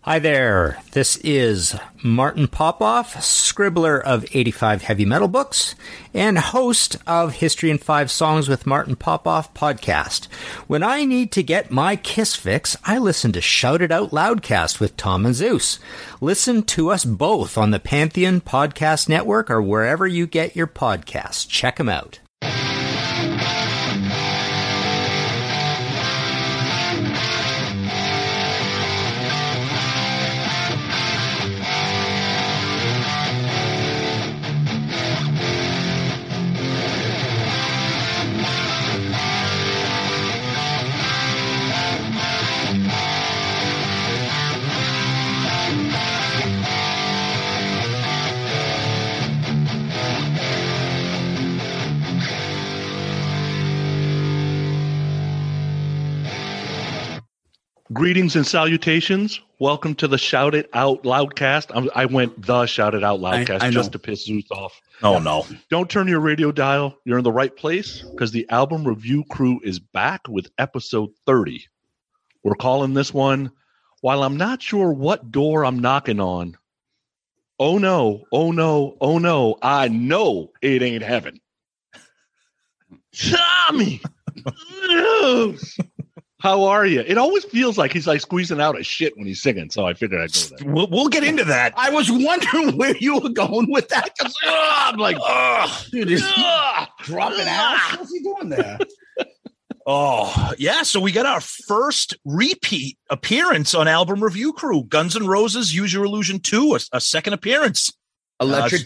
Hi there. This is Martin Popoff, scribbler of 85 heavy metal books and host of History in 5 Songs with Martin Popoff podcast. When I need to get my kiss fix, I listen to Shout It Out Loudcast with Tom and Zeus. Listen to us both on the Pantheon Podcast Network or wherever you get your podcasts. Check them out. Greetings and salutations. Welcome to the Shout It Out Loudcast. I went the Shout It Out Loudcast I just to piss Zeus off. No. Don't turn your radio dial. You're in the right place because the album review crew is back with episode 30. We're calling this one, while I'm not sure what door I'm knocking on. Oh, no. Oh, no. Oh, no. I know it ain't heaven. Tommy! How are you? It always feels like he's like squeezing out a shit when he's singing, so I figured I'd go there. We'll get into that. I was wondering where you were going with that. I'm like, dude, is he dropping out? What's he doing there? So we got our first repeat appearance on Album Review Crew. Guns N' Roses, Use Your Illusion 2, a second appearance. Electric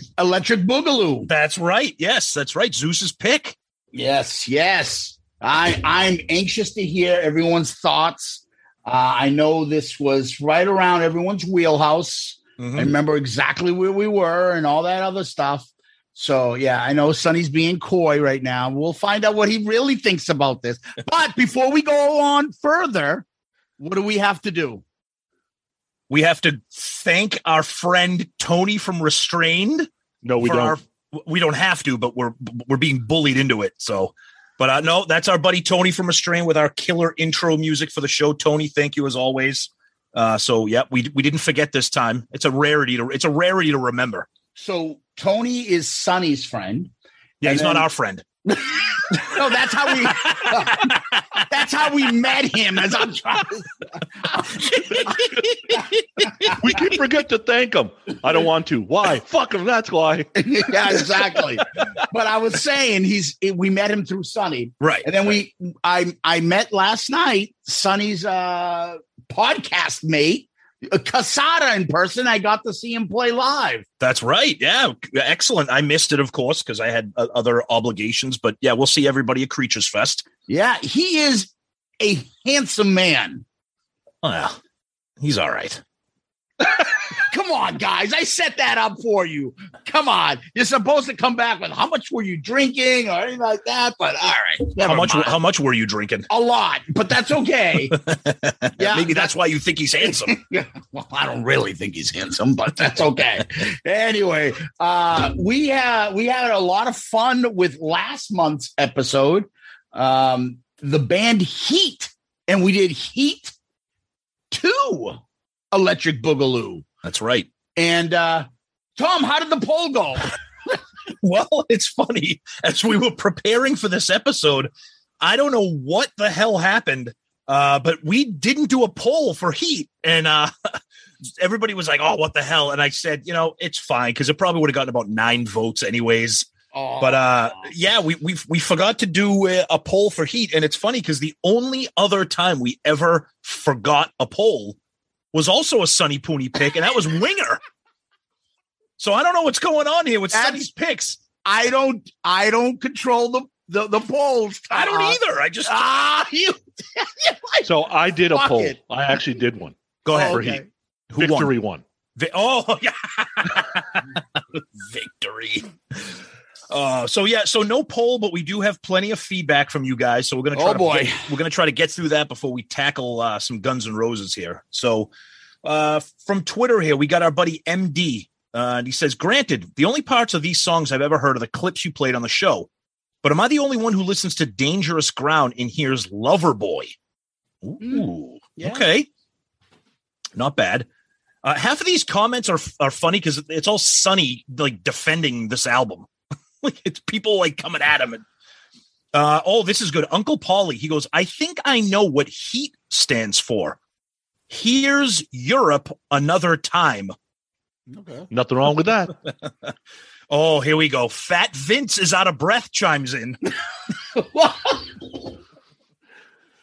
Boogaloo. That's right. Yes, that's right. Zeus's pick. Yes. I'm anxious to hear everyone's thoughts. I know this was right around everyone's wheelhouse. Mm-hmm. I remember exactly where we were and all that other stuff. So, yeah, I know Sonny's being coy right now. We'll find out what he really thinks about this. But before we go on further, what do we have to do? We have to thank our friend Tony from Restrained. No, we don't. We don't have to, but we're being bullied into it, so... But no, that's our buddy Tony from Restrain with our killer intro music for the show. Tony, thank you as always. We didn't forget this time. It's a rarity to remember. So Tony is Sonny's friend. Yeah, he's not our friend. No, that's how we. That's how we met him. As I'm trying. We can forget to thank him. I don't want to. Why? Fuck him. That's why. Yeah, exactly. But I was saying we met him through Sonny, right? And then I met last night Sonny's podcast mate. Casada in person. I got to see him play live. That's right. Yeah. Excellent. I missed it, of course, because I had other obligations. But yeah, we'll see everybody at Creatures Fest. Yeah. He is a handsome man. Well, he's all right. Come on, guys. I set that up for you. Come on. You're supposed to come back with how much were you drinking or anything like that. But all right. How much were you drinking? A lot, but that's okay. Yeah, maybe that's why you think he's handsome. Yeah. Well, I don't really think he's handsome, but that's okay. Anyway, we had a lot of fun with last month's episode. The band Heat, and we did Heat 2 Electric Boogaloo. That's right. And Tom, how did the poll go? Well, it's funny. As we were preparing for this episode, I don't know what the hell happened, but we didn't do a poll for Heat. And everybody was like, oh, what the hell? And I said, you know, it's fine, because it probably would have gotten about 9 votes anyways. Oh. But yeah, we forgot to do a poll for Heat. And it's funny because the only other time we ever forgot a poll was also a Sonny Pooney pick, and that was Winger. So I don't know what's going on here with Sonny's picks. I don't control the polls. I don't either. I just you. So I did a poll. It. I actually did one. Go ahead. For Heat. Who Victory won? Oh yeah, Victory. So yeah, so no poll, but we do have plenty of feedback from you guys. So we're gonna try to get through that before we tackle some Guns N' Roses here. So from Twitter here, we got our buddy MD, and he says, "Granted, the only parts of these songs I've ever heard are the clips you played on the show, but am I the only one who listens to Dangerous Ground and hears Loverboy?" Ooh, yeah. Okay, not bad. Half of these comments are funny because it's all Sonny like defending this album. Like it's people like coming at him. And, oh, this is good. Uncle Paulie, he goes, I think I know what Heat stands for. Here's Europe another time. Okay. Nothing wrong with that. Oh, here we go. Fat Vince is out of breath chimes in.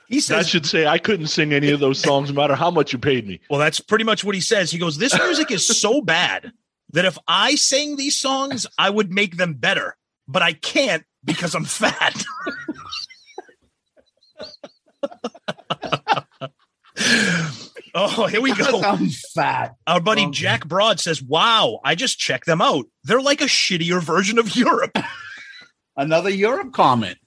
He says, I should say I couldn't sing any of those songs no matter how much you paid me. Well, that's pretty much what he says. He goes, this music is so bad that if I sang these songs, I would make them better, but I can't because I'm fat. Oh, here we go. I'm fat. Our buddy Jack Broad says, wow, I just checked them out. They're like a shittier version of Europe. Another Europe comment.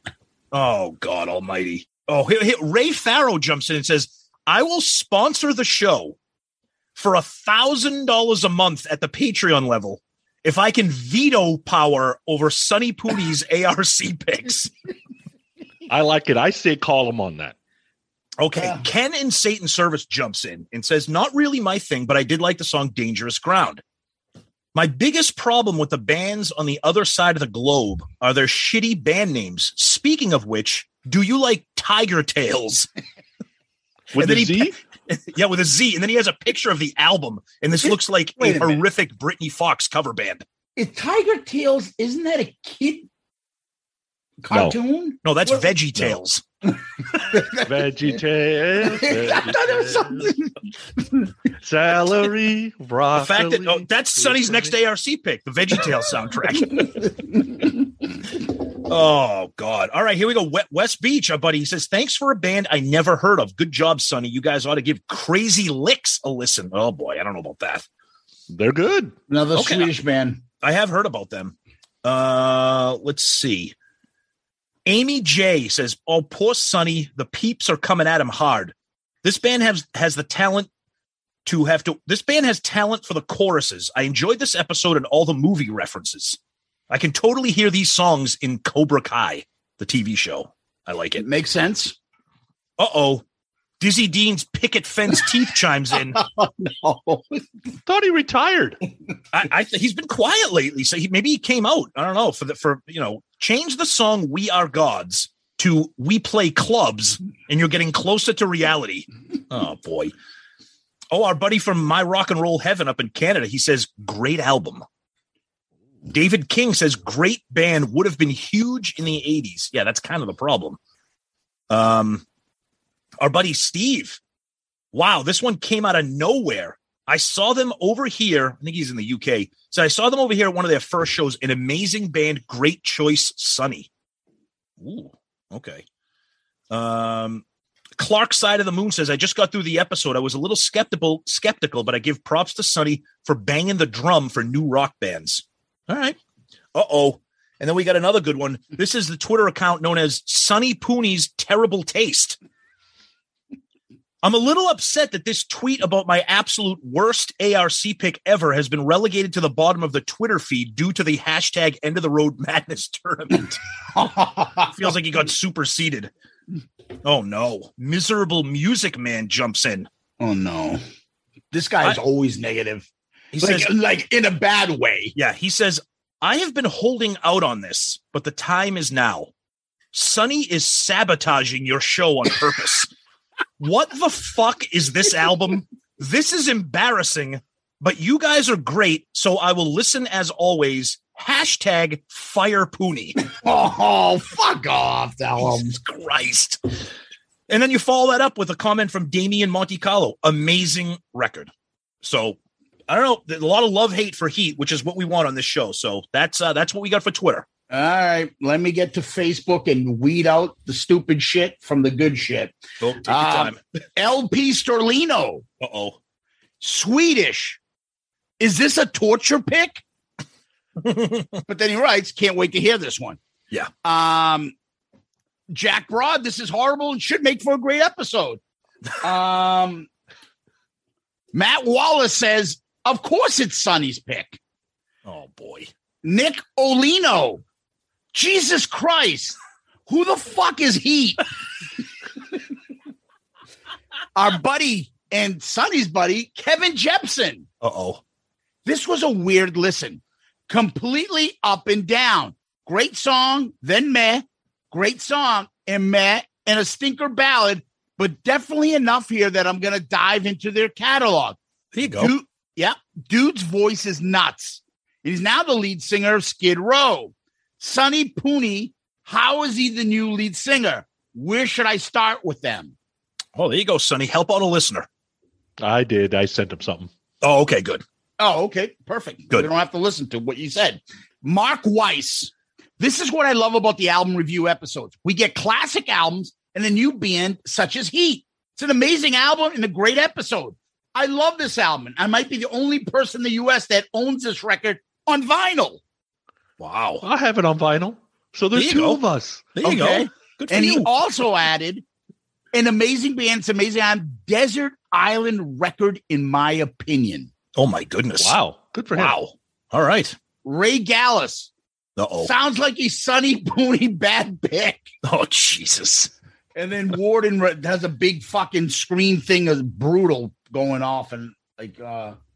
Oh, God almighty. Oh, Ray Farrow jumps in and says, I will sponsor the show for $1,000 a month at the Patreon level if I can veto power over Sonny Pooney's ARC picks. I like it. I say call him on that. Okay. Yeah. Ken and Satan Service jumps in and says, not really my thing, but I did like the song Dangerous Ground. My biggest problem with the bands on the other side of the globe are their shitty band names. Speaking of which, do you like Tiger Tales? With a Z? Yeah, with a Z. And then he has a picture of the album, and this looks like a horrific Britney Fox cover band. Is Tiger Tales, isn't that a kid cartoon? No, that's Veggie Tales. Veggie Tales. I thought it was something. Celery, broccoli. The fact that, that's Sonny's next ARC pick, the Veggie Tales soundtrack. Oh, God. All right, here we go. West Beach, our buddy, he says, thanks for a band I never heard of. Good job, Sonny. You guys ought to give Crazy Licks a listen. Oh, boy, I don't know about that. They're good. Another Swedish band. I have heard about them. Let's see. Amy J says, oh, poor Sonny. The peeps are coming at him hard. This band has the talent to have to. This band has talent for the choruses. I enjoyed this episode and all the movie references. I can totally hear these songs in Cobra Kai, the TV show. I like it. Makes sense. Uh-oh. Dizzy Dean's Picket Fence Teeth chimes in. Oh, no. Thought he retired. He's been quiet lately, so maybe he came out. I don't know. Change the song We Are Gods to We Play Clubs, and you're getting closer to reality. Oh, boy. Oh, our buddy from My Rock and Roll Heaven up in Canada, he says, great album. David King says great band would have been huge in the 80s. Yeah, that's kind of the problem. Our buddy Steve. Wow, this one came out of nowhere. I saw them over here. I think he's in the UK. So I saw them over here at one of their first shows. An amazing band. Great choice, Sonny. Ooh, okay. Clark Side of the Moon says, I just got through the episode. I was a little skeptical, but I give props to Sonny for banging the drum for new rock bands. All right. Uh-oh. And then we got another good one. This is the Twitter account known as Sonny Pooney's Terrible Taste. I'm a little upset that this tweet about my absolute worst ARC pick ever has been relegated to the bottom of the Twitter feed due to the hashtag End of the Road Madness tournament. Feels like he got superseded. Oh, no. Miserable Music Man jumps in. Oh, no. This guy is always negative. He says, like in a bad way. Yeah. He says, I have been holding out on this, but the time is now. Sonny is sabotaging your show on purpose. What the fuck is this album? This is embarrassing, but you guys are great, so I will listen as always. Hashtag Fire Pooney. Oh, fuck off, Dallas. Jesus Christ. And then you follow that up with a comment from Damian Monte Carlo. Amazing record. So, I don't know. A lot of love-hate for Heat, which is what we want on this show. So, that's what we got for Twitter. All right, let me get to Facebook and weed out the stupid shit from the good shit. Oh, take your time. LP Storlino. Uh-oh. Swedish. Is this a torture pick? But then he writes, can't wait to hear this one. Yeah. Jack Broad, this is horrible and should make for a great episode. Matt Wallace says, of course it's Sonny's pick. Oh, boy. Nick Olino. Jesus Christ. Who the fuck is he? Our buddy and Sonny's buddy, Kevin Jepson. Uh-oh. This was a weird listen. Completely up and down. Great song, then meh. Great song, and meh, and a stinker ballad, but definitely enough here that I'm going to dive into their catalog. There you go. Dude's voice is nuts. He's now the lead singer of Skid Row. Sonny Pooney, how is he the new lead singer? Where should I start with them? Oh, there you go, Sonny. Help out a listener. I did. I sent him something. Oh, okay, good. Oh, okay, perfect. Good. We don't have to listen to what you said. Mark Weiss. This is what I love about the album review episodes. We get classic albums and a new band such as Heat. It's an amazing album and a great episode. I love this album. I might be the only person in the U.S. that owns this record on vinyl. Wow. I have it on vinyl. So there's two of us. There you go. Good for you. And he also added an amazing band. It's amazing. I'm Desert Island Record, in my opinion. Oh, my goodness. Wow. Good for him. Wow. All right. Ray Gallus. Uh-oh. Sounds like a Sonny Pooney bad pick. Oh, Jesus. And then Warden has a big fucking screen thing that's brutal going off and like...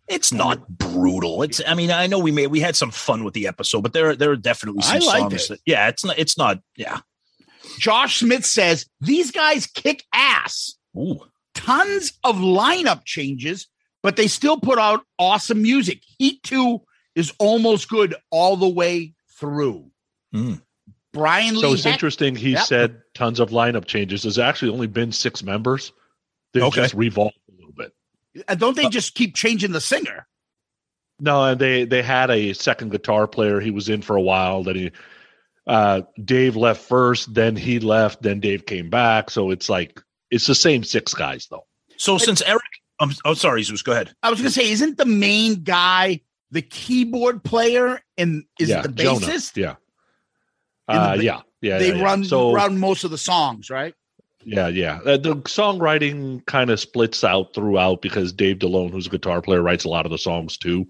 It's not brutal. I know we had some fun with the episode, but there are definitely some songs. Yeah, it's not. Yeah. Josh Smith says these guys kick ass. Ooh. Tons of lineup changes, but they still put out awesome music. Heat 2 is almost good all the way through. Mm. Brian Lee. So it's interesting. He said tons of lineup changes. There's actually only been 6 members. They just revolved a little bit. Don't they just keep changing the singer? No, and they had a second guitar player. He was in for a while. Then Dave left first. Then he left. Then Dave came back. So it's like it's the same 6 guys though. So since Eric, I'm sorry, Zeus, go ahead. I was going to say, isn't the main guy the keyboard player and is it the bassist? Jonah, yeah. They run most of the songs, right? Yeah. The songwriting kind of splits out throughout because Dave DeLone, who's a guitar player, writes a lot of the songs too.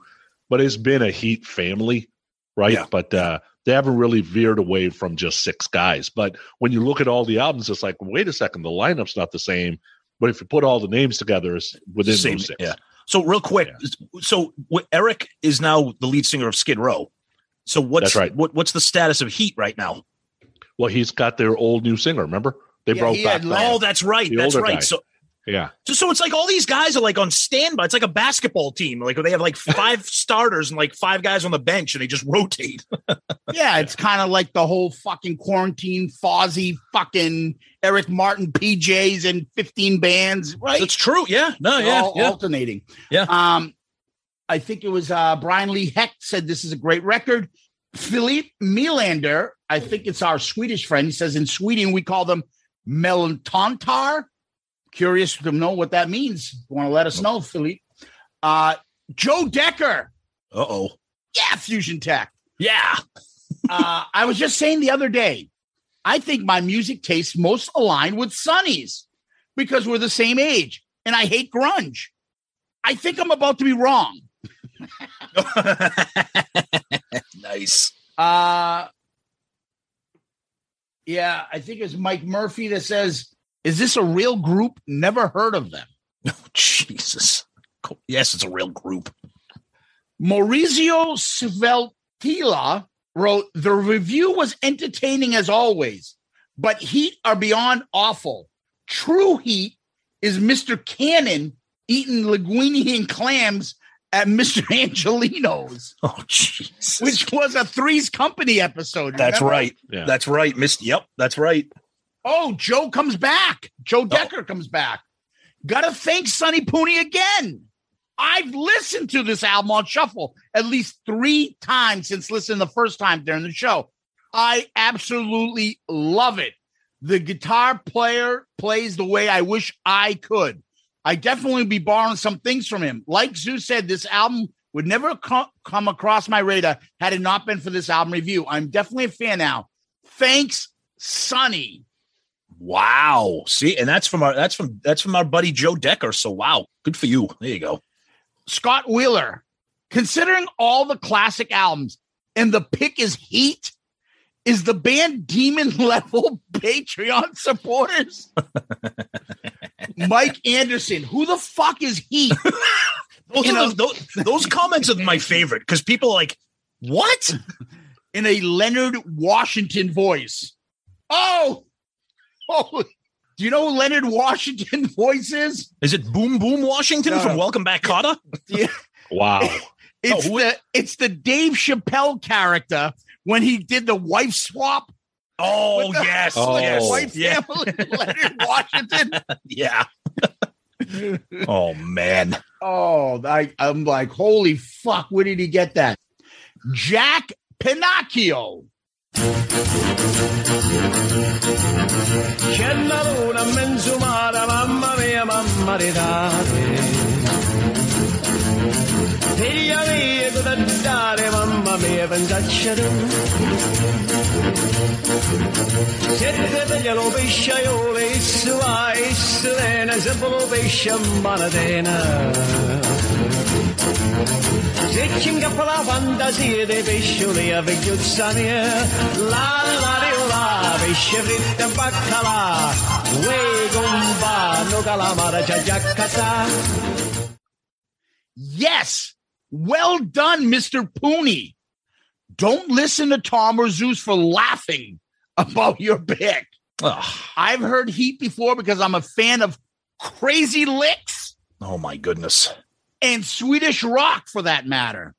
But it's been a Heat family, right? Yeah. But they haven't really veered away from just 6 guys. But when you look at all the albums, it's like, wait a second, the lineup's not the same. But if you put all the names together, it's within those 6. Yeah. So real quick, Eric is now the lead singer of Skid Row. So what's the status of Heat right now? Well, he's got their old new singer, remember? They brought back. Oh, that's right. That's right. Guy. So it's like all these guys are like on standby. It's like a basketball team. Like they have like 5 starters and like 5 guys on the bench, and they just rotate. Yeah, it's kind of like the whole fucking quarantine, Fozzy, fucking Eric Martin, PJs, and 15 bands. Right? That's true. Yeah. No. They're alternating. Yeah. I think it was Brian Lee Hecht said this is a great record. Philippe Melander, I think it's our Swedish friend. He says in Sweden we call them Melantontar, Curious to know what that means. If you want to let us know, Philippe. Joe Decker. Uh-oh. Yeah, Fusion Tech. Yeah. I was just saying the other day, I think my music tastes most aligned with Sonny's because we're the same age and I hate grunge. I think I'm about to be wrong. Nice. Yeah, I think it's Mike Murphy that says, is this a real group? Never heard of them. Oh, Jesus. Yes, it's a real group. Maurizio Sveltila wrote, the review was entertaining as always, but Heat are beyond awful. True Heat is Mr. Cannon eating linguine and clams at Mr. Angelino's. Oh, jeez. Which was a Three's Company episode. That's remember? Right. Yeah. That's right. Yep, that's right. Oh, Joe comes back. Joe Decker comes back. Gotta thank Sonny Pooney again. I've listened to this album on shuffle at least 3 times since listening the first time during the show. I absolutely love it. The guitar player plays the way I wish I could. I definitely be borrowing some things from him. Like Zeus said, this album would never come across my radar had it not been for this album review. I'm definitely a fan now. Thanks, Sonny. Wow. See, and that's from our buddy Joe Decker. So wow, good for you. There you go. Scott Wheeler, considering all the classic albums and the pick is Heat, is the band demon level Patreon supporters? Mike Anderson, who the fuck is Heat? those comments are my favorite because people are like, what? In a Leonard Washington voice. Oh, do you know who Leonard Washington voice is? Is it Boom Boom Washington from Welcome Back, Carter? Yeah. Wow. It's the Dave Chappelle character when he did the wife swap. Oh, yes. Wife family, Leonard Washington. Yeah. Oh, man. Oh, I'm like, holy fuck, where did he get that? Jack Pinocchio. Yes, well done, Mr. Pooney. Don't listen to Tom or Zeus for laughing about your pick. Ugh. I've heard Heat before because I'm a fan of Crazy Licks. Oh, my goodness. And Swedish Rock, for that matter.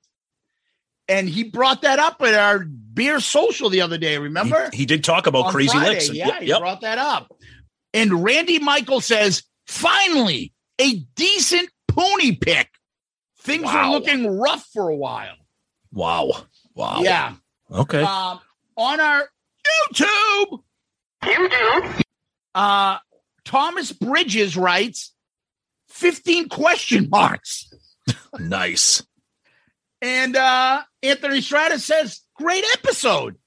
And he brought that up at our beer social the other day, remember? He did talk about Crazy Licks. Yeah, he brought that up. And Randy Michael says, finally, a decent Pooney pick. Things were looking rough for a while. Wow. Yeah. Okay. On our YouTube. Thomas Bridges writes 15 question marks. Nice. And Anthony Strata says, great episode.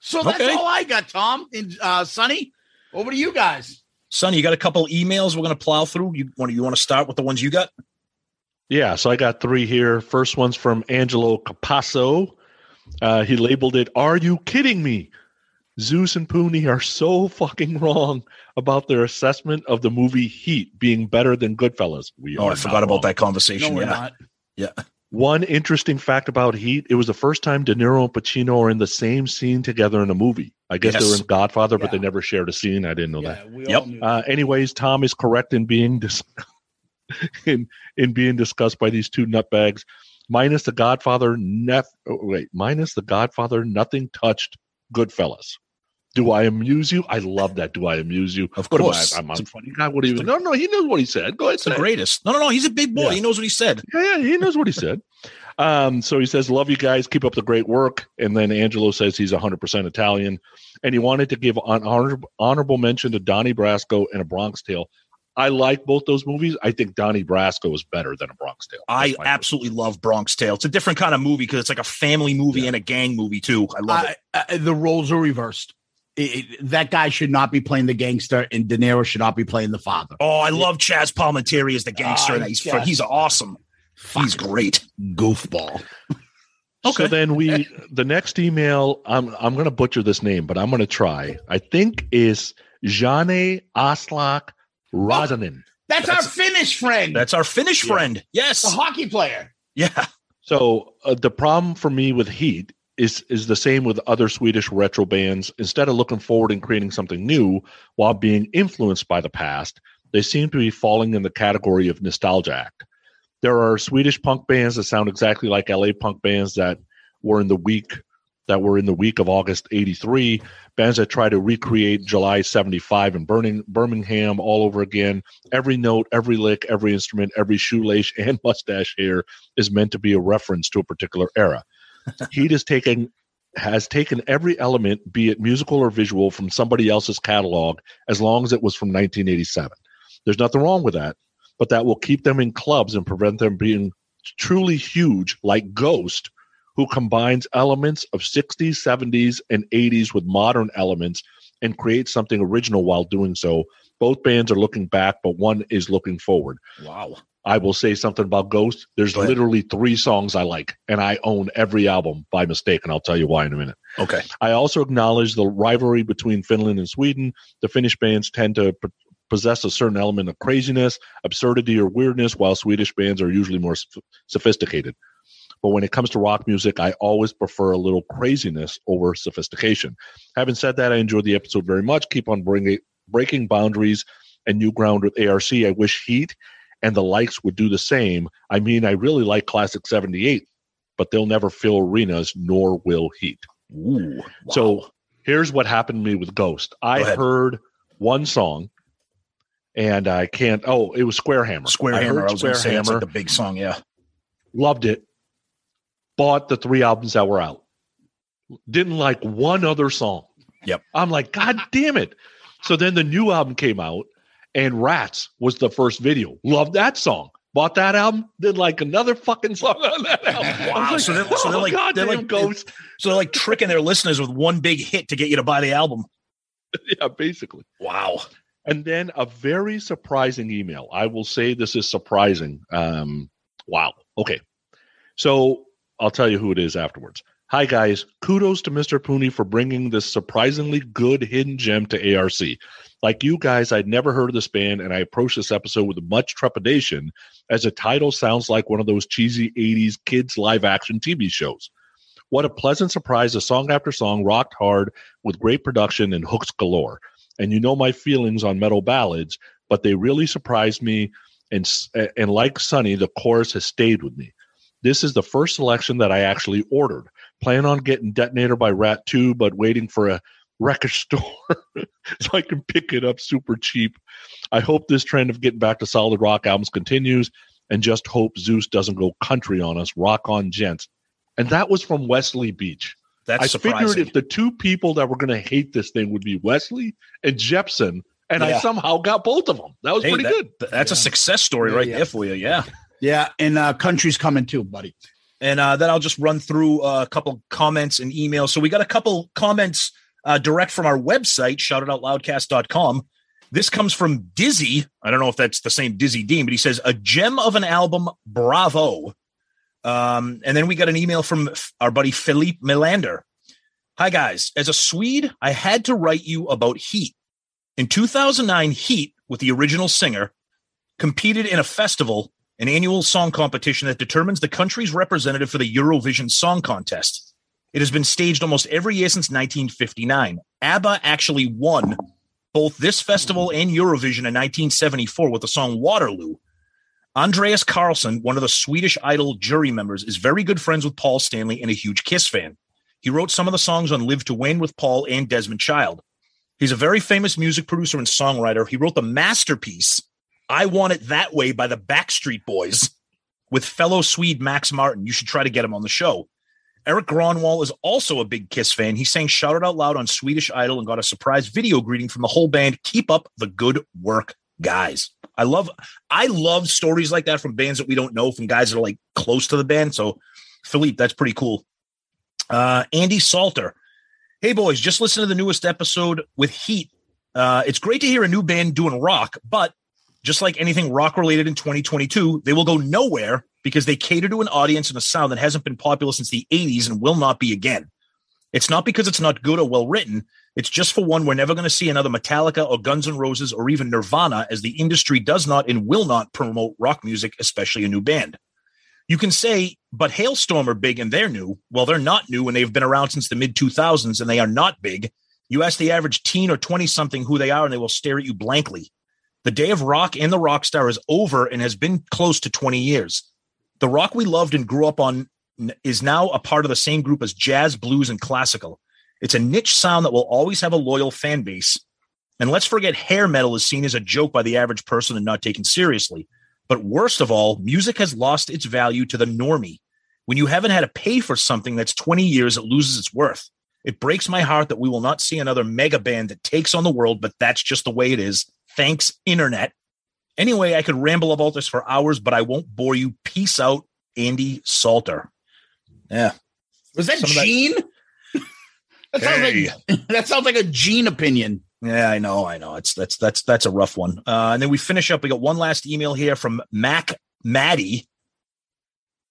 So that's all I got, Tom and Sonny. Over to you guys. Sonny, you got a couple emails we're going to plow through. You want to start with the ones you got? Yeah, so I got 3 here. First one's from Angelo Capasso. He labeled it, Are You Kidding Me? Zeus and Pooney are so fucking wrong about their assessment of the movie Heat being better than Goodfellas. I forgot about that conversation. No, we're not. Yeah. One interesting fact about Heat, it was the first time De Niro and Pacino are in the same scene together in a movie. I guess they were in Godfather, but they never shared a scene. I didn't know that. We all knew that. Anyways, Tom is correct in being being discussed by these 2 nutbags, minus the Godfather. Minus the Godfather. Nothing touched Goodfellas. Do I amuse you? I love that. Do I amuse you? Of course. I'm a funny guy. What do you? No, he knows what he said. Go ahead. It's the greatest. No. He's a big boy. Yeah. He knows what he said. Yeah, he knows what he said. So he says, "Love you guys. Keep up the great work." And then Angelo says he's 100% Italian, and he wanted to give an honorable mention to Donnie Brasco and A Bronx Tale. I like both those movies. I think Donnie Brasco is better than A Bronx Tale. I absolutely love Bronx Tale. It's a different kind of movie because it's like a family movie and a gang movie too. I love it. The roles are reversed. That guy should not be playing the gangster, and De Niro should not be playing the father. Oh, I love Chaz Palminteri as the gangster. He's awesome. He's great. Goofball. Okay. So then the next email, I'm going to butcher this name, but I'm going to try. I think is Jane Aslak Razanin. That's our Finnish friend. That's our Finnish friend. Yes. The hockey player. Yeah. So the problem for me with Heat is the same with other Swedish retro bands. Instead of looking forward and creating something new while being influenced by the past, they seem to be falling in the category of nostalgia act. There are Swedish punk bands that sound exactly like LA punk bands that were in the week of August 83, bands that try to recreate July 75 in Birmingham all over again. Every note, every lick, every instrument, every shoelace and mustache hair is meant to be a reference to a particular era. Heat has taken every element, be it musical or visual, from somebody else's catalog, as long as it was from 1987. There's nothing wrong with that, but that will keep them in clubs and prevent them being truly huge, like Ghost, who combines elements of 60s, 70s, and 80s with modern elements and creates something original while doing so. Both bands are looking back, but one is looking forward. Wow. I will say something about Ghost. There's literally 3 songs I like, and I own every album by mistake, and I'll tell you why in a minute. Okay. I also acknowledge the rivalry between Finland and Sweden. The Finnish bands tend to possess a certain element of craziness, absurdity, or weirdness, while Swedish bands are usually more sophisticated. But when it comes to rock music, I always prefer a little craziness over sophistication. Having said that, I enjoyed the episode very much. Keep on breaking boundaries and new ground with ARC. I wish Heat and the likes would do the same. I mean, I really like Classic 78, but they'll never fill arenas, nor will Heat. Ooh, wow. So here's what happened to me with Ghost. I heard one song, and I can't... Oh, it was Square Hammer. I was going to say it's like the big song, yeah. Loved it. Bought the 3 albums that were out. Didn't like one other song. Yep. I'm like, God damn it. So then the new album came out, and Rats was the first video. Loved that song. Bought that album. Did like another fucking song on that album. Wow. Like, so they're like tricking their listeners with one big hit to get you to buy the album. Yeah, basically. Wow. And then a very surprising email. I will say this is surprising. Wow. Okay. So I'll tell you who it is afterwards. Hi, guys. Kudos to Mr. Pooney for bringing this surprisingly good hidden gem to ARC. Like you guys, I'd never heard of this band, and I approached this episode with much trepidation, as the title sounds like one of those cheesy 80s kids live-action TV shows. What a pleasant surprise. A song after song rocked hard with great production and hooks galore. And you know my feelings on metal ballads, but they really surprised me, and like Sonny, the chorus has stayed with me. This is the first selection that I actually ordered. Plan on getting Detonator by Rat 2, but waiting for a record store so I can pick it up super cheap. I hope this trend of getting back to solid rock albums continues, and just hope Zeus doesn't go country on us. Rock on, gents. And that was from Wesley Beach. I figured if the 2 people that were going to hate this thing would be Wesley and Jepsen, and I somehow got both of them. That was pretty good. That's a success story right there for you, yeah. Yeah, and country's coming too, buddy. And then I'll just run through a couple comments and emails. So we got a couple comments direct from our website, shoutoutloudcast.com. This comes from Dizzy. I don't know if that's the same Dizzy Dean, but he says, a gem of an album, bravo. And then we got an email from our buddy Philippe Melander. Hi, guys. As a Swede, I had to write you about Heat. In 2009, Heat, with the original singer, competed in a festival, an annual song competition that determines the country's representative for the Eurovision Song Contest. It has been staged almost every year since 1959. ABBA actually won both this festival and Eurovision in 1974 with the song Waterloo. Andreas Carlsson, one of the Swedish Idol jury members, is very good friends with Paul Stanley and a huge KISS fan. He wrote some of the songs on Live to Win with Paul and Desmond Child. He's a very famous music producer and songwriter. He wrote the masterpiece I Want It That Way by the Backstreet Boys with fellow Swede Max Martin. You should try to get him on the show. Eric Gronwall is also a big KISS fan. He sang Shout It Out Loud on Swedish Idol and got a surprise video greeting from the whole band. Keep up the good work, guys. I love stories like that from bands that we don't know, from guys that are like close to the band. So Philippe, that's pretty cool. Andy Salter. Hey boys, just listen to the newest episode with Heat. It's great to hear a new band doing rock, but just like anything rock related in 2022, they will go nowhere because they cater to an audience and a sound that hasn't been popular since the 80s and will not be again. It's not because it's not good or well written. It's just, for one, we're never going to see another Metallica or Guns N' Roses or even Nirvana, as the industry does not and will not promote rock music, especially a new band. You can say, but Hailstorm are big and they're new. Well, they're not new, and they've been around since the mid-2000s, and they are not big. You ask the average teen or 20-something who they are, and they will stare at you blankly. The day of rock and the rock star is over and has been close to 20 years. The rock we loved and grew up on is now a part of the same group as jazz, blues, and classical. It's a niche sound that will always have a loyal fan base. And let's forget hair metal is seen as a joke by the average person and not taken seriously. But worst of all, music has lost its value to the normie. When you haven't had to pay for something that's 20 years, it loses its worth. It breaks my heart that we will not see another mega band that takes on the world, but that's just the way it is. Thanks, Internet. Anyway, I could ramble about this for hours, but I won't bore you. Peace out, Andy Salter. Yeah. Was that Gene? That sounds like a Gene opinion. Yeah, I know. That's a rough one. And then we finish up. We got one last email here from Mac Maddie.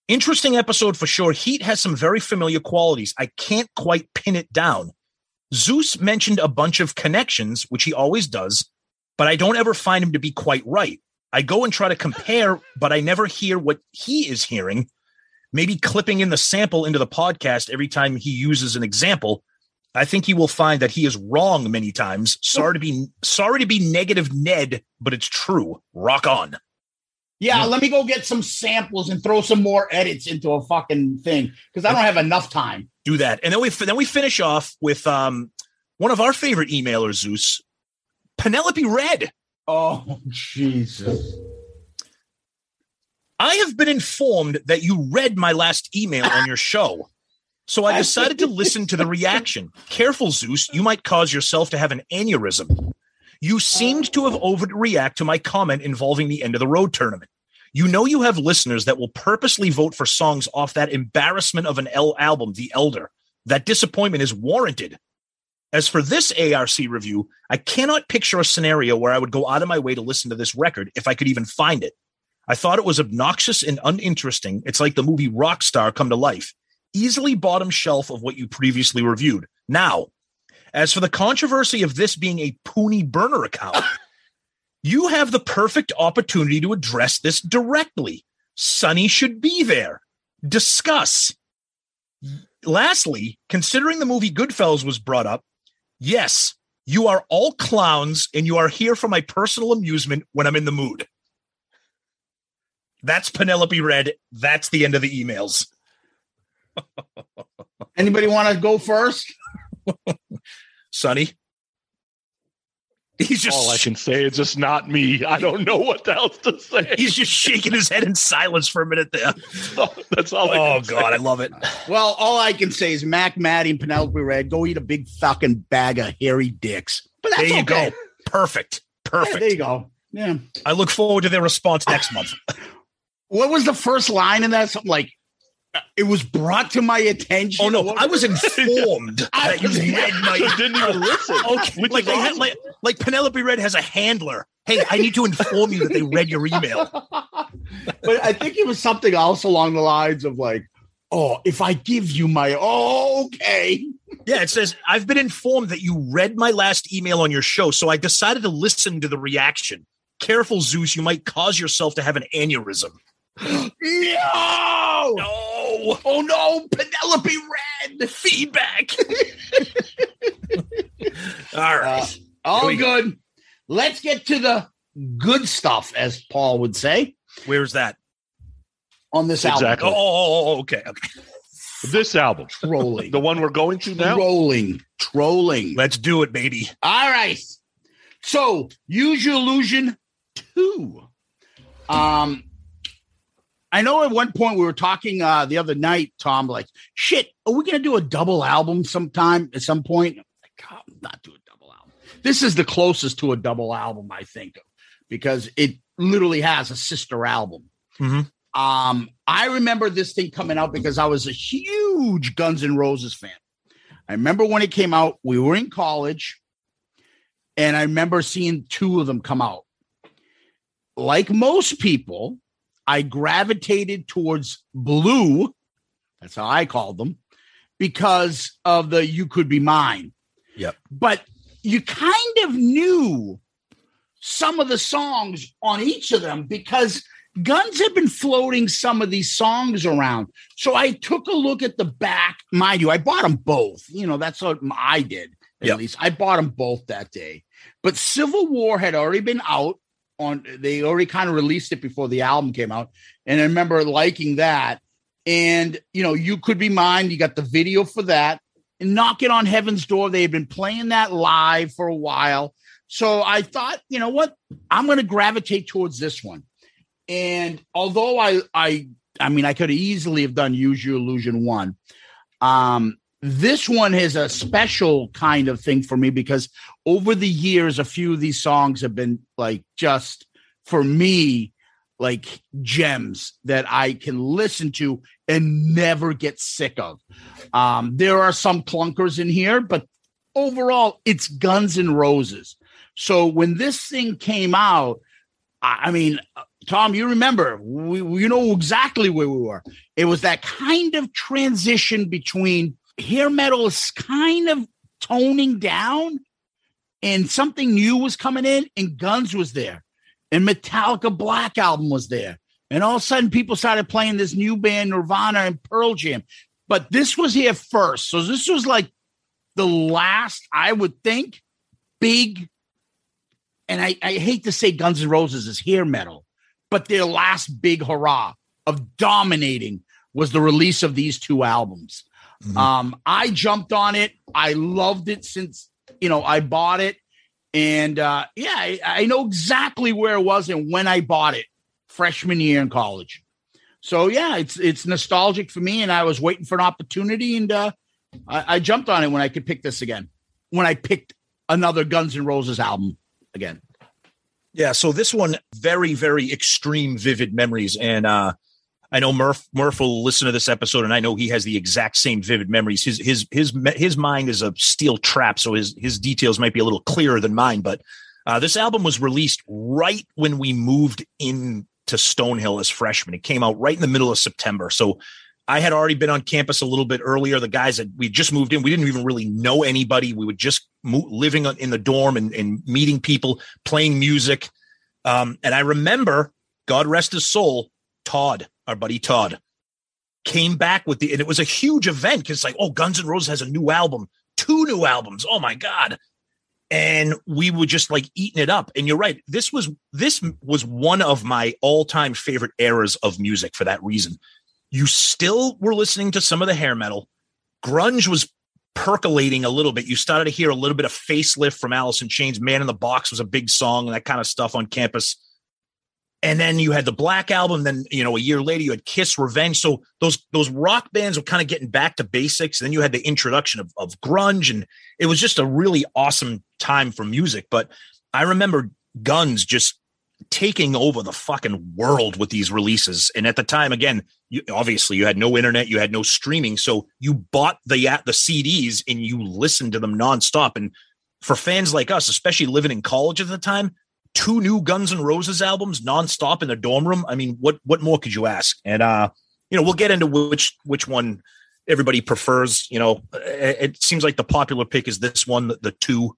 Interesting episode for sure. Heat has some very familiar qualities. I can't quite pin it down. Zeus mentioned a bunch of connections, which he always does, but I don't ever find him to be quite right. I go and try to compare, but I never hear what he is hearing. Maybe clipping in the sample into the podcast every time he uses an example. I think he will find that he is wrong many times. Sorry to be negative Ned, but it's true. Rock on. Yeah, let me go get some samples and throw some more edits into a fucking thing, because I don't have enough time. Do that. And then we finish off with one of our favorite emailers, Zeus, Penelope Red. Oh, Jesus. I have been informed that you read my last email on your show. So I decided to listen to the reaction. Careful, Zeus. You might cause yourself to have an aneurysm. You seemed to have overreacted to my comment involving the end of the road tournament. You know you have listeners that will purposely vote for songs off that embarrassment of an L album, The Elder. That disappointment is warranted. As for this ARC review, I cannot picture a scenario where I would go out of my way to listen to this record if I could even find it. I thought it was obnoxious and uninteresting. It's like the movie Rockstar come to life. Easily bottom shelf of what you previously reviewed. Now, as for the controversy of this being a Poonie burner account, you have the perfect opportunity to address this directly. Sonny should be there. Discuss. Lastly, considering the movie Goodfellas was brought up, yes, you are all clowns and you are here for my personal amusement when I'm in the mood. That's Penelope Red. That's the end of the emails. Anybody want to go first? Sonny. He's just all I can say is just not me. I don't know what else to say. He's just shaking his head in silence for a minute there. That's all I can say. Oh, God, I love it. Well, all I can say is Mac, Maddie, and Penelope Red, go eat a big fucking bag of hairy dicks. But that's there you okay. Go. Perfect. Yeah, there you go. Yeah. I look forward to their response next month. What was the first line in that? Something like, it was brought to my attention. Oh, no, I was informed that you read my... So didn't even listen. Okay. Like, awesome. Like Penelope Red has a handler. Hey, I need to inform you that they read your email. But I think it was something else along the lines of like, oh, if I give you my... Oh, okay. Yeah, it says, I've been informed that you read my last email on your show, so I decided to listen to the reaction. Careful, Zeus, you might cause yourself to have an aneurysm. No! Oh, no, Penelope Red, feedback. All right. All good. Go. Let's get to the good stuff, as Paul would say. Where's that? On this album. Exactly. Oh, okay. This album. Trolling. The one we're going to now? Trolling. Let's do it, baby. All right. So, Use Your Illusion 2. I know at one point we were talking the other night, Tom, like, shit, are we going to do a double album sometime at some point? I'm like, God, not do a double album. This is the closest to a double album I think of because it literally has a sister album. Mm-hmm. I remember this thing coming out because I was a huge Guns N' Roses fan. I remember when it came out, we were in college, and I remember seeing two of them come out. Like most people, I gravitated towards Blue. That's how I called them, because of the You Could Be Mine. Yep. But you kind of knew some of the songs on each of them because Guns had been floating some of these songs around. So I took a look at the back. Mind you, I bought them both. You know, that's what I did. At yep. least I bought them both that day. But Civil War had already been out. They already kind of released it before the album came out. And I remember liking that. And, you know, You Could Be Mine. You got the video for that. And Knocking on Heaven's Door, they had been playing that live for a while. So I thought, you know what? I'm going to gravitate towards this one. And although I mean, I could easily have done Use Your Illusion 1. This one is a special kind of thing for me because over the years, a few of these songs have been like just for me, like gems that I can listen to and never get sick of. There are some clunkers in here, but overall, it's Guns N' Roses. So when this thing came out, I mean, Tom, you remember, you know exactly where we were. It was that kind of transition between hair metal is kind of toning down and something new was coming in, and Guns was there. And Metallica Black Album was there. And all of a sudden, people started playing this new band, Nirvana and Pearl Jam. But this was here first. So this was like the last, I would think, big, and I hate to say Guns N' Roses is hair metal, but their last big hurrah of dominating was the release of these two albums. Mm-hmm. I jumped on it. I loved it since, you know, I bought it. And, yeah, I know exactly where it was and when I bought it, freshman year in college. So, yeah, it's nostalgic for me, and I was waiting for an opportunity, and I jumped on it when I could pick this again, when I picked another Guns N' Roses album again. Yeah, so this one, very, very extreme, vivid memories, and I know Murph will listen to this episode, and I know he has the exact same vivid memories. His mind is a steel trap, so his details might be a little clearer than mine. But this album was released right when we moved into Stonehill as freshmen. It came out right in the middle of September, so I had already been on campus a little bit earlier. The guys that we just moved in, we didn't even really know anybody. We were just living in the dorm and meeting people, playing music, and I remember, God rest his soul, Todd. Our buddy Todd came back with and it was a huge event because it's like, oh, Guns N' Roses has a new album, 2 new albums. Oh, my God. And we were just like eating it up. And you're right. This was one of my all time favorite eras of music for that reason. You still were listening to some of the hair metal. Grunge was percolating a little bit. You started to hear a little bit of Facelift from Alice in Chains. Man in the Box was a big song and that kind of stuff on campus. And then you had the Black Album. Then, you know, a year later, you had Kiss, Revenge. So those rock bands were kind of getting back to basics. And then you had the introduction of grunge. And it was just a really awesome time for music. But I remember Guns just taking over the fucking world with these releases. And at the time, again, obviously you had no internet, you had no streaming. So you bought the CDs and you listened to them nonstop. And for fans like us, especially living in college at the time, 2 new Guns N' Roses albums nonstop in the dorm room. I mean, what more could you ask? And, you know, we'll get into which one everybody prefers. You know, it seems like the popular pick is this one, the 2.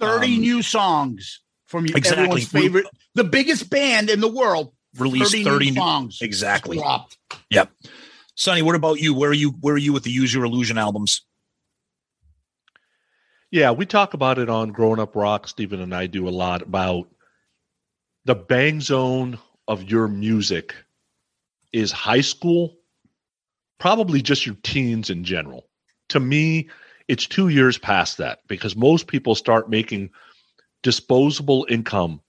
30 new songs from everyone's favorite. The biggest band in the world. Released 30 new songs. Exactly. Dropped. Yep. Sonny, what about you? Where are you with the Use Your Illusion albums? Yeah, we talk about it on Grown Up Rock, Stephen and I do a lot about the bang zone of your music is high school, probably just your teens in general. To me, it's 2 years past that because most people start making disposable income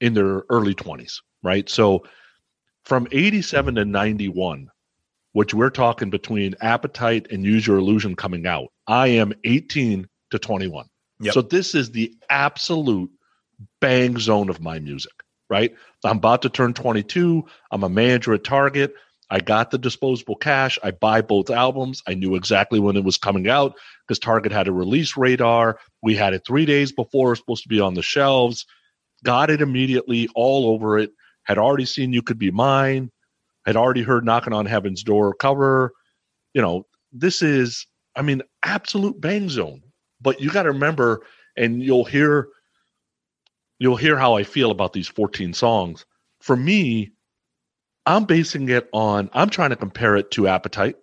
in their early 20s, right? So from 87 to 91, which we're talking between Appetite and Use Your Illusion coming out, I am 18 to 21. Yep. So this is the absolute bang zone of my music. right? I'm about to turn 22. I'm a manager at Target. I got the disposable cash. I buy both albums. I knew exactly when it was coming out because Target had a release radar. We had it 3 days before it was supposed to be on the shelves. Got it immediately, all over it. Had already seen You Could Be Mine. Had already heard Knocking on Heaven's Door cover. You know, this is, I mean, absolute bang zone. But you got to remember, and you'll hear how I feel about these 14 songs. For me, I'm basing it on, I'm trying to compare it to Appetite,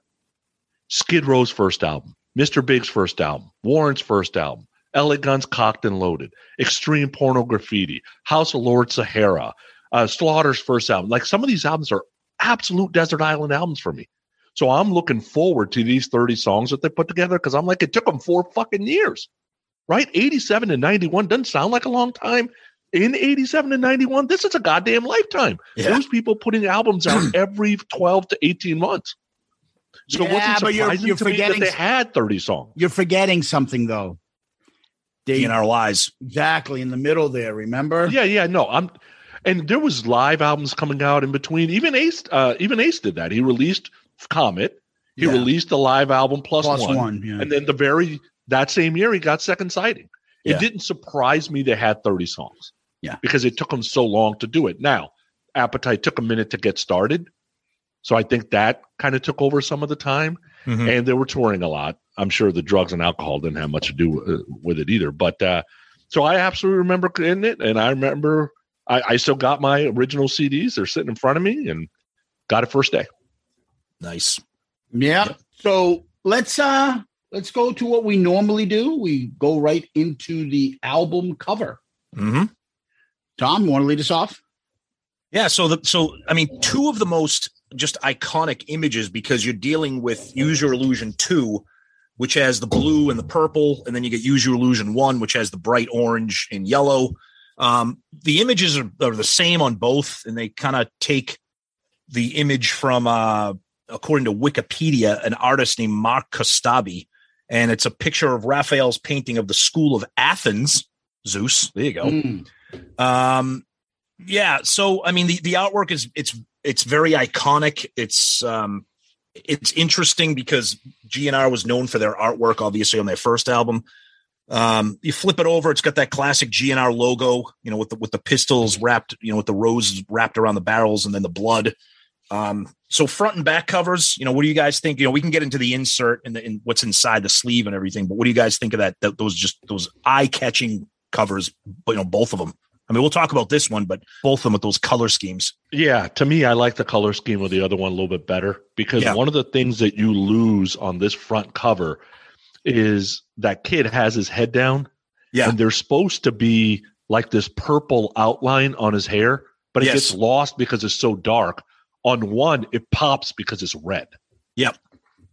Skid Row's first album, Mr. Big's first album, Warren's first album, LA Gunn's Cocked and Loaded, Extreme Porno Graffiti, House of Lords Sahara, Slaughter's first album. Like, some of these albums are absolute desert island albums for me. So I'm looking forward to these 30 songs that they put together because I'm like, it took them 4 fucking years, right? 87 to 91 doesn't sound like a long time. In 87 to 91, this is a goddamn lifetime. Yeah. Those people putting albums out every 12 to 18 months. So yeah, wasn't surprising you're to forgetting, me that they had 30 songs. You're forgetting something, though. DNR Lies. Exactly, in the middle there, remember? Yeah, no, I'm... And there was live albums coming out in between. Even Ace did that. He released Comet. He released the live album plus one. Yeah. And then that same year, he got Second Sighting. Yeah. It didn't surprise me they had 30 songs. Yeah, because it took them so long to do it. Now, Appetite took a minute to get started. So I think that kind of took over some of the time. Mm-hmm. And they were touring a lot. I'm sure the drugs and alcohol didn't have much to do with it either. But so I absolutely remember in it. And I remember... I still got my original CDs. They're sitting in front of me, and got it first day. Nice. Yeah. So let's go to what we normally do. We go right into the album cover. Mm-hmm. Tom, you want to lead us off? Yeah. So, two of the most just iconic images, because you're dealing with Use Your Illusion 2, which has the blue and the purple, and then you get Use Your Illusion 1, which has the bright orange and yellow. The images are the same on both, and they kind of take the image from, according to Wikipedia, an artist named Mark Kostabi, and it's a picture of Raphael's painting of the School of Athens, Zeus. There you go. Mm. So I mean, the artwork is it's very iconic. It's interesting because GNR was known for their artwork, obviously, on their first album. You flip it over, it's got that classic GNR logo, you know, with the pistols wrapped, you know, with the roses wrapped around the barrels and then the blood. So front and back covers, you know, what do you guys think? You know, we can get into the insert and in what's inside the sleeve and everything, but what do you guys think of that those eye-catching covers, you know, both of them? I mean, we'll talk about this one, but both of them with those color schemes. Yeah, to me, I like the color scheme of the other one a little bit better because one of the things that you lose on this front cover is that kid has his head down, and there's supposed to be like this purple outline on his hair, but it gets lost because it's so dark. On one, it pops because it's red. Yep.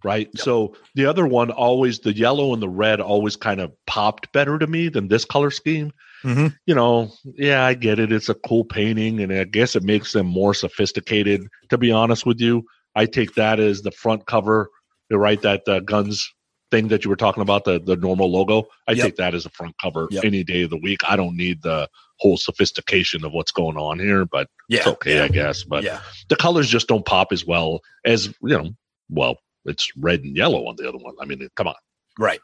Right? Yep. So the other one always, the yellow and the red always kind of popped better to me than this color scheme. Mm-hmm. You know, yeah, I get it. It's a cool painting, and I guess it makes them more sophisticated. To be honest with you, I take that as the front cover, right? That Guns thing that you were talking about, the normal logo, I take that as a front cover any day of the week. I don't need the whole sophistication of what's going on here, but it's okay, I guess. But the colors just don't pop as well as, you know, well, it's red and yellow on the other one. I mean, come on. Right.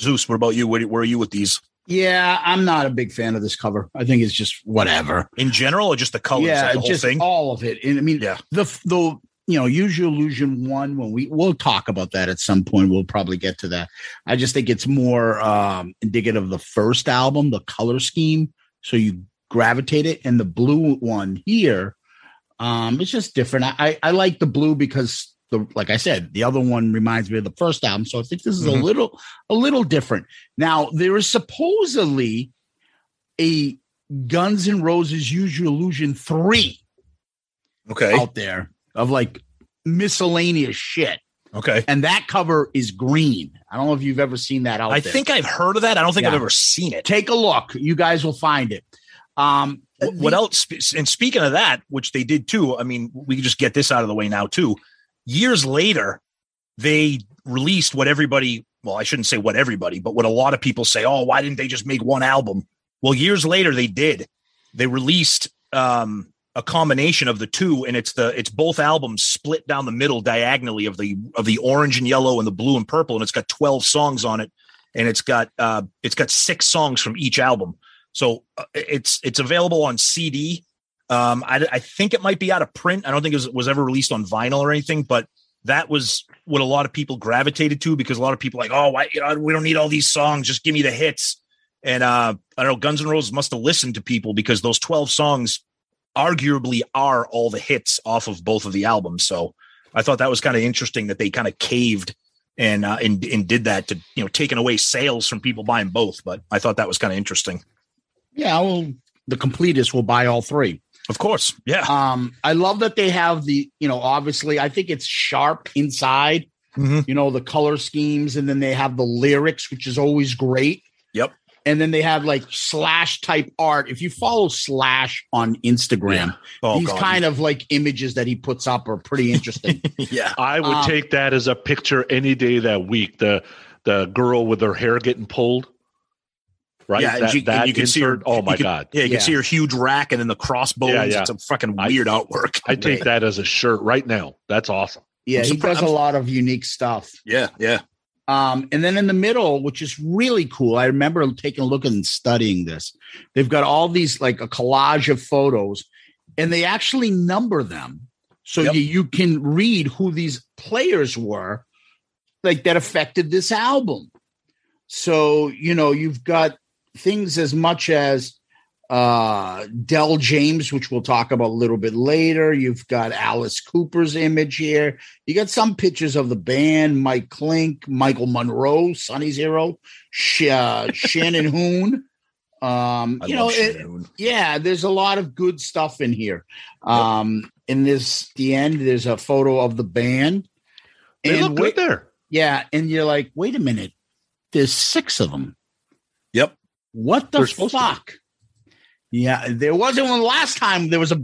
Zeus, what about you? Where are you with these? Yeah, I'm not a big fan of this cover. I think it's just whatever. In general, or just the colors? Yeah, like the whole just thing? All of it. And I mean, the you know, Use Your Illusion 1, when we'll talk about that at some point. We'll probably get to that. I just think it's more indicative of the first album, the color scheme. So you gravitate it. And the blue one here, it's just different. I like the blue because, like I said, the other one reminds me of the first album. So I think this is a little different. Now, there is supposedly a Guns N' Roses Use Your Illusion 3 out there, of like miscellaneous shit. Okay. And that cover is green. I don't know if you've ever seen that out there. I think I've heard of that. I don't think I've ever seen it. Take a look. You guys will find it. What else? And speaking of that, which they did too, I mean, we can just get this out of the way now too. Years later, they released what everybody, well, I shouldn't say what everybody, but what a lot of people say, oh, why didn't they just make one album? Well, years later, they did. They released a combination of the two, and it's both albums split down the middle diagonally of the orange and yellow and the blue and purple, and it's got 12 songs on it, and it's got 6 songs from each album. So it's available on CD. I think it might be out of print. I don't think it was ever released on vinyl or anything, but that was what a lot of people gravitated to, because a lot of people like, oh, we don't need all these songs. Just give me the hits. And I don't know, Guns N' Roses must have listened to people, because those 12 songs arguably are all the hits off of both of the albums. So I thought that was kind of interesting that they kind of caved and did that to, you know, taking away sales from people buying both. But I thought that was kind of interesting. Yeah, well, the completists will buy all 3. Of course. Yeah. I love that they have the, you know, obviously I think it's sharp inside, you know, the color schemes, and then they have the lyrics, which is always great. Yep. And then they have like Slash type art. If you follow Slash on Instagram, kind of like images that he puts up are pretty interesting. Yeah. I would take that as a picture any day that week. The girl with her hair getting pulled. Right. Yeah, and you can see her. Oh my God. Yeah, you can see her huge rack and then the crossbones. Yeah, yeah. It's a fucking weird artwork. I take that as a shirt right now. That's awesome. Yeah, he does a lot of unique stuff. Yeah, yeah. And then in the middle, which is really cool, I remember taking a look and studying this. They've got all these like a collage of photos, and they actually number them so you can read who these players were, like that affected this album. So you know you've got things as much as Del James, which we'll talk about a little bit later. You've got Alice Cooper's image here. You got some pictures of the band, Mike Klink, Michael Monroe, Sonny Zero, Shannon Hoon. You know, there's a lot of good stuff in here. In this, the end, there's a photo of the band. They look good there. Yeah, and you're like, wait a minute, there's 6 of them. Yep. What the fuck? Yeah, there wasn't one last time there was a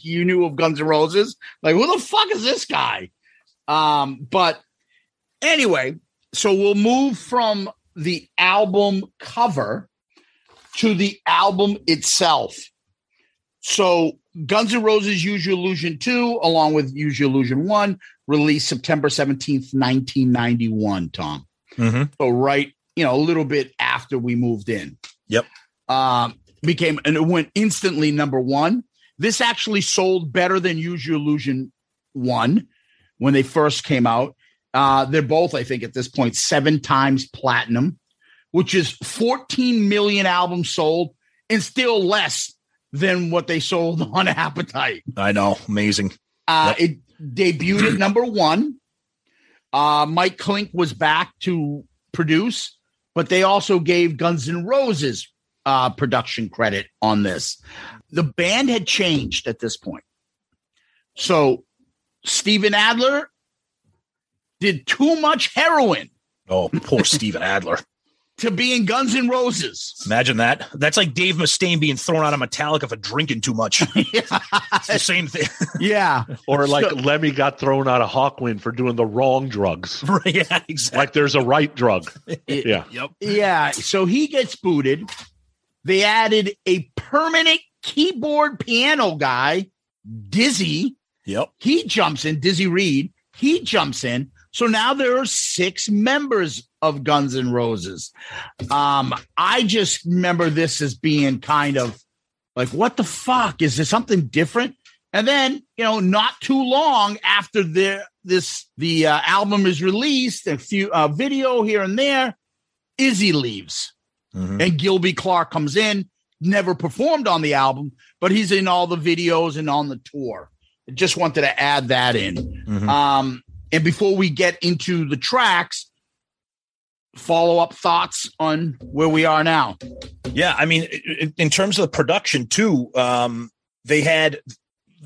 you knew of Guns N' Roses. Like, who the fuck is this guy? But anyway, so we'll move from the album cover to the album itself. So Guns N' Roses Use Your Illusion 2, along with Use Your Illusion 1, released September 17th, 1991, Tom. Mm-hmm. So right, you know, a little bit after we moved in. Yep. It went instantly number 1. This actually sold better than Use Your Illusion 1 when they first came out. They're both, I think at this point, 7 times platinum, which is 14 million albums sold and still less than what they sold on Appetite. I know. Amazing. It debuted at number 1. Mike Klink was back to produce, but they also gave Guns N' Roses production credit on this. The band had changed at this point. So Steven Adler did too much heroin. Oh, poor Steven Adler. To be in Guns N' Roses. Imagine that. That's like Dave Mustaine being thrown out of Metallica for drinking too much. It's the same thing. Yeah. Or like Lemmy got thrown out of Hawkwind for doing the wrong drugs. Yeah, exactly. Like there's a right drug. Yeah. Yep. Yeah. So he gets booted. They added a permanent keyboard piano guy, Dizzy. Yep. He jumps in. Dizzy Reed. He jumps in. So now there are 6 members of Guns N' Roses. I just remember this as being kind of like, what the fuck? Is there something different? And then, you know, not too long after the album is released, a few video here and there, Izzy leaves. Mm-hmm. And Gilby Clarke comes in, never performed on the album, but he's in all the videos and on the tour. I just wanted to add that in. Mm-hmm. And before we get into the tracks, follow-up thoughts on where we are now. Yeah, I mean, in terms of the production, too, they had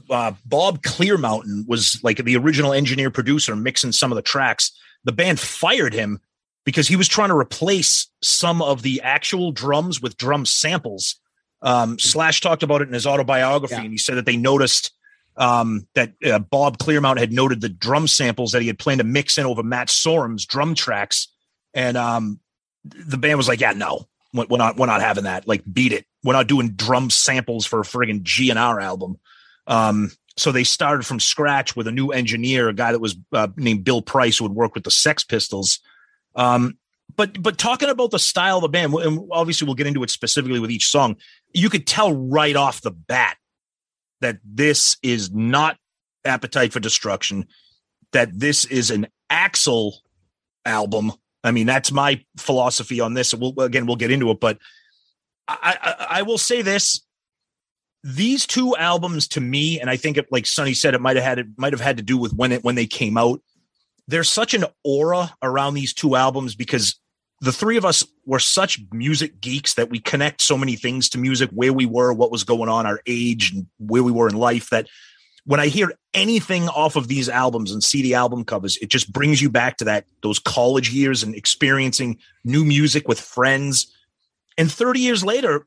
Bob Clearmountain was like the original engineer-producer mixing some of the tracks. The band fired him because he was trying to replace some of the actual drums with drum samples. Slash talked about it in his autobiography, and he said that they noticed that Bob Clearmount had noted the drum samples that he had planned to mix in over Matt Sorum's drum tracks. And the band was like, yeah, no, we're not having that. Like, beat it. we're not doing drum samples for a friggin' G&R album. So they started from scratch with a new engineer, a guy that was named Bill Price, who would work with the Sex Pistols. But talking about the style of the band, and obviously we'll get into it specifically with each song, you could tell right off the bat that this is not Appetite for Destruction, that this is an Axl album. I mean, that's my philosophy on this. We'll get into it, but I will say this. These two albums to me, and I think it, like Sonny said, it might have had to do with when they came out. There's such an aura around these two albums because the three of us were such music geeks that we connect so many things to music, where we were, what was going on, our age, and where we were in life, that when I hear anything off of these albums and see the album covers, it just brings you back to those college years and experiencing new music with friends. And 30 years later,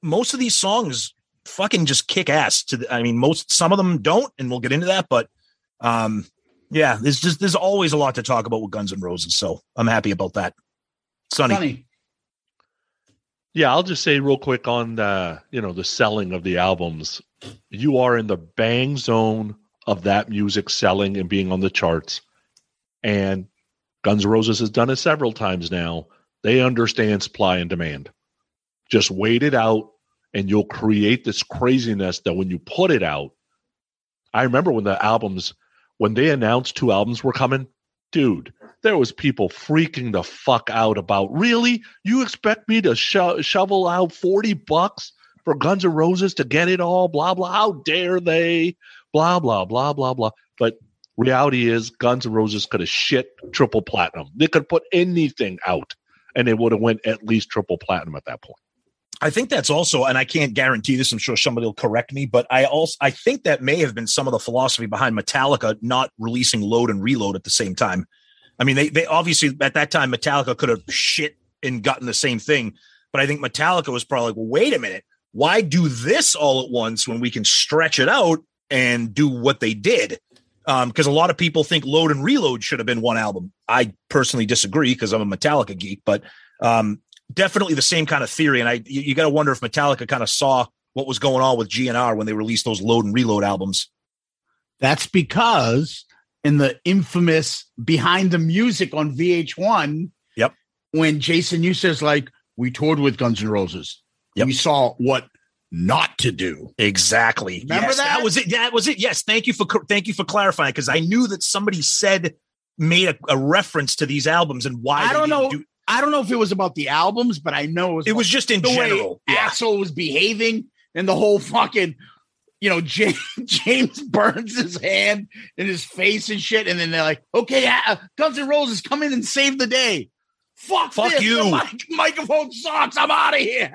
most of these songs fucking just kick ass some of them don't, and we'll get into that, but yeah, there's always a lot to talk about with Guns N' Roses, so I'm happy about that. Sonny. Yeah, I'll just say real quick on the selling of the albums. You are in the bang zone of that music selling and being on the charts, and Guns N' Roses has done it several times now. They understand supply and demand. Just wait it out, and you'll create this craziness that when you put it out, I remember when they announced two albums were coming, dude, there was people freaking the fuck out about, really? You expect me to shovel out $40 for Guns N' Roses to get it all? Blah, blah. How dare they? Blah, blah, blah, blah, blah. But reality is Guns N' Roses could have shit triple platinum. They could put anything out, and it would have went at least triple platinum at that point. I think that's also, and I can't guarantee this, I'm sure somebody will correct me, but I think that may have been some of the philosophy behind Metallica not releasing Load and Reload at the same time. I mean, they obviously, at that time, Metallica could have shit and gotten the same thing, but I think Metallica was probably like, well, wait a minute, why do this all at once when we can stretch it out and do what they did? Because a lot of people think Load and Reload should have been one album. I personally disagree because I'm a Metallica geek, but definitely the same kind of theory. And you got to wonder if Metallica kind of saw what was going on with G&R when they released those Load and Reload albums. That's because in the infamous Behind the Music on VH1, yep, when Jason Newsted like, we toured with Guns N' Roses. Yep. We saw what not to do. Exactly. Remember yes, that? That was it. That was it. Yes. Thank you for clarifying. Cause I knew that somebody made a reference to these albums and why I don't know. I don't know if it was about the albums, but I know it was just in the general way Axl was behaving and the whole fucking, James Burns' hand in his face and shit. And then they're like, okay, Guns N' Roses, come in and save the day. Fuck this. You. Microphone sucks. I'm out of here.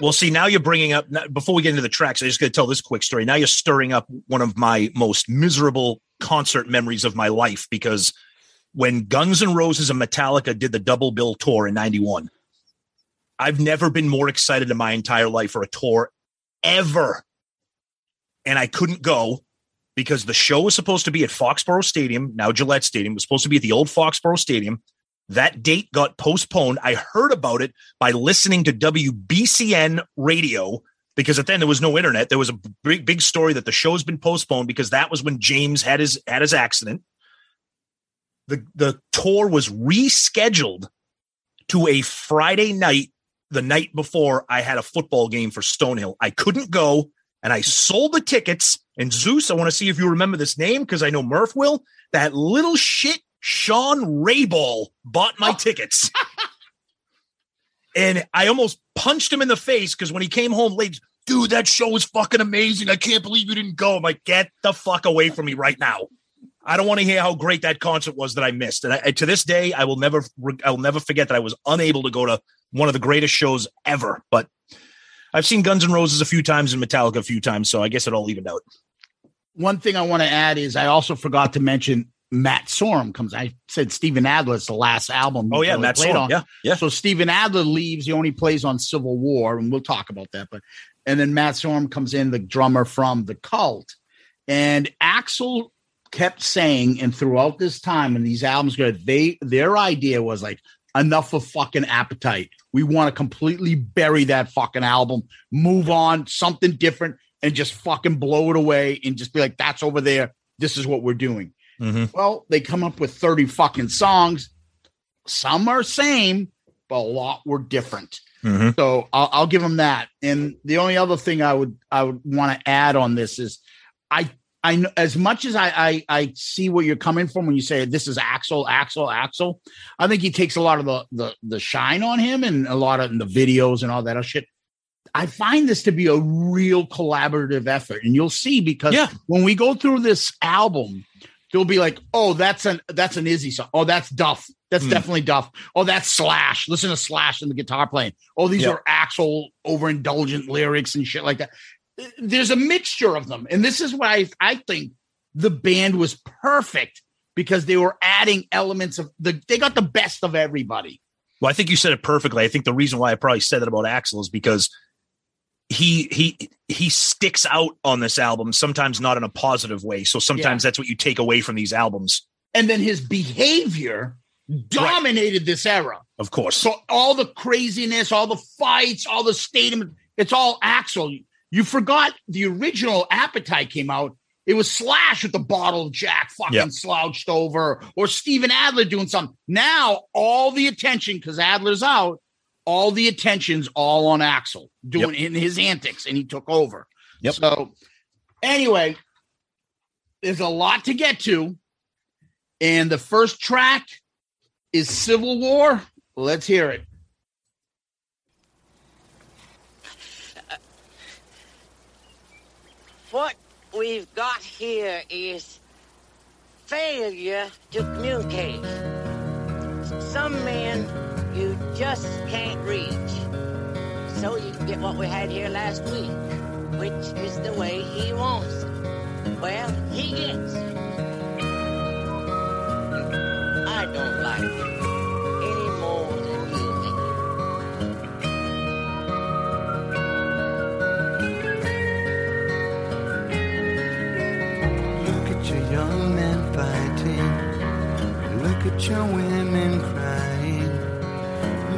Well, see, now you're bringing up, before we get into the tracks, I'm just going to tell this quick story. Now you're stirring up one of my most miserable concert memories of my life, because when Guns N' Roses and Metallica did the double bill tour in 91, I've never been more excited in my entire life for a tour ever. And I couldn't go because the show was supposed to be at Foxborough Stadium, now Gillette Stadium, was supposed to be at the old Foxborough Stadium. That date got postponed. I heard about it by listening to WBCN radio, because at then there was no internet. There was a big, big story that the show's been postponed because that was when James had his accident. The tour was rescheduled to a Friday night, the night before I had a football game for Stonehill. I couldn't go, and I sold the tickets. And Zeus, I want to see if you remember this name, because I know Murph will. That little shit, Sean Rayball, bought my tickets. And I almost punched him in the face, because when he came home late, dude, that show was fucking amazing. I can't believe you didn't go. I'm like, get the fuck away from me right now. I don't want to hear how great that concert was that I missed. And to this day, I will never forget that I was unable to go to one of the greatest shows ever. But I've seen Guns N' Roses a few times and Metallica a few times, so I guess it all evened out. One thing I want to add is I also forgot to mention Matt Sorum comes. I said Steven Adler's the last album. Oh, yeah, Matt Sorum. Yeah. So Steven Adler leaves. He only plays on Civil War, and we'll talk about that. And then Matt Sorum comes in, the drummer from The Cult. And Axl kept saying, and throughout this time and these albums, their idea was like, Enough of fucking Appetite. We want to completely bury that fucking album, move on, something different, and just fucking blow it away and just be like, that's over there. This is what we're doing. Mm-hmm. Well, they come up with 30 fucking songs. Some are same, but a lot were different. Mm-hmm. So I'll give them that. And the only other thing I would want to add on this is I know, as much as I see where you're coming from when you say this is Axl. I think he takes a lot of the shine on him and a lot of the videos and all that shit. I find this to be a real collaborative effort, and you'll see because when we go through this album, they'll be like, "Oh, that's an Izzy song. Oh, that's Duff. That's definitely Duff. Oh, that's Slash. Listen to Slash and the guitar playing. Oh, these are Axl overindulgent lyrics and shit like that." There's a mixture of them, and this is why I think the band was perfect because they were adding elements of they got the best of everybody. Well, I think you said it perfectly. I think the reason why I probably said that about Axl is because he sticks out on this album, sometimes not in a positive way. So sometimes that's what you take away from these albums. And then his behavior dominated this era. Of course. So all the craziness, all the fights, all the stadium, it's all Axl. You forgot the original Appetite came out. It was Slash with the bottle of Jack fucking slouched over or Steven Adler doing something. Now all the attention, because Adler's out, all the attention's all on Axl doing in his antics, and he took over. Yep. So anyway, there's a lot to get to. And the first track is Civil War. Let's hear it. What we've got here is failure to communicate. Some men you just can't reach. So you get what we had here last week, which is the way he wants it. Well, he gets it. I don't like it any more than you. Young men fighting, look at your women crying,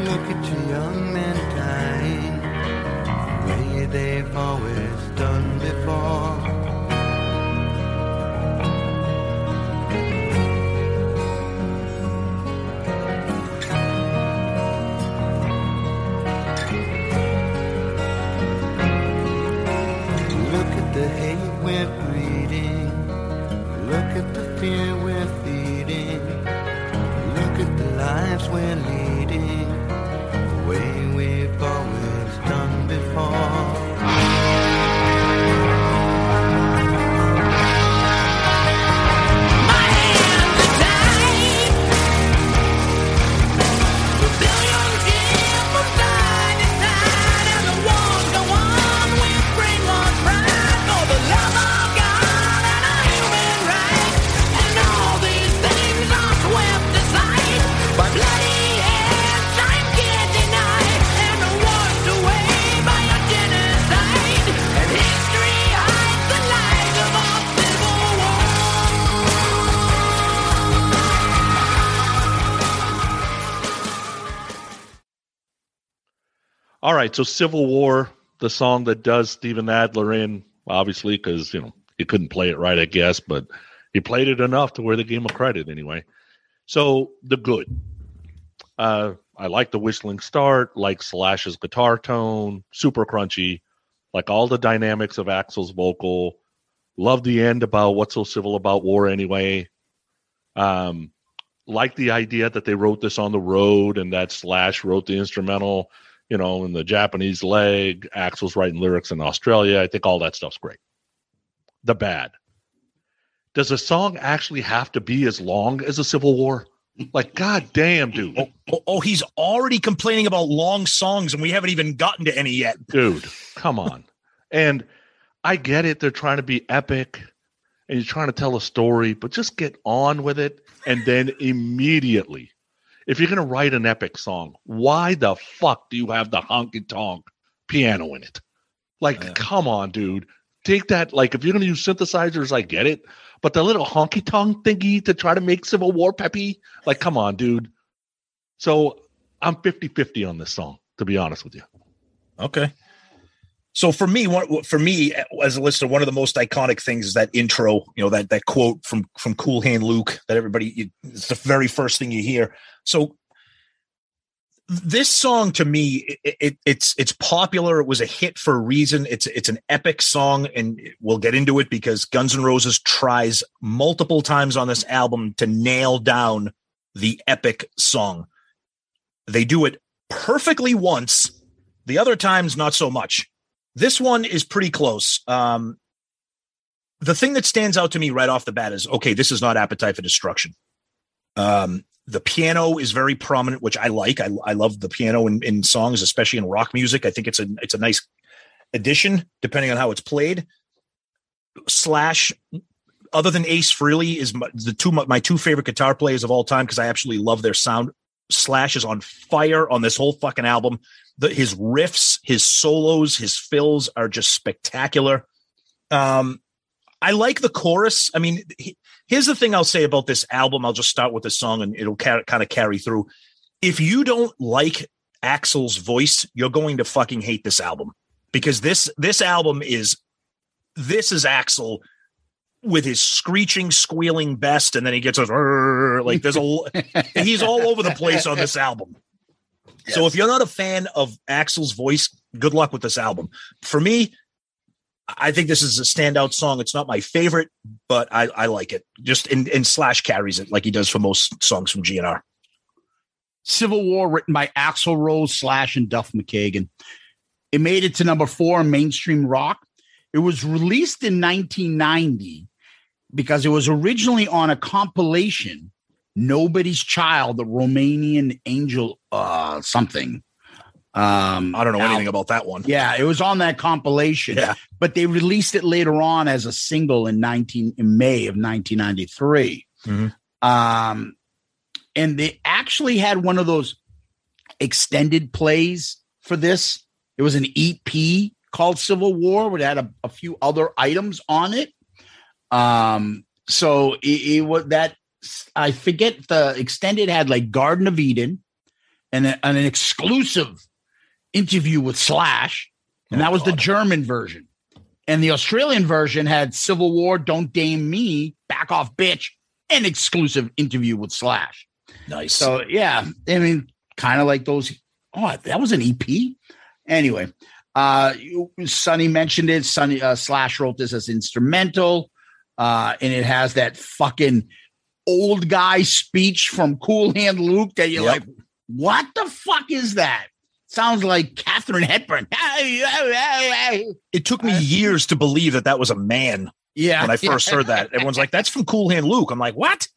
look at your young men dying, the way they've always done before. Look at the hate we're breeding, look at the fear we're feeding, look at the lives we're leading, the way we've always done before. All right, so Civil War, the song that does Steven Adler in, obviously, because, you know, he couldn't play it right, I guess, but he played it enough to where they gave him credit anyway. So, the good. I like the whistling start, like Slash's guitar tone, super crunchy, like all the dynamics of Axl's vocal. Love the end about what's so civil about war anyway. Like the idea that they wrote this on the road and that Slash wrote the instrumental, you know, in the Japanese leg, Axl's writing lyrics in Australia. I think all that stuff's great. The bad. Does a song actually have to be as long as a Civil War? Like, goddamn, dude. Oh, he's already complaining about long songs, and we haven't even gotten to any yet. Dude, come on. And I get it. They're trying to be epic, and you're trying to tell a story, but just get on with it, and then immediately... If you're going to write an epic song, why the fuck do you have the honky-tonk piano in it? Like, come on, dude. Take that. Like, if you're going to use synthesizers, I get it. But the little honky-tonk thingy to try to make Civil War peppy? Like, come on, dude. So I'm 50-50 on this song, to be honest with you. Okay. So for me, as a listener, one of the most iconic things is that intro, you know, that quote from Cool Hand Luke that it's the very first thing you hear. So this song to me, it's popular. It was a hit for a reason. It's an epic song, and we'll get into it because Guns N' Roses tries multiple times on this album to nail down the epic song. They do it perfectly once. The other times, not so much. This one is pretty close. The thing that stands out to me right off the bat is, okay, this is not Appetite for Destruction. The piano is very prominent, which I like. I love the piano in songs, especially in rock music. I think it's a nice addition, depending on how it's played. Slash, other than Ace Frehley, is my two favorite guitar players of all time because I absolutely love their sound. Slash is on fire on this whole fucking album. His riffs, his solos, his fills are just spectacular. I like the chorus. I mean, here's the thing I'll say about this album. I'll just start with this song and it'll kind of carry through. If you don't like Axl's voice, you're going to fucking hate this album, because this album is Axl with his screeching, squealing best. And then he gets like he's all over the place on this album. Yes. So if you're not a fan of Axl's voice, good luck with this album. For me, I think this is a standout song. It's not my favorite, but I like it. Just in Slash carries it like he does for most songs from GNR. Civil War, written by Axl Rose, Slash, and Duff McKagan. It made it to number 4 in mainstream rock. It was released in 1990 because it was originally on a compilation, Nobody's Child, the Romanian Angel something. I don't know anything about that one. Yeah, it was on that compilation. Yeah. But they released it later on as a single in May of 1993. Mm-hmm. And they actually had one of those extended plays for this. It was an EP called Civil War, which had a few other items on it. So it was that. I forget, the extended had like Garden of Eden and an exclusive interview with Slash. And that was the German version. And the Australian version had Civil War, Don't Dame Me, Back Off Bitch, and exclusive interview with Slash. Nice. So, yeah, I mean, kind of like those. Oh, that was an EP. Anyway, Sonny mentioned it. Sonny Slash wrote this as instrumental. And it has that fucking old guy speech from Cool Hand Luke that you're like, what the fuck is that? Sounds like Katharine Hepburn. It took me years to believe that was a man. Yeah. When I first heard that, everyone's like, that's from Cool Hand Luke. I'm like, what?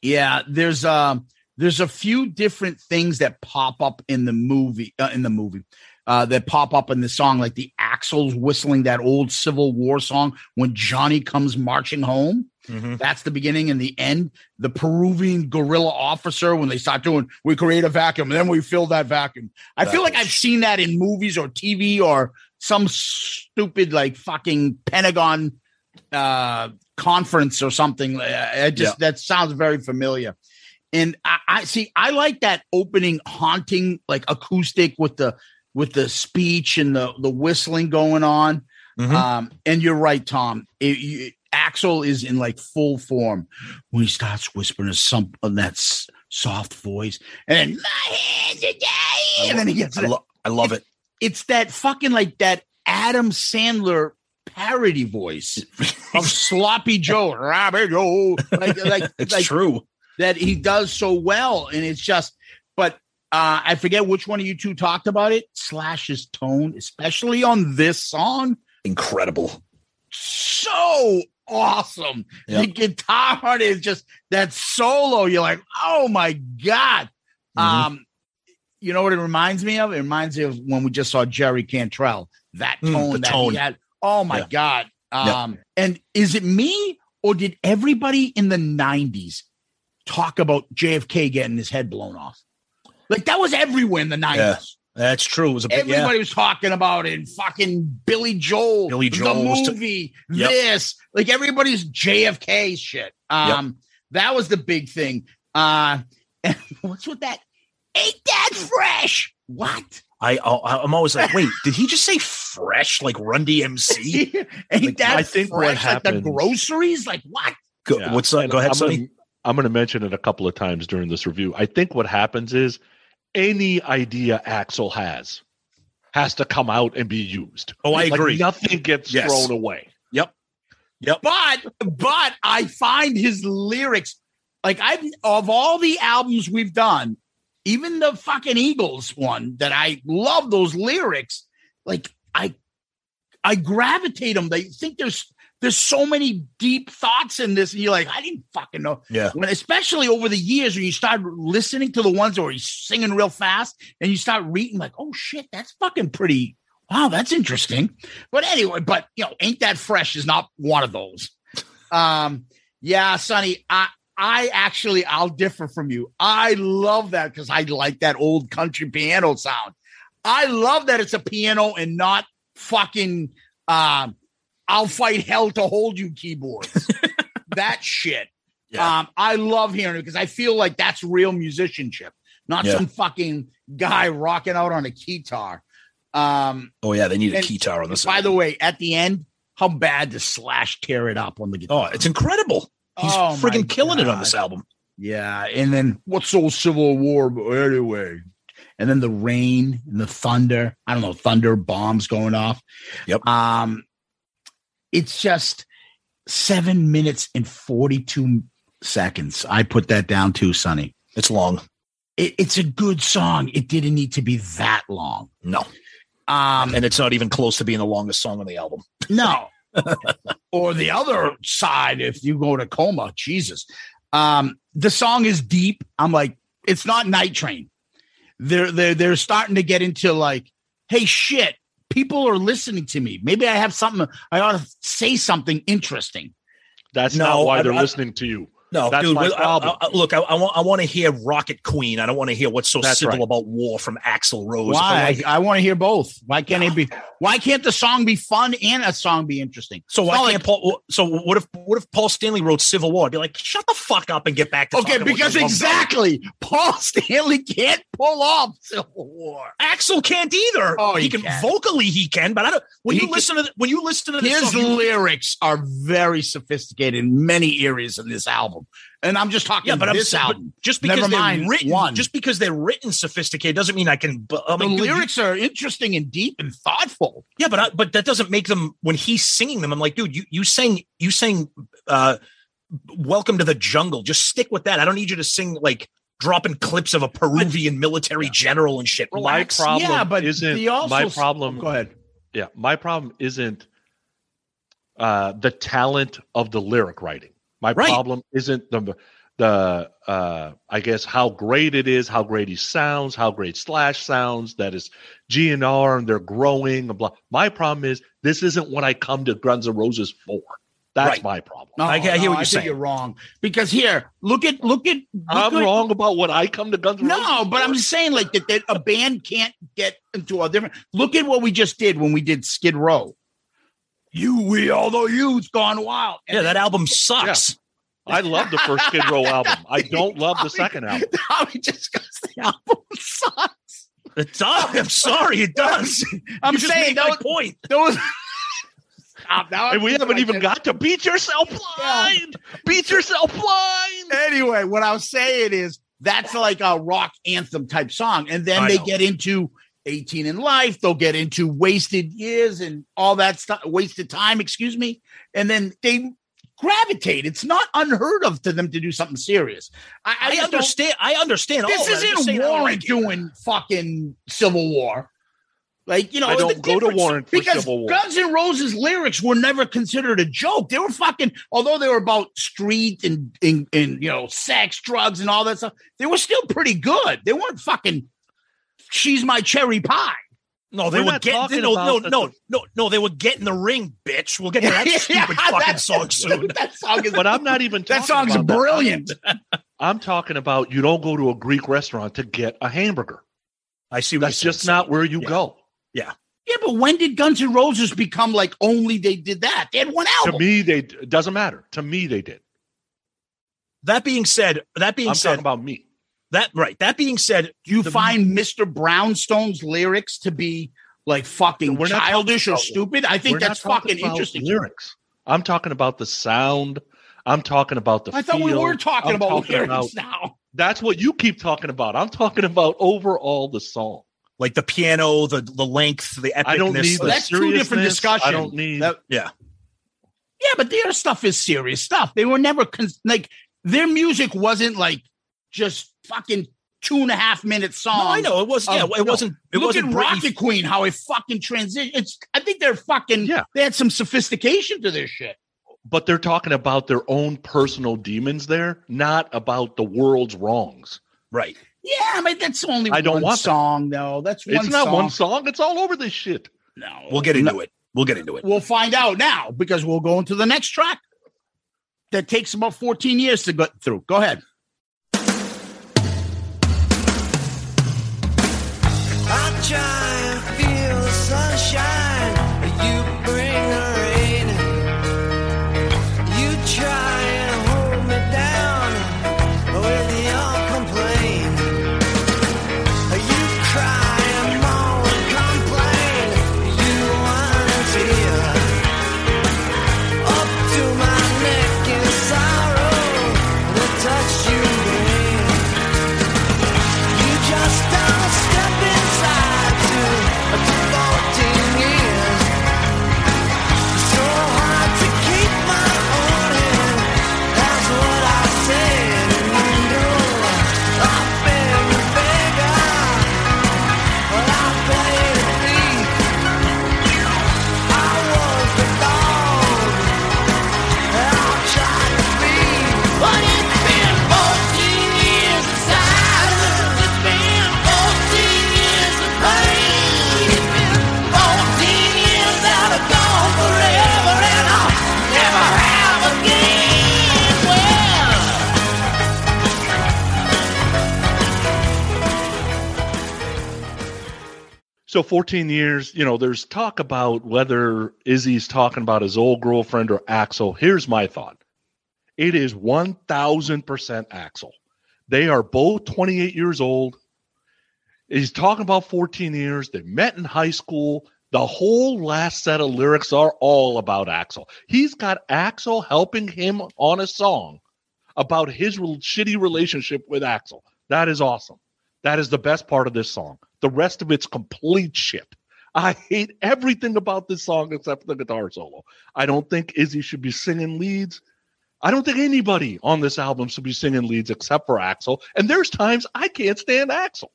Yeah. There's a few different things that pop up in the movie, that pop up in the song, like the Axls whistling that old Civil War song, When Johnny Comes Marching Home. Mm-hmm. That's the beginning and the end. The Peruvian guerrilla officer, when they start doing, we create a vacuum and then we fill that vacuum. I feel like I've seen that in movies or TV or some stupid like fucking Pentagon conference or something. That sounds very familiar. And I like that opening haunting, like acoustic with the speech and the whistling going on. Mm-hmm. And you're right, Tom. Axl is in like full form when he starts whispering on that soft voice, and then my hands are dying, and then he gets. I love it. It's that fucking like that Adam Sandler parody voice of Sloppy Joe, Robert Joe. It's like true that he does so well, and it's just. But I forget which one of you two talked about it. Slash's tone, especially on this song, incredible. So awesome. Yep. The guitar part is just that solo. You're like, oh my God. Mm-hmm. You know what it reminds me of? It reminds me of when we just saw Jerry Cantrell, that tone he had. Oh my God. And is it me or did everybody in the 90s talk about JFK getting his head blown off? Like that was everywhere in the 90s. Yeah. That's true. It was everybody was talking about it. And fucking Billy Joel, the movie, this, like everybody's JFK shit. That was the big thing. What's with that Ain't that fresh? What? I'm always like, wait, did he just say fresh like Run DMC? Ain't like, that I think fresh? What happened, like the groceries? Like what? Go, yeah. What's up? Go ahead, Sonny. I'm going to mention it a couple of times during this review. I think what happens is any idea Axel has to come out and be used. Oh, I agree. Nothing gets thrown away. Yep. But I find his lyrics, like of all the albums we've done, even the fucking Eagles one that I love those lyrics. Like I gravitate them. They think there's so many deep thoughts in this. And you're like, I didn't fucking know. Yeah. When, especially over the years when you start listening to the ones where he's singing real fast and you start reading like, oh shit, that's fucking pretty. Wow, that's interesting. But anyway, Ain't That Fresh is not one of those. Yeah, Sonny, I'll differ from you. I love that because I like that old country piano sound. I love that it's a piano and not fucking I'll Fight Hell to Hold You keyboards. That shit. Yeah. I love hearing it because I feel like that's real musicianship, not some fucking guy rocking out on a guitar. They need a guitar on this. By the way, at the end, how bad does Slash tear it up on the guitar? Oh, it's incredible. He's friggin' killing it on this album. Yeah, and then what's so Civil War, but anyway. And then the rain and the thunder. I don't know, thunder bombs going off. Yep. It's just 7 minutes and 42 seconds. I put that down too, Sonny. It's long. It's a good song. It didn't need to be that long. No. And it's not even close to being the longest song on the album. No. Or the other side, if you go to Coma, Jesus. The song is deep. I'm like, it's not Night Train. They're starting to get into like, hey, shit, people are listening to me. Maybe I have something. I ought to say something interesting. That's not why they're listening to you. No, that's dude. My problem. I want to hear Rocket Queen. I don't want to hear what's so civil about war from Axl Rose. Why? I want to hear both. Why can't the song be fun and a song be interesting? So why can't Paul? So what if Paul Stanley wrote Civil War? I'd be like, shut the fuck up and get back to talking because exactly Paul Stanley can't pull off Civil War. Axl can't either. Oh, he can vocally. He can, but I don't. When you listen to his song, lyrics are very sophisticated in many areas in this album. And I'm just talking about this album. But just because they're written sophisticated doesn't mean I can. The lyrics are interesting and deep and thoughtful. Yeah, but that doesn't make them. When he's singing them, I'm like, dude, you sang "Welcome to the Jungle." Just stick with that. I don't need you to sing like dropping clips of a Peruvian military general and shit. Relax. My problem isn't. My problem. Go ahead. Yeah, my problem isn't the talent of the lyric writing. My problem isn't the I guess how great it is, how great he sounds, how great Slash sounds. That is G&R and they're growing. And blah. My problem is this isn't what I come to Guns N' Roses for. That's my problem. No, I hear what you're saying. You're wrong because here, look at. I'm wrong about what I come to Guns N' Roses. No, but I'm just saying like that a band can't get into a different. Look at what we just did when we did Skid Row. Although You's Gone Wild. And that album sucks. Yeah. I love the first Skid Row album. I don't love the second album. Just because the album sucks. It does. I'm sorry, it does. I'm saying that point. And we haven't even got to Beat Yourself Blind. Yeah. Beat Yourself Blind. Anyway, what I was saying is that's like a rock anthem type song. And then they get into 18 in Life, they'll get into Wasted Years and all that stuff, Wasted Time, excuse me. And then they gravitate. It's not unheard of to them to do something serious. I understand. This isn't Warren doing fucking Civil War. Like, you know, I don't go to Warren for Civil War. Guns N' Roses lyrics were never considered a joke. They were fucking, although they were about street and you know, sex, drugs, and all that stuff, they were still pretty good. They weren't fucking She's My Cherry Pie. No, they were getting they were getting the ring, bitch. We'll get to that stupid fucking song soon. That song is, but I'm not even talking about that. That song's brilliant. I'm talking about you don't go to a Greek restaurant to get a hamburger. I see what you're saying. That's just not where you go. Yeah. Yeah, but when did Guns N' Roses become like only they did that? They had one album. To me, it doesn't matter. To me, they did. That being said, I'm talking about me. That right. That being said, you find Mr. Brownstone's lyrics to be like fucking childish or stupid. I think that's fucking interesting lyrics. I'm talking about the sound. I'm talking about the. I thought we were talking about lyrics now. That's what you keep talking about. I'm talking about overall the song, like the piano, the length, the epicness. I don't need that's two different discussions. I don't need that. Yeah. Yeah, but their stuff is serious stuff. They were never like their music wasn't like just fucking 2.5 minute songs. No, I know it was. Yeah, it wasn't. It look wasn't at Rocket Queen, how it fucking transitioned. It's. I think they're fucking. Yeah. They had some sophistication to their shit. But they're talking about their own personal demons there, not about the world's wrongs. Right. Yeah, but that's only one song, though. That's one song. It's not one song. It's all over this shit. No. We'll get into it. We'll get into it. We'll find out now because we'll go into the next track that takes about 14 years to get through. Go ahead. I try to feel the sunshine, but you bring the rain. You try and hold me down with your complaint. You cry and moan and complain. You wanna feel up to my neck in sorrow. The touch you bring, you just don't step inside to a 14 years. So hard to keep my own hand. That's what I said, and you know I've been a beggar. Well, I've played a thief. I was the dog that I tried to be. But it's been 14 years of silence. It's been 14 years of pain. It's been 14 years that are gone forever, and I'll never have again. Well. So 14 years, you know, there's talk about whether Izzy's talking about his old girlfriend or Axl. Here's my thought. It is 1,000% Axl. They are both 28 years old. He's talking about 14 years. They met in high school. The whole last set of lyrics are all about Axl. He's got Axl helping him on a song about his shitty relationship with Axl. That is awesome. That is the best part of this song. The rest of it's complete shit. I hate everything about this song except for the guitar solo. I don't think Izzy should be singing leads. I don't think anybody on this album should be singing leads except for Axl. And there's times I can't stand Axl,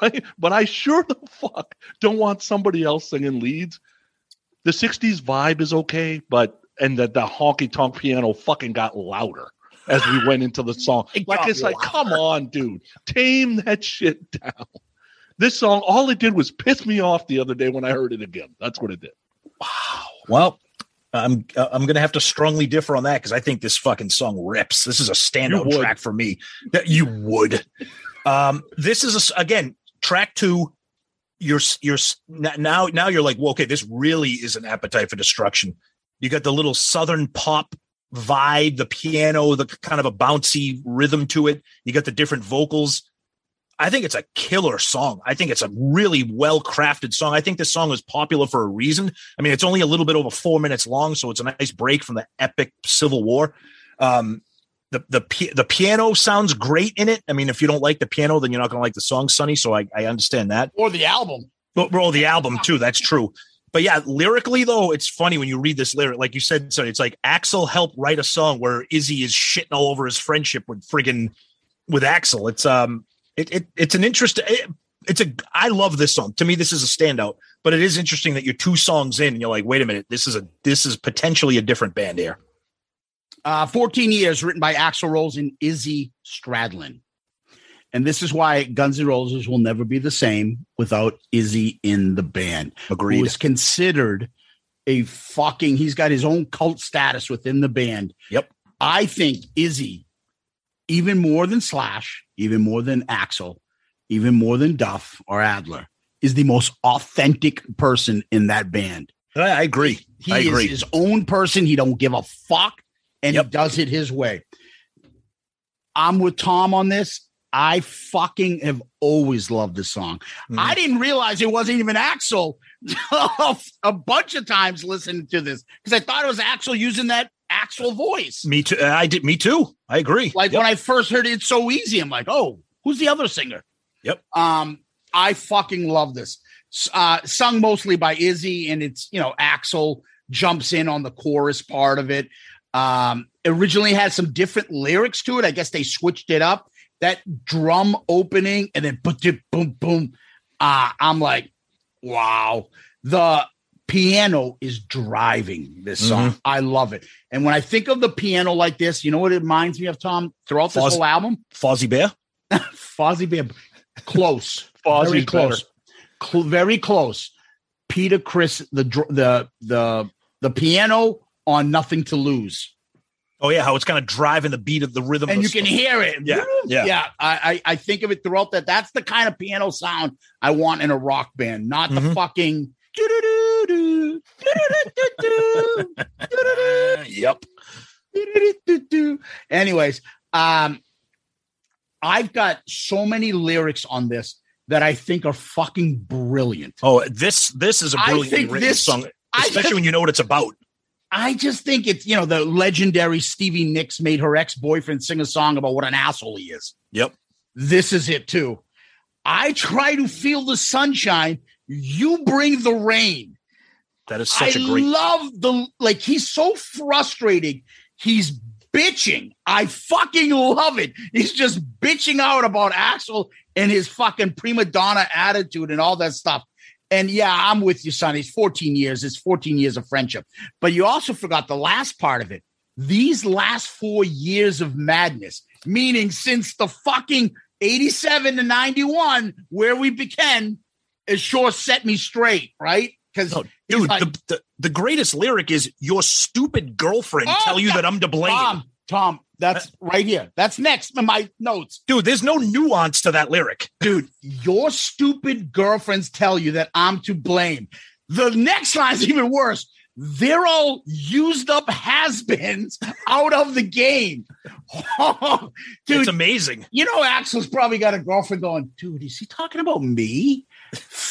right? But I sure the fuck don't want somebody else singing leads. The 60s vibe is okay, but and the honky-tonk piano fucking got louder as we went into the song. Like, it's like, come on, dude. Tame that shit down. This song, all it did was piss me off the other day when I heard it again. That's what it did. Wow. Well, I'm gonna have to strongly differ on that because I think this fucking song rips. This is a standout track for me. That you would. This is again track two. You're now you're like, well, okay, this really is an appetite for destruction. You got the little southern pop vibe, the piano, the kind of a bouncy rhythm to it. You got the different vocals. I think it's a killer song. I think it's a really well-crafted song. I think this song was popular for a reason. I mean, it's only a little bit over 4 minutes long, so it's a nice break from the epic Civil War. The piano sounds great in it. I mean, if you don't like the piano, then you're not going to like the song, Sonny, so I understand that. Or the album. Or the album, too. That's true. But yeah, lyrically, though, it's funny when you read this lyric. Like you said, Sonny, it's like Axl helped write a song where Izzy is shitting all over his friendship with Axl. It's It's an interesting. I love this song. To me, this is a standout. But it is interesting that you're two songs in and you're like, wait a minute, this is potentially a different band here. 14 years, written by Axl Rose and Izzy Stradlin, and this is why Guns N' Roses will never be the same without Izzy in the band. Agreed. Who is considered a fucking. He's got his own cult status within the band. Yep. I think Izzy, even more than Slash, even more than Axl, even more than Duff or Adler, is the most authentic person in that band. I agree. He is his own person. He don't give a fuck, and he does it his way. I'm with Tom on this. I fucking have always loved this song. Mm-hmm. I didn't realize it wasn't even Axl a bunch of times listening to this because I thought it was Axl using that Axl voice. Me too. I did. Me too. I agree. Like when I first heard It's So Easy, I'm like, oh, who's the other singer? Yep. I fucking love this. Sung mostly by Izzy, and it's, you know, Axl jumps in on the chorus part of it. Originally had some different lyrics to it. I guess they switched it up. That drum opening and then boom, boom. I'm like, wow. The piano is driving this song. Mm-hmm. I love it. And when I think of the piano like this, you know what it reminds me of, Tom? Throughout this whole album? Fozzie Bear? Fozzie Bear. Close. Very close. Very close. Peter Criss, the piano on Nothing to Lose. Oh, yeah, how it's kind of driving the beat of the rhythm. And you can hear it. Yeah. I think of it throughout that. That's the kind of piano sound I want in a rock band, not the fucking. Yep. Anyways, I've got so many lyrics on this that I think are fucking brilliant. Oh, this is a brilliantly written song, especially when you know what it's about. I just think it's, you know, the legendary Stevie Nicks made her ex-boyfriend sing a song about what an asshole he is. Yep. This is it, too. I try to feel the sunshine. You bring the rain. That is such a great. I love the, like, he's so frustrating. He's bitching. I fucking love it. He's just bitching out about Axl and his fucking prima donna attitude and all that stuff. And yeah, I'm with you, son. He's 14 years. It's 14 years of friendship. But you also forgot the last part of it. These last 4 years of madness, meaning since the fucking 87 to 91, where we began, it sure set me straight, right? Because dude, like, the greatest lyric is your stupid girlfriend tell you that I'm to blame. Tom, that's right here. That's next in my notes. Dude, there's no nuance to that lyric. Dude, your stupid girlfriends tell you that I'm to blame. The next line's even worse. They're all used up has-beens out of the game. Oh, dude, it's amazing. You know, Axel's probably got a girlfriend going, dude, is he talking about me?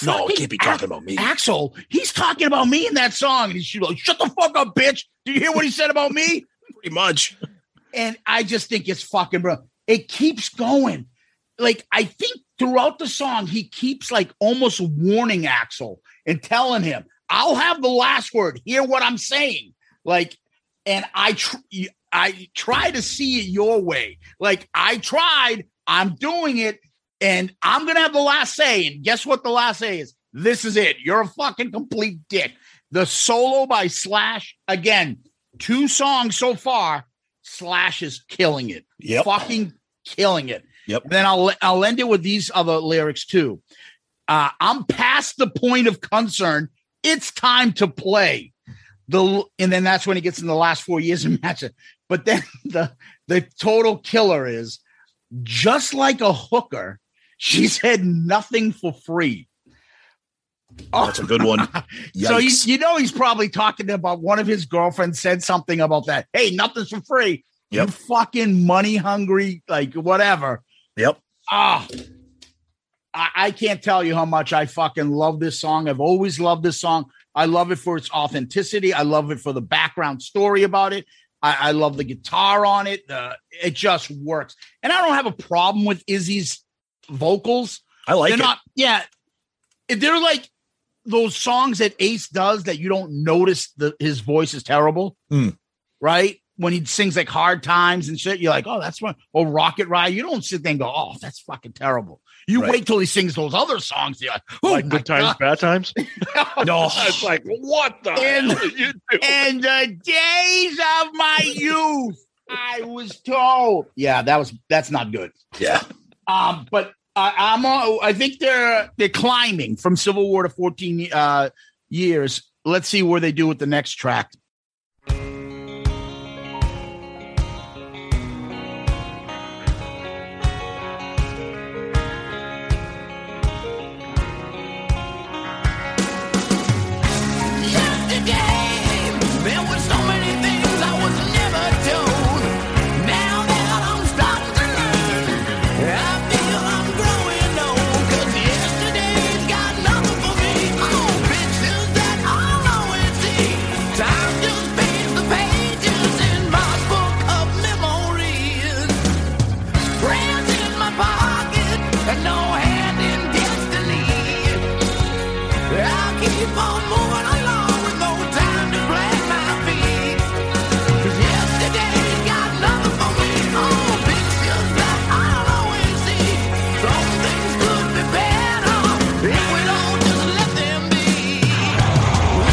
No, he can't be talking about me. Axel, he's talking about me in that song. And she's like, shut the fuck up, bitch. Do you hear what he said about me? Pretty much. And I just think it's fucking bro. It keeps going. Like, I think throughout the song, he keeps like almost warning Axl and telling him, I'll have the last word. Hear what I'm saying. Like, and I try to see it your way. Like, I tried. I'm doing it. And I'm going to have the last say. And guess what the last say is? This is it. You're a fucking complete dick. The solo by Slash. Again, 2 songs so far. Slash is killing it. Yep. Fucking killing it. Yep. And then I'll end it with these other lyrics too. I'm past the point of concern. It's time to play. And then that's when he gets in the last 4 years and match it. But then the total killer is just like a hooker. She's had nothing for free. Oh. That's a good one. Yikes. So you know he's probably talking about one of his girlfriends said something about that. Hey, nothing's for free. Yep. You fucking money hungry, like whatever. Yep. Ah, oh, I can't tell you how much I fucking love this song. I've always loved this song. I love it for its authenticity. I love it for the background story about it. I love the guitar on it. It just works. And I don't have a problem with Izzy's vocals. I like it. They're like those songs that Ace does that you don't notice his voice is terrible, right? When he sings like Hard Times and shit, you're like, oh, that's one. Or Rocket Ride, you don't sit there and go, oh, that's fucking terrible. You wait till he sings those other songs. You're like, oh, like Good Times, Bad Times? No. It's like, what the hell did you do? In the days of my youth, I was told. Yeah, that's not good. Yeah. But I think they're climbing from Civil War to 14 years. Let's see where they do with the next track. Yesterday, there was so many things I was never told. Now that I'm starting to learn, keep on moving along with no time to plant my feet. 'Cause yesterday got nothing for me, oh, pictures that I'll always see. Some things could be better if we don't just let them be. Ooh,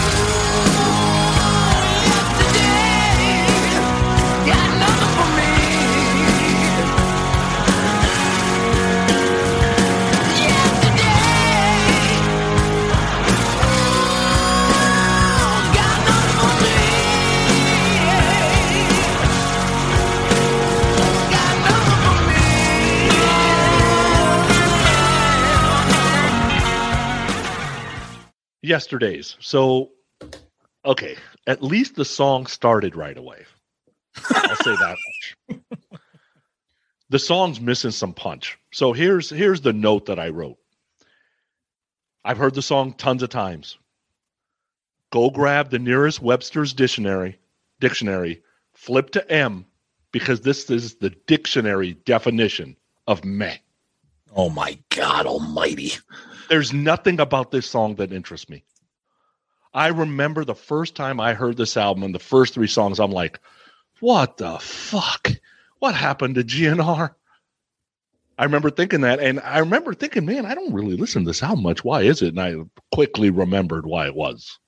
yesterday got nothing for me. Yesterdays. So, okay, at least the song started right away. I'll say that much. The song's missing some punch. So here's the note that I wrote. I've heard the song tons of times. Go grab the nearest Webster's dictionary, flip to M, because this is the dictionary definition of meh. Oh my God almighty. There's nothing about this song that interests me. I remember the first time I heard this album and the first three songs, I'm like, what the fuck? What happened to GNR? I remember thinking that, and I remember thinking, man, I don't really listen to this album much. Why is it? And I quickly remembered why it was.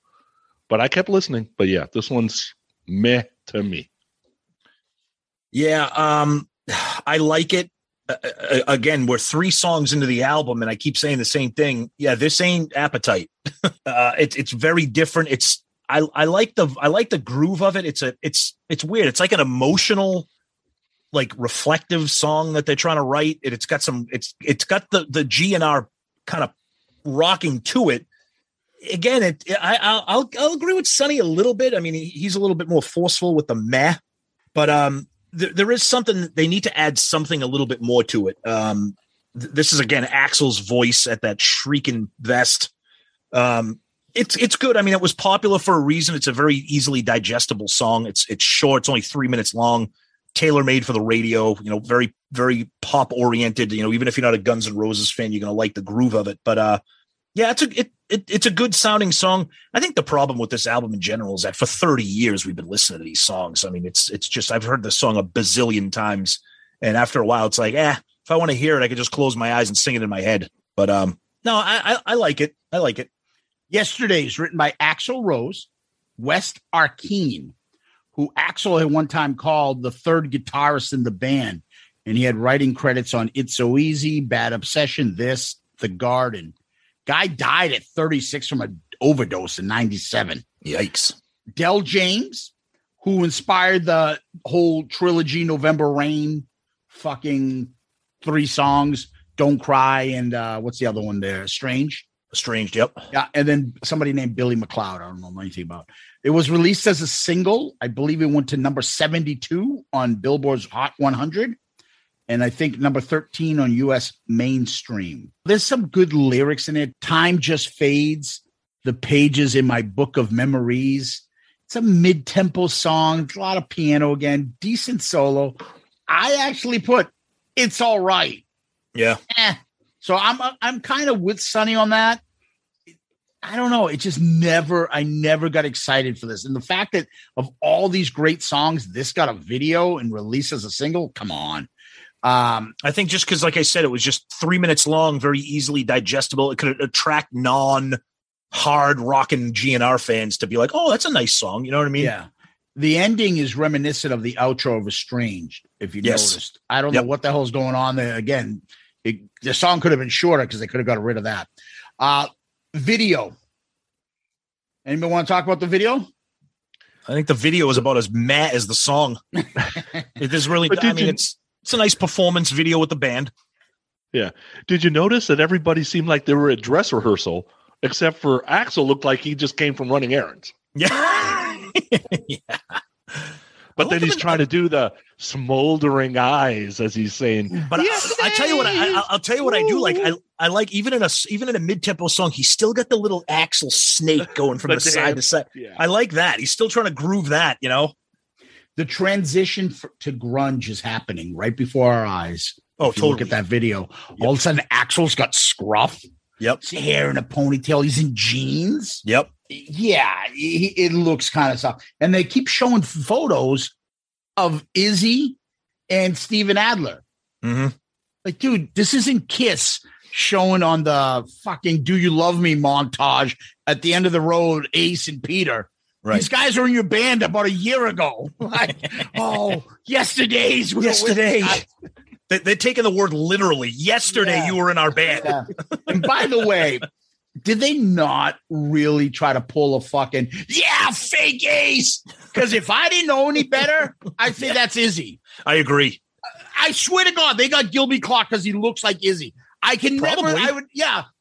But I kept listening. But yeah, this one's meh to me. Yeah, I like it. Again, we're three songs into the album, and I keep saying the same thing. Yeah, this ain't Appetite. It's very different. It's I like the groove of it. It's weird. It's like an emotional, like reflective song that they're trying to write. It's got some. It's got the GNR kind of rocking to it. Again, I'll agree with Sonny a little bit. I mean, he's a little bit more forceful with the meh, but There is something they need to add something a little bit more to it. This is again Axl's voice at that shrieking vest. It's good. I mean, it was popular for a reason. It's a very easily digestible song. It's short. It's only 3 minutes long. Tailor made for the radio. You know, very very pop oriented. You know, even if you're not a Guns N' Roses fan, you're gonna like the groove of it. But yeah, it's a good sounding song. I think the problem with this album in general is that for 30 years we've been listening to these songs. I mean, it's just, I've heard this song a bazillion times, and after a while it's like, if I want to hear it, I could just close my eyes and sing it in my head. But no, I like it. I like it. Yesterdays, written by Axl Rose, West Arkeen, who Axl had one time called the third guitarist in the band, and he had writing credits on It's So Easy, Bad Obsession, This, The Garden. Guy died at 36 from an overdose in 97. Yikes. Del James, who inspired the whole trilogy, November Rain, fucking three songs, Don't Cry, and what's the other one there? Strange? Strange, yep. Yeah, and then somebody named Billy McLeod. I don't know anything about. It was released as a single. I believe it went to number 72 on Billboard's Hot 100. And I think number 13 on U.S. mainstream. There's some good lyrics in it. Time just fades. The pages in my book of memories. It's a mid-tempo song. It's a lot of piano again. Decent solo. I actually put, it's all right. Yeah. So I'm kind of with Sonny on that. I don't know. It just I never got excited for this. And the fact that of all these great songs, this got a video and released as a single. Come on. I think just because, like I said, it was just 3 minutes long, very easily digestible. It could attract non-hard rocking GNR fans to be like, "Oh, that's a nice song." You know what I mean? Yeah. The ending is reminiscent of the outro of Estranged. If you noticed, I don't know what the hell's going on there. Again, the song could have been shorter because they could have got rid of that. Video. Anybody want to talk about the video? I think the video is about as mad as the song. It is really. It's a nice performance video with the band. Yeah. Did you notice that everybody seemed like they were at dress rehearsal, except for Axl looked like he just came from running errands? Yeah. But then he's trying to do the smoldering eyes as he's saying. But I tell you what, I'll tell you what I do like. I like even in a mid-tempo song, he's still got the little Axl snake going from the side to side. Yeah. I like that. He's still trying to groove that, you know. The transition to grunge is happening right before our eyes. Oh, if you look at that video. All of a sudden, Axl's got scruff. Yep. His hair in a ponytail. He's in jeans. Yep. Yeah. It looks kind of soft. And they keep showing photos of Izzy and Steven Adler. Mm-hmm. Like, dude, this isn't Kiss showing on the fucking Do You Love Me montage at the end of the road, Ace and Peter. Right. These guys were in your band about a year ago. Like, oh, yesterday. They're taking the word literally. Yesterday, yeah. You were in our band. Yeah. And by the way, did they not really try to pull a fucking, fake Ace? Because if I didn't know any better, I'd say that's Izzy. I agree. I swear to God, they got Gilby Clarke because he looks like Izzy. I can probably.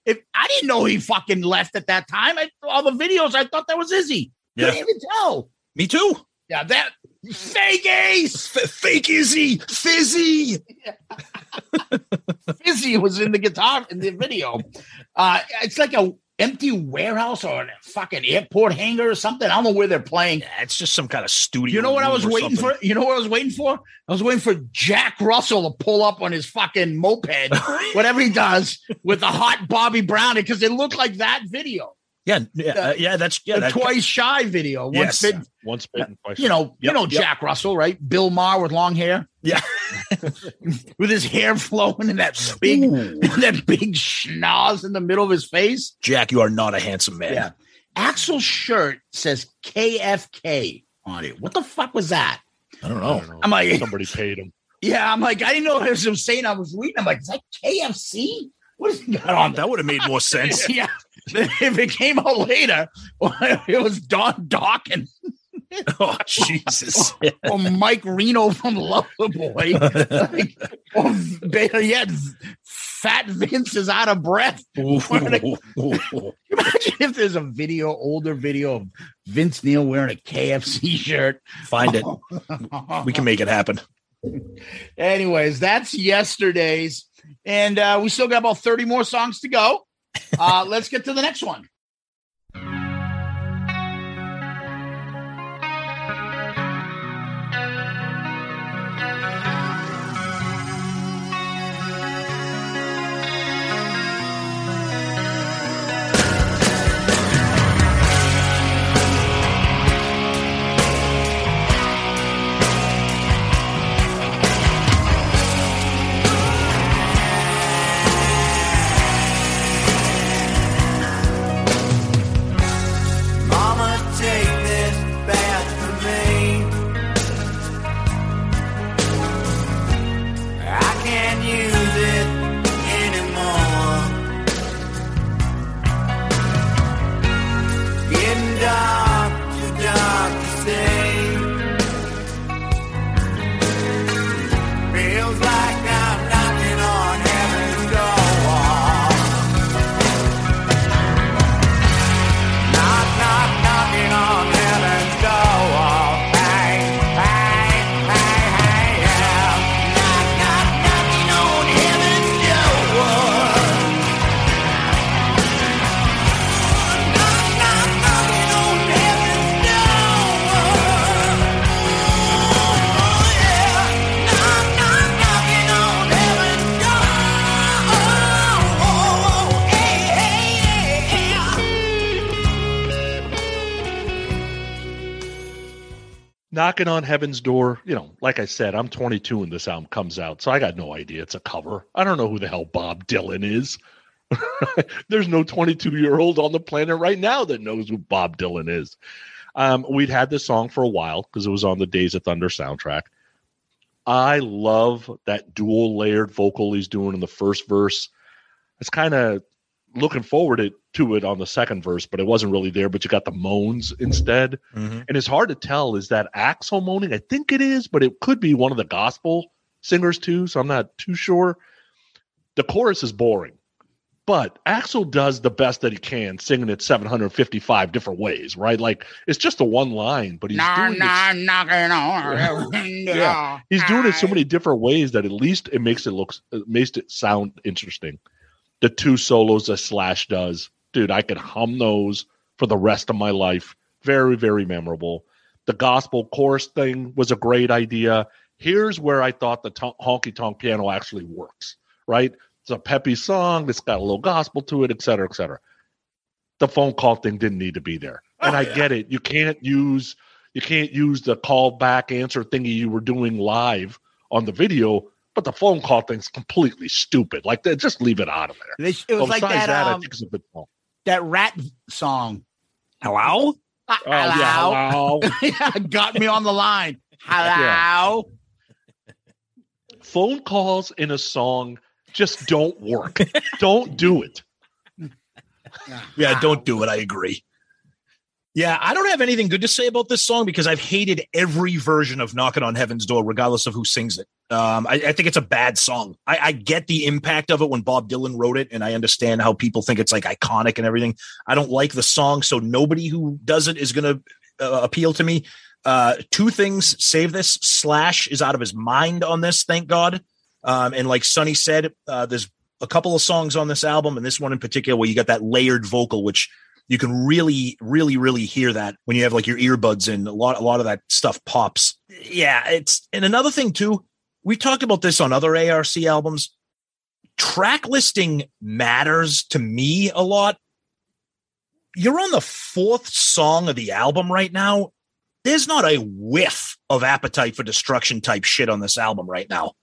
If I didn't know he fucking left at that time, all the videos, I thought that was Izzy. Yeah. Couldn't even tell. Me too. Yeah, that fake Ace, fake Izzy, Fizzy. Fizzy was in the guitar in the video. It's like a empty warehouse or a fucking airport hangar or something. I don't know where they're playing. Yeah, it's just some kind of studio. You know what I was waiting for? I was waiting for Jack Russell to pull up on his fucking moped, whatever he does, with the hot Bobby Brown, because it looked like that video. The Twice Shy video. Once bitten, twice shy. Jack Russell, right? Bill Maher with long hair. Yeah. With his hair flowing and that big schnoz in the middle of his face. Jack, you are not a handsome man. Yeah. Axel's shirt says KFK on it. What the fuck was that? I don't know. I'm like, somebody paid him. Yeah, I'm like, I didn't know what I was saying. I was reading. I'm like, is that KFC? What has he got on? That would have made more sense. Yeah. If it came out later, it was Don Dokken. Oh, Jesus. Or Mike Reno from Loverboy. Fat Vince is out of breath. Imagine if there's a older video of Vince Neil wearing a KFC shirt. Find it. We can make it happen. Anyways, that's yesterday's. And we still got about 30 more songs to go. Let's get to the next one. Knocking on Heaven's Door, like I said, I'm 22 when this album comes out, so I got no idea it's a cover. I don't know who the hell Bob Dylan is. There's no 22-year-old on the planet right now that knows who Bob Dylan is. We'd had this song for a while because it was on the Days of Thunder soundtrack. I love that dual-layered vocal he's doing in the first verse. It's kind of looking forward to it on the second verse, but it wasn't really there, but you got the moans instead. Mm-hmm. And it's hard to tell. Is that Axel moaning? I think it is, but it could be one of the gospel singers too, so I'm not too sure. The chorus is boring, but Axel does the best that he can singing it 755 different ways, right? Like, it's just a one line, but he's doing it so many different ways that at least it makes it sound interesting. The two solos that Slash does. Dude, I could hum those for the rest of my life. Very, very memorable. The gospel chorus thing was a great idea. Here's where I thought the honky-tonk piano actually works, right? It's a peppy song. It's got a little gospel to it, et cetera, et cetera. The phone call thing didn't need to be there. And I get it. You can't use the call back answer thingy you were doing live on the video, but the phone call thing's completely stupid. Like, just leave it out of there. It was like that I think it's a bit wrong. That rat song. Hello? Hello? Yeah, hello. Got me on the line. Hello? Yeah. Phone calls in a song just don't work. Don't do it. Yeah, don't do it. I agree. Yeah, I don't have anything good to say about this song because I've hated every version of Knocking on Heaven's Door, regardless of who sings it. I think it's a bad song. I get the impact of it when Bob Dylan wrote it, and I understand how people think it's like iconic and everything. I don't like the song, so nobody who does it is going to appeal to me. Two things save this. Slash is out of his mind on this, thank God. And like Sonny said, there's a couple of songs on this album, and this one in particular, where you got that layered vocal, which you can really, really, really hear that when you have like your earbuds in. A lot of that stuff pops. Yeah, and another thing too, we talked about this on other ARC albums. Track listing matters to me a lot. You're on the fourth song of the album right now. There's not a whiff of Appetite for Destruction type shit on this album right now,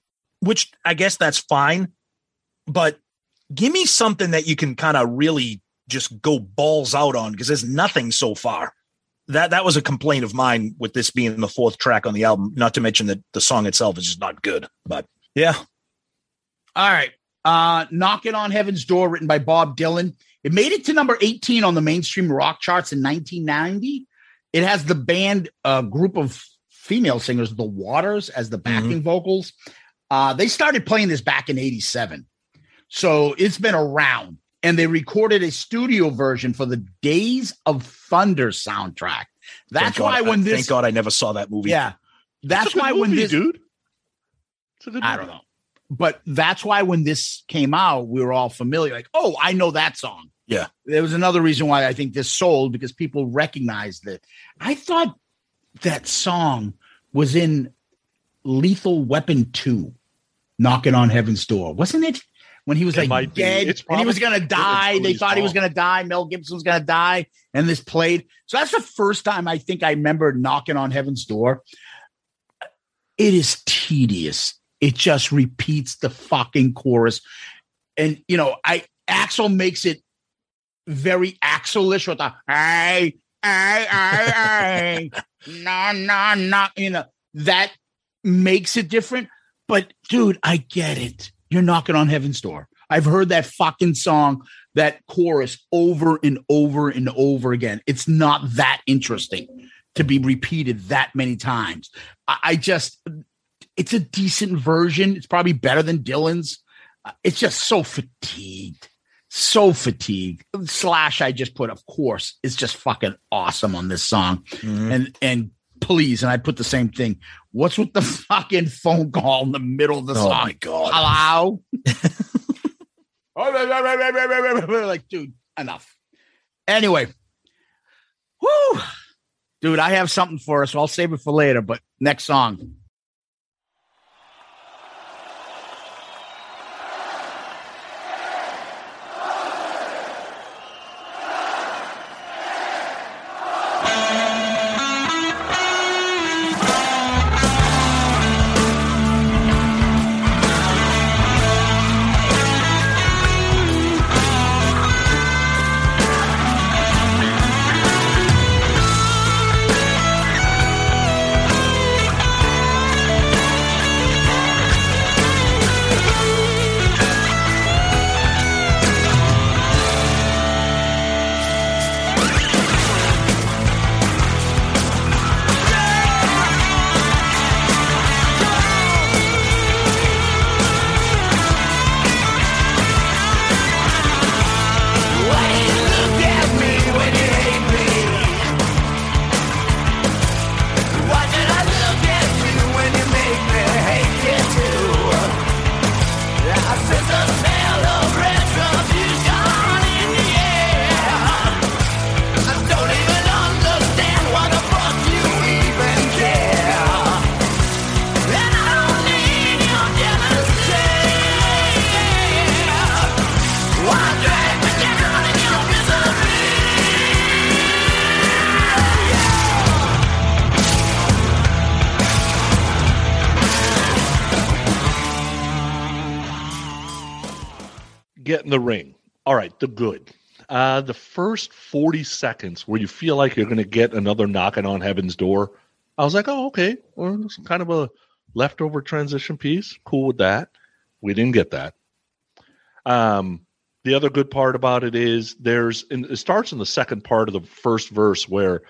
which I guess that's fine. But give me something that you can kind of really just go balls out on, because there's nothing so far. That was a complaint of mine with this being the fourth track on the album, not to mention that the song itself is just not good. But yeah. All right. Knocking on Heaven's Door, written by Bob Dylan. It made it to number 18 on the mainstream rock charts in 1990. It has the band, group of female singers, The Waters, as the backing vocals. They started playing this back in 87. So it's been around. And they recorded a studio version for the Days of Thunder soundtrack. That's why when this... Thank God I never saw that movie. Yeah. That's why when this... Dude. I don't know. But that's why when this came out, we were all familiar. Like, oh, I know that song. Yeah. There was another reason why I think this sold, because people recognized it. I thought that song was in Lethal Weapon 2, Knocking on Heaven's Door. Wasn't it? When he was like dead and he was going to die. They thought he was going to die. Mel Gibson was going to die. And this played. So that's the first time I think I remember Knocking on Heaven's Door. It is tedious. It just repeats the fucking chorus. And, you know, Axl makes it very Axl-ish with the, no, no, no. You know, that makes it different. But dude, I get it. You're knocking on Heaven's Door. I've heard that fucking song, that chorus over and over and over again. It's not that interesting to be repeated that many times. It's a decent version. It's probably better than Dylan's. It's just so fatigued. Slash, I just put, of course, it's just fucking awesome on this song. And please, and I put the same thing. What's with the fucking phone call in the middle of the song? Oh my God. Hello? Like, dude, enough. Anyway. Whoo. Dude, I have something for us. So I'll save it for later, but next song. get in the ring. All right, the good. The first 40 seconds where you feel like you're going to get another knocking on heaven's door, I was like, oh, okay. Well, it's kind of a leftover transition piece. Cool with that. We didn't get that. The other good part about it is it starts in the second part of the first verse where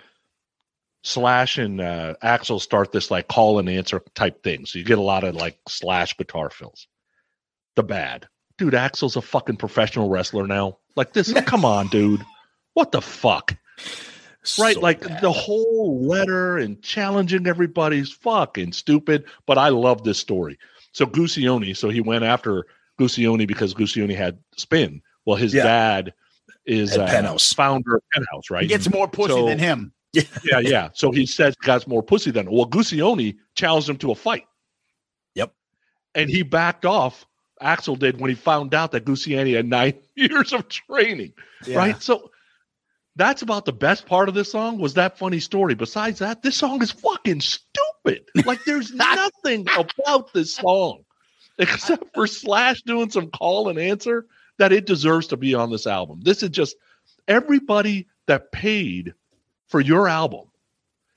Slash and Axl start this like call and answer type thing. So you get a lot of like Slash guitar fills. The bad. Dude, Axel's a fucking professional wrestler now. Like this, come on, dude. What the fuck? So right? Like bad. The whole letter and challenging everybody's fucking stupid, but I love this story. So Guccione, he went after Guccione because Guccione had Spin. Well, his dad is founder of Penthouse, right? He gets more pussy than him. Yeah. So he says he got more pussy than him. Well, Guccione challenged him to a fight. Yep. And he backed off. Axl did when he found out that Guccione had 9 years of training, right? So that's about the best part of this song was that funny story. Besides that, this song is fucking stupid. Like there's nothing about this song except for Slash doing some call and answer that it deserves to be on this album. This is just everybody that paid for your album.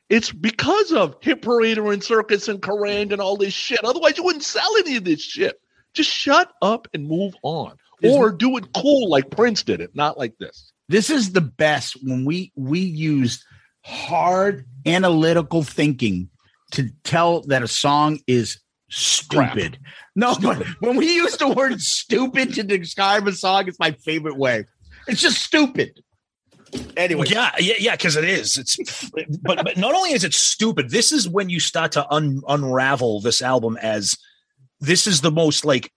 It's because of Hit Parader and Circus and Kerrang and all this shit. Otherwise you wouldn't sell any of this shit. Just shut up and move on, or do it cool like Prince did it, not like this. This is the best when we used hard analytical thinking to tell that a song is stupid. Crap. No, but when we use the word stupid to describe a song, it's my favorite way. It's just stupid. Anyway, yeah, because it is. But not only is it stupid, this is when you start to unravel this album as. This is the most like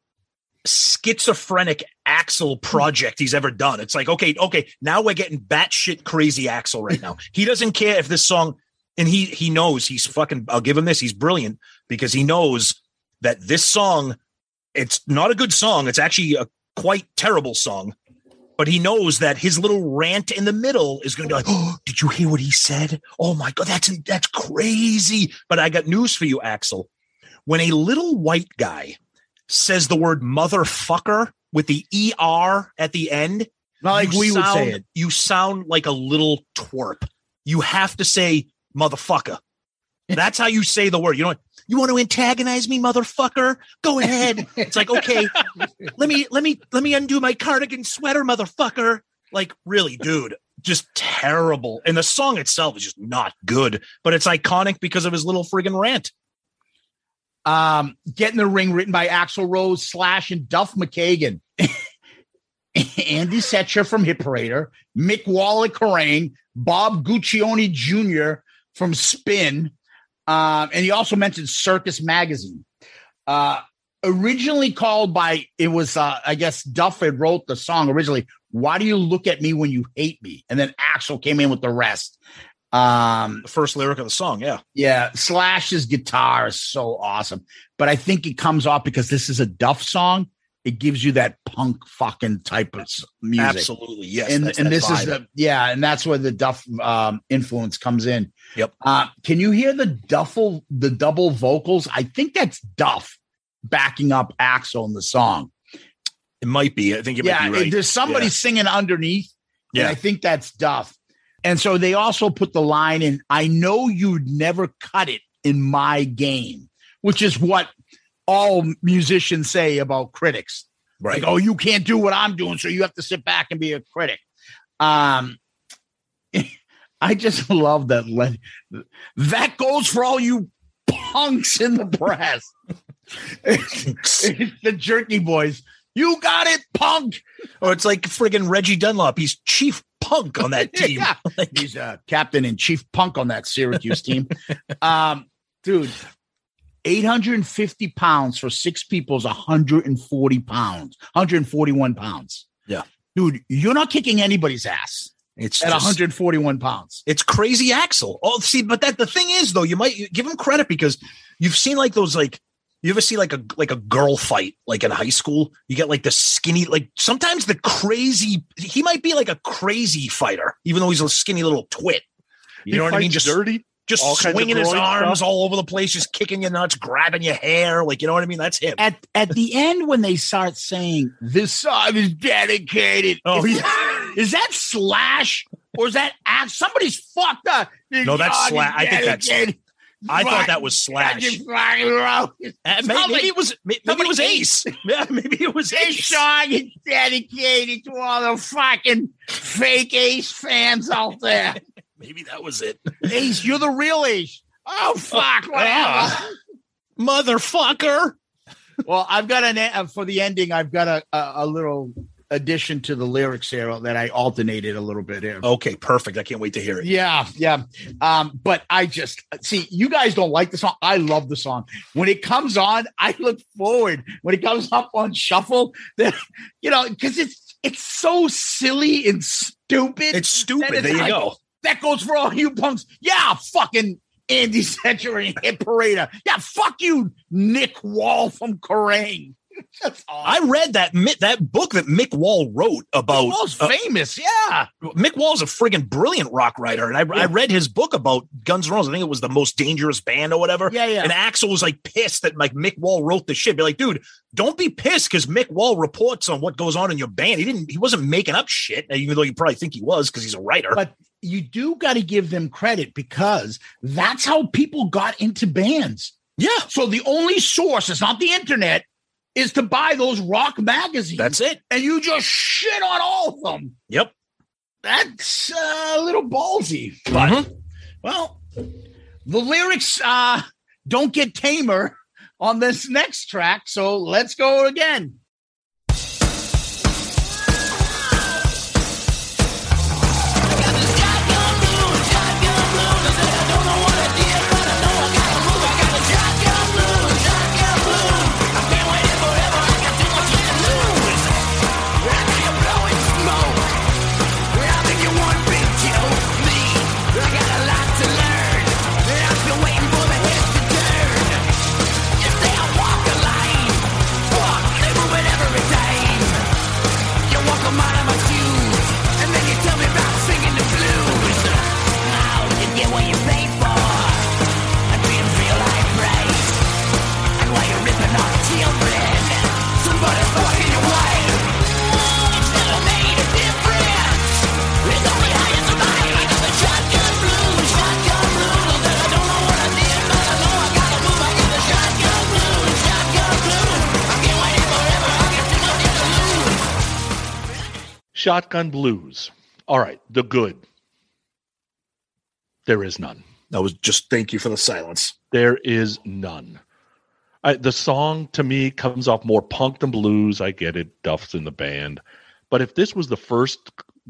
schizophrenic Axl project he's ever done. It's like, okay. Now we're getting batshit crazy Axl right now. He doesn't care if this song, and he knows he's fucking, I'll give him this. He's brilliant because he knows that this song, it's not a good song. It's actually a quite terrible song, but he knows that his little rant in the middle is going to be like, oh, did you hear what he said? Oh my God, that's crazy. But I got news for you, Axl. When a little white guy says the word motherfucker with the ER at the end, not like we would say it. You sound like a little twerp. You have to say motherfucker. That's how you say the word. You don't. You want to antagonize me, motherfucker? Go ahead. It's like, okay, let me undo my cardigan sweater, motherfucker. Like, really, dude. Just terrible. And the song itself is just not good, but it's iconic because of his little friggin' rant. Get in the Ring, written by Axl Rose, Slash, and Duff McKagan. Andy Setcher from Hit Parader, Mick Wall at Kerrang, Bob Guccione Jr. from Spin, and he also mentioned Circus Magazine. Originally called by, it was, I guess, Duff had wrote the song originally, Why Do You Look at Me When You Hate Me? And then Axl came in with the rest. The first lyric of the song, yeah. Slash's guitar is so awesome, but I think it comes off because this is a Duff song. It gives you that punk fucking type of music. Absolutely, yes. And this vibe. Is the and that's where the Duff influence comes in. Yep. Can you hear the double vocals? I think that's Duff backing up Axl in the song. It might be. I think it might be right. There's somebody singing underneath. Yeah, and I think that's Duff. And so they also put the line in, I know you'd never cut it in my game, which is what all musicians say about critics. Right. Like, oh, you can't do what I'm doing, so you have to sit back and be a critic. I just love that. That goes for all you punks in the press. It's the Jerky Boys. You got it, punk. Or it's like friggin' Reggie Dunlop. He's chief punk on that team. He's captain and chief punk on that Syracuse team. Dude, 850 pounds for six people is 140 pounds, 141 pounds. Yeah. Dude, you're not kicking anybody's ass. It's at 141 pounds. It's crazy Axl. Oh, see, but the thing is, though, you give him credit because you've seen like those like. You ever see like a girl fight, like in high school, you get like the skinny, like sometimes the crazy, he might be like a crazy fighter, even though he's a skinny little twit. You know what I mean? Just dirty. just swinging his arms all over the place, just kicking your nuts, grabbing your hair. Like, you know what I mean? That's him. At the end, when they start saying, this song is dedicated. Oh, yeah. Is that Slash? Or is that somebody's fucked up? No, that's Slash. I think that's... I thought that was Slash. Maybe it was Ace. Yeah, maybe it was Ace. This song is dedicated to all the fucking fake Ace fans out there. Maybe that was it. Ace, you're the real Ace. Oh, fuck. Motherfucker. Well, I've got for the ending, I've got a little addition to the lyrics here that I alternated a little bit here. Okay, perfect. I can't wait to hear it. Yeah. But I just see you guys don't like the song. I love the song. When it comes on, I look forward. When it comes up on shuffle, that because it's so silly and stupid. It's stupid. There you go. That goes for all you punks. Yeah, fucking Andy Century and Hit Parader. Yeah, fuck you, Nick Wall from Kerrang. That's awesome. I read that book that Mick Wall wrote about. Mick Wall's famous, yeah. Mick Wall's a friggin' brilliant rock writer, and I read his book about Guns N' Roses. I think it was The Most Dangerous Band or whatever. Yeah. And Axl was like pissed that like Mick Wall wrote the shit. Be like, dude, don't be pissed because Mick Wall reports on what goes on in your band. He wasn't making up shit, even though you probably think he was because he's a writer. But you do got to give them credit because that's how people got into bands. Yeah. So the only source is not the internet. Is to buy those rock magazines. That's it. And you just shit on all of them. Yep. That's a little ballsy. But, well, the lyrics don't get tamer on this next track. So let's go again. Shotgun Blues. All right, the good. There is none. That was just thank you for the silence. There is none. The song to me comes off more punk than blues. I get it. Duff's in the band. But if this was the first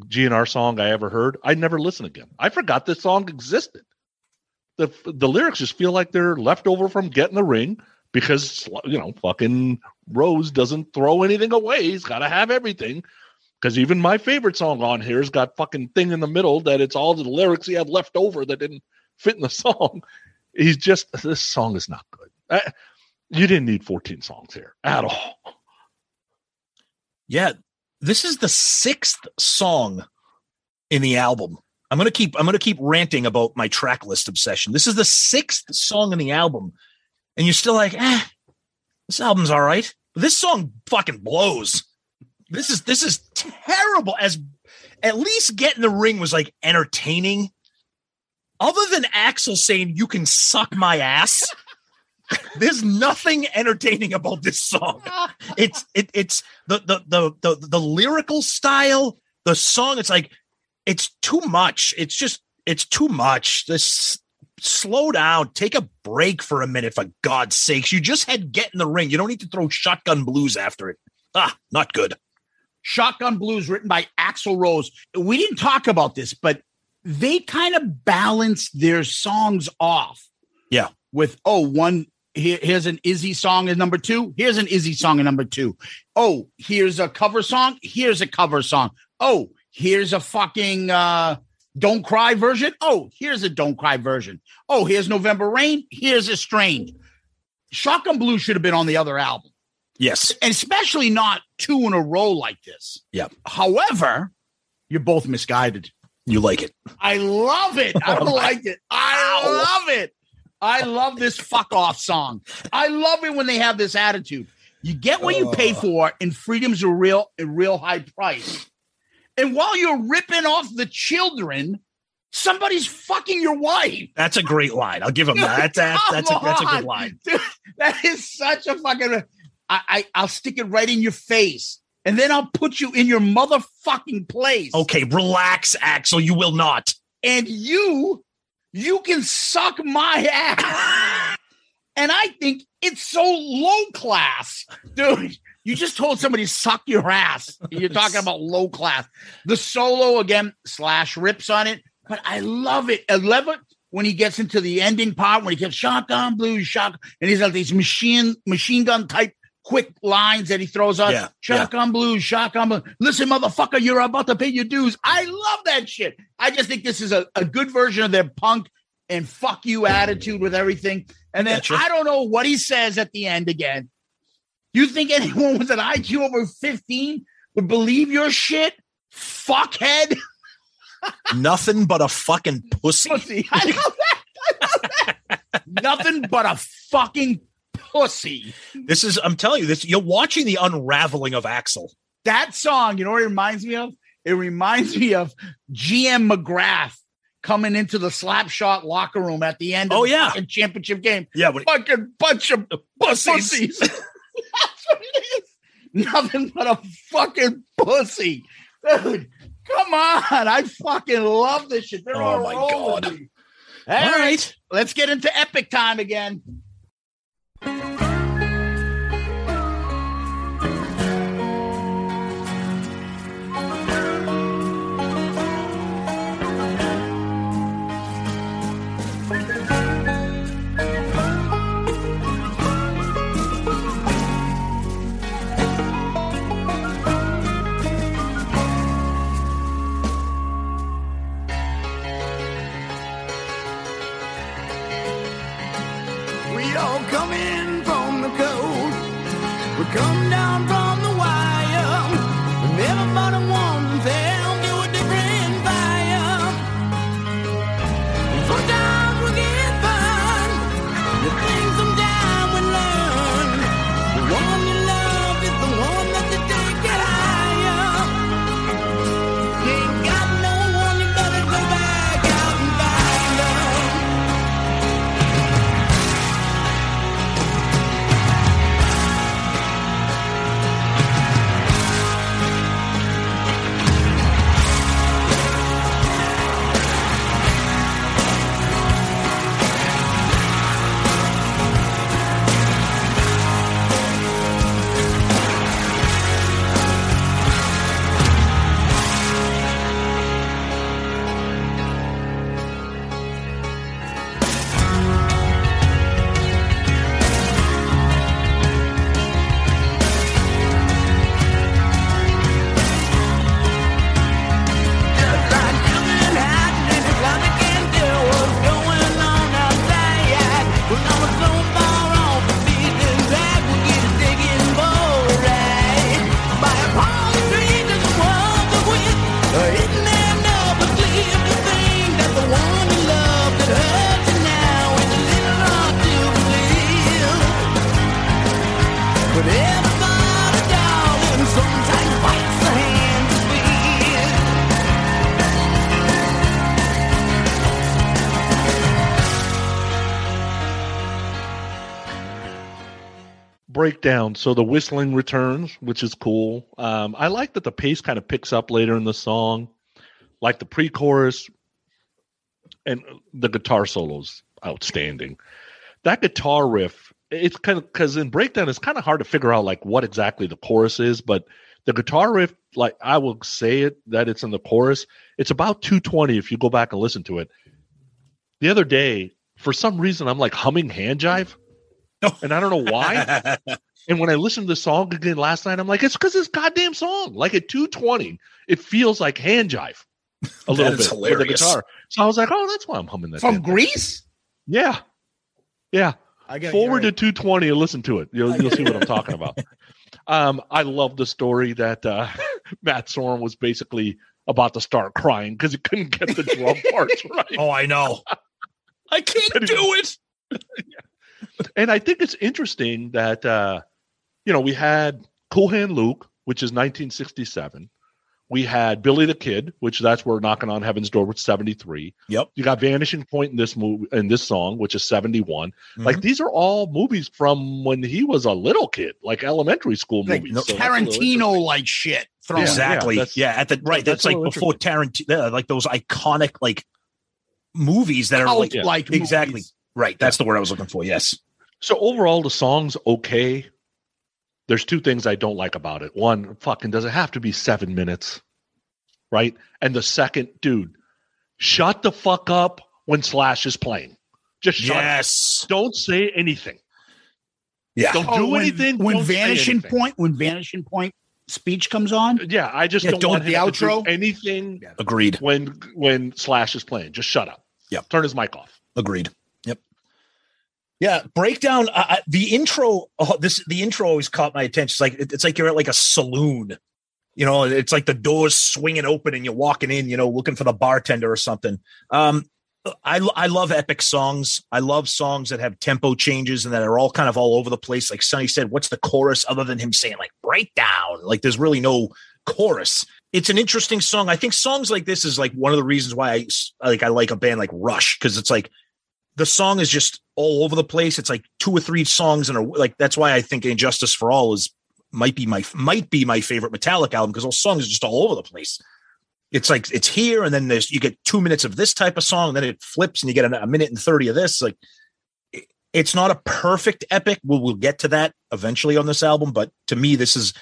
GNR song I ever heard, I'd never listen again. I forgot this song existed. The lyrics just feel like they're left over from Get in the Ring because, fucking Rose doesn't throw anything away. He's got to have everything. Because even my favorite song on here has got fucking thing in the middle that it's all the lyrics he had left over that didn't fit in the song. He's just, this song is not good. You didn't need 14 songs here at all. Yeah. This is the 6th song in the album. I'm going to keep ranting about my track list obsession. This is the 6th song in the album. And you're still like, this album's all right. This song fucking blows. This is terrible. As at least Get in the Ring was like entertaining. Other than Axl saying you can suck my ass, there's nothing entertaining about this song. It's the lyrical style, the song. It's like it's too much. It's too much. This slow down. Take a break for a minute, for God's sakes. You just had Get in the Ring. You don't need to throw Shotgun Blues after it. Not good. Shotgun Blues, written by Axl Rose. We didn't talk about this, but they kind of balanced their songs off. Yeah. With, here's an Izzy song in number 2. Here's an Izzy song in number 2. Oh, here's a cover song. Here's a cover song. Oh, here's a fucking Don't Cry version. Oh, here's a Don't Cry version. Oh, here's November Rain. Here's Estranged. Shotgun Blues should have been on the other album. Yes. And especially not 2 in a row like this. Yeah. However, you're both misguided. You like it. I love it. I don't like it. I love it. I love this fuck off song. I love it when they have this attitude. You get what you pay for, and freedom's a real high price. And while you're ripping off the children, somebody's fucking your wife. That's a great line. I'll give him that. That's a good line. Dude, that is such a fucking... I'll stick it right in your face, and then I'll put you in your motherfucking place. Okay, relax, Axel. You will not. And you can suck my ass. And I think it's so low class. Dude, you just told somebody suck your ass. You're talking about low class. The solo, again, Slash rips on it, but I love it. I love it when he gets into the ending part, when he gets shotgun blues, shotgun, and he's like these machine gun type quick lines that he throws on. Yeah, shotgun blues, shotgun blues. Listen, motherfucker, you're about to pay your dues. I love that shit. I just think this is a good version of their punk and fuck you attitude with everything. And then I don't know what he says at the end again. You think anyone with an IQ over 15 would believe your shit? Fuckhead. Nothing but a fucking pussy. I love that. I love that. Nothing but a fucking pussy. This is, I'm telling you, this, you're watching the unraveling of Axel. That song, you know what it reminds me of? It reminds me of GM McGrath coming into the Slapshot locker room at the end of the championship game. Yeah, fucking bunch of pussies. That's what it is. Nothing but a fucking pussy. Dude, come on. I fucking love this shit. They're all my God. All right. Let's get into epic time again. Come down from the wire. With everybody wanting them to a different fire. Sometimes we get burned. The things sometimes we learn. The one you love is the one that you take it higher. You ain't got no one, you better go back out and find breakdown. So the whistling returns, which is cool. I like that the pace kind of picks up later in the song, like the pre-chorus, and the guitar solo's outstanding. That guitar riff, it's kind of, because in breakdown it's kind of hard to figure out like what exactly the chorus is, but the guitar riff, like I will say it that it's in the chorus. It's about 2:20 if you go back and listen to it. The other day, for some reason, I'm like humming Hand Jive. And I don't know why. And when I listened to the song again last night, I'm like, it's because this goddamn song, like at 2:20, it feels like Hand Jive a little bit hilarious. With the guitar. So I was like, oh, that's why I'm humming that. From Grease? Yeah. Yeah. Forward to 2:20 and listen to it. You'll see what I'm talking about. I love the story that Matt Sorum was basically about to start crying because he couldn't get the drum parts right. Oh, I know. I can't do it. And I think it's interesting that, we had Cool Hand Luke, which is 1967. We had Billy the Kid, which that's where Knocking on Heaven's Door was 73. Yep. You got Vanishing Point in this movie, in this song, which is 71. Mm-hmm. Like these are all movies from when he was a little kid, like elementary school movies. Like, so Tarantino like shit. Yeah, exactly. Yeah. At the right. That's like before Tarantino, like those iconic like movies that are like exactly movies. Right. That's the word I was looking for. Yes. So overall, the song's okay. There's two things I don't like about it. One, fucking does it have to be 7 minutes? Right? And the second, dude, shut the fuck up when Slash is playing. Just shut up. Don't say anything. Yeah. Don't do anything. When Vanishing Point speech comes on. Yeah, I just don't want the outro to do anything. Yeah. Agreed. When Slash is playing, just shut up. Yeah. Turn his mic off. Agreed. Yeah, breakdown. The intro. The intro always caught my attention. It's like you're at like a saloon, you know. It's like the doors swinging open and you're walking in, you know, looking for the bartender or something. I love epic songs. I love songs that have tempo changes and that are all kind of all over the place. Like Sonny said, what's the chorus other than him saying like breakdown? Like there's really no chorus. It's an interesting song. I think songs like this is like one of the reasons why I like a band like Rush, because it's like. The song is just all over the place. It's like two or three songs in a like. That's why I think "Injustice for All" might be my favorite Metallica album, because those songs are just all over the place. It's like it's here, and then you get 2 minutes of this type of song, and then it flips, and you get a minute and 30 of this. Like, it's not a perfect epic. We'll get to that eventually on this album, but to me, this is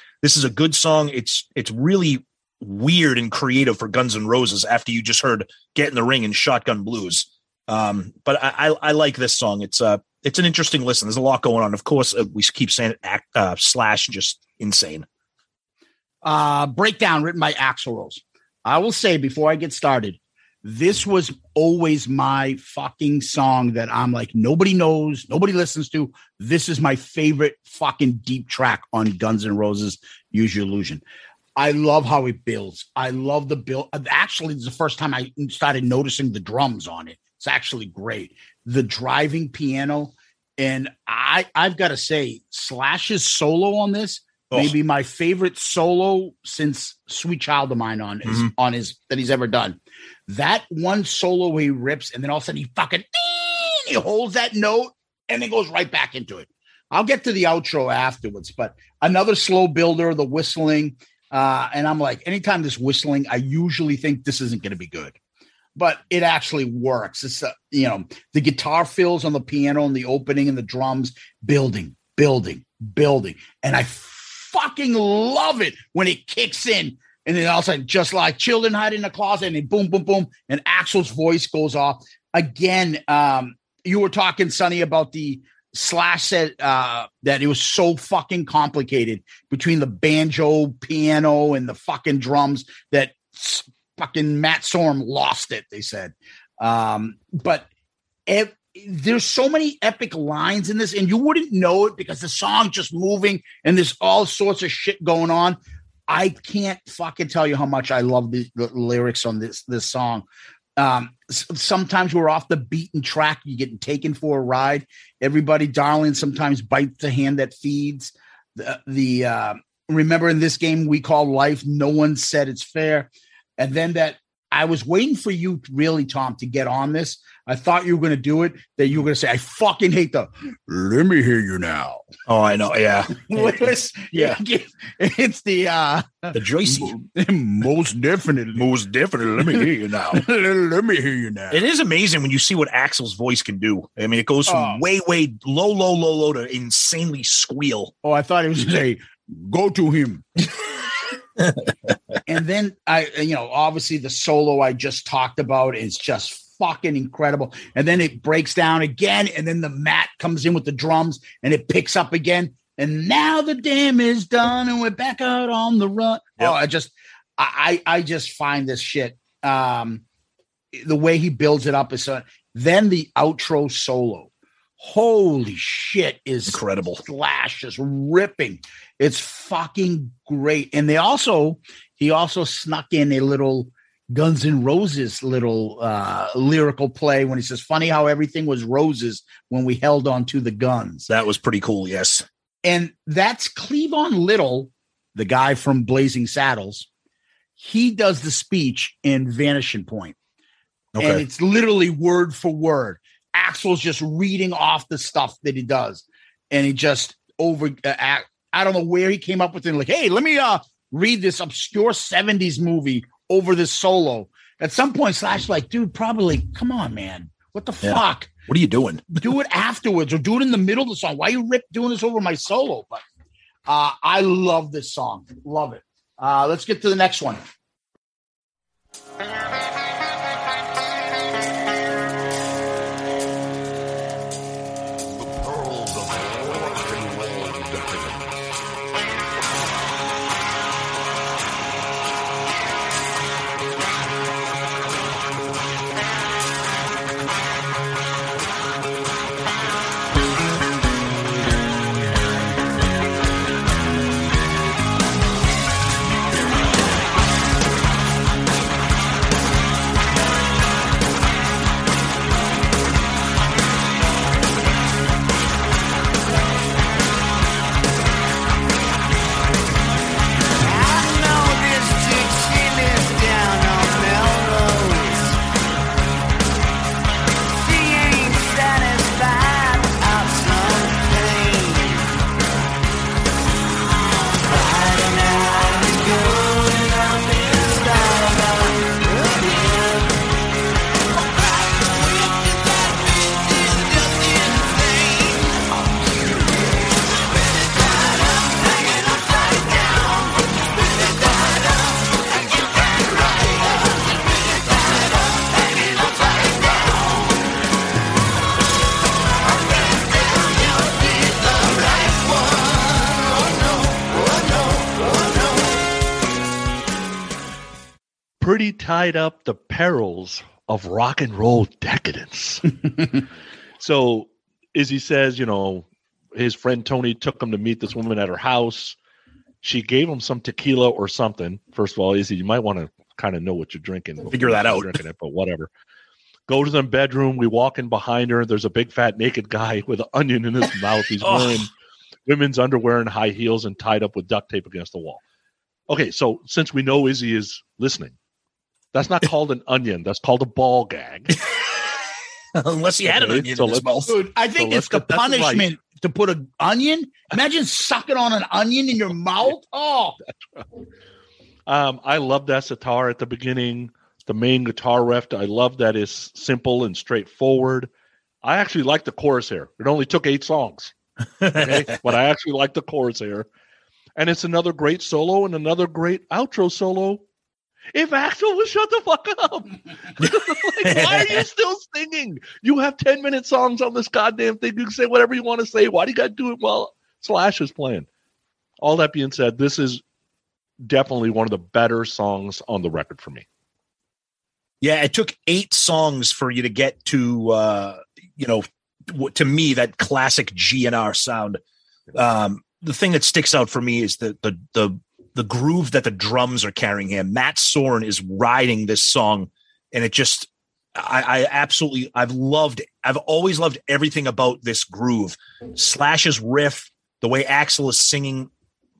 a good song. It's really weird and creative for Guns N' Roses after you just heard "Get in the Ring" and "Shotgun Blues." But I like this song. It's an interesting listen. There's a lot going on. Of course, we keep saying Slash just insane. Breakdown written by Axl Rose. I will say before I get started, this was always my fucking song that I'm like, nobody knows, nobody listens to. This is my favorite fucking deep track on Guns N' Roses. Use Your Illusion. I love how it builds. I love the build. Actually, it's the first time I started noticing the drums on it. It's actually great. The driving piano. And I've got to say, Slash's solo on this may be my favorite solo since Sweet Child of Mine that he's ever done. That one solo he rips, and then all of a sudden he fucking he holds that note and then goes right back into it. I'll get to the outro afterwards, but another slow builder, the whistling. And I'm like, anytime this whistling, I usually think this isn't going to be good. But it actually works. It's the guitar fills on the piano and the opening and the drums building, and I fucking love it when it kicks in, and then all of a sudden, just like children hide in the closet, and then boom, boom, boom, and Axel's voice goes off again. You were talking, Sonny, about the Slash said that it was so fucking complicated between the banjo, piano, and the fucking drums that. Fucking Matt Sorum lost it, they said. But there's so many epic lines in this, and you wouldn't know it because the song's just moving and there's all sorts of shit going on. I can't fucking tell you how much I love the lyrics on this song. Sometimes we're off the beaten track. You're getting taken for a ride. Everybody, darling, sometimes bites the hand that feeds. Remember in this game we call life, no one said it's fair. And then that I was waiting for you, really, Tom, to get on this. I thought you were going to do it, that you were going to say, I fucking hate the, let me hear you now. Oh, I know. Yeah. Yeah. It's the Joycey. Most definitely. Let me hear you now. Let me hear you now. It is amazing when you see what Axel's voice can do. I mean, it goes from way low to insanely squeal. Oh, I thought it was say, go to him. And then obviously the solo I just talked about is just fucking incredible. And then it breaks down again. And then the Matt comes in with the drums and it picks up again. And now the dam is done and we're back out on the run. Yep. Oh, I just find this shit. The way he builds it up is then the outro solo. Holy shit is incredible. Slash is ripping. It's fucking great. And they also, He also snuck in a little Guns N' Roses little lyrical play when he says, funny how everything was roses when we held on to the guns. That was pretty cool. Yes. And that's Cleavon Little, the guy from Blazing Saddles. He does the speech in Vanishing Point. Okay. And it's literally word for word. Axel's just reading off the stuff that he does. And he just I don't know where he came up with it. Like, hey, let me read this obscure 70s movie over this solo. At some point, Slash like, dude, probably, come on, man. What the fuck? What are you doing? Do it afterwards or do it in the middle of the song. Why are you doing this over my solo? But I love this song. Love it. Let's get to the next one. Pretty tied up the perils of rock and roll decadence. So Izzy says, you know, his friend Tony took him to meet this woman at her house. She gave him some tequila or something. First of all, Izzy, you might want to kind of know what you're drinking. Figure that out. Drinking it, but whatever. Go to the bedroom. We walk in behind her. There's a big fat naked guy with an onion in his mouth. He's wearing women's underwear and high heels and tied up with duct tape against the wall. Okay, so since we know Izzy is listening, that's not called an onion. That's called a ball gag. Unless he had an onion in his mouth. Dude, I think it's the punishment to put an onion. Imagine sucking on an onion in your mouth. Oh, I love that sitar at the beginning. The main guitar riff, I love that is simple and straightforward. I actually like the chorus here. It only took 8 songs, okay? But I actually like the chorus here. And it's another great solo and another great outro solo. If Axel would shut the fuck up. Like, why are you still singing? You have 10-minute songs on this goddamn thing. You can say whatever you want to say. Why do you got to do it while Slash is playing? All that being said, this is definitely one of the better songs on the record for me. Yeah, it took 8 songs for you to get to, to me, that classic GNR sound. The thing that sticks out for me is the groove that the drums are carrying here. Matt Soren is riding this song, and it just, I've always loved everything about this groove. Slash's riff, the way Axel is singing,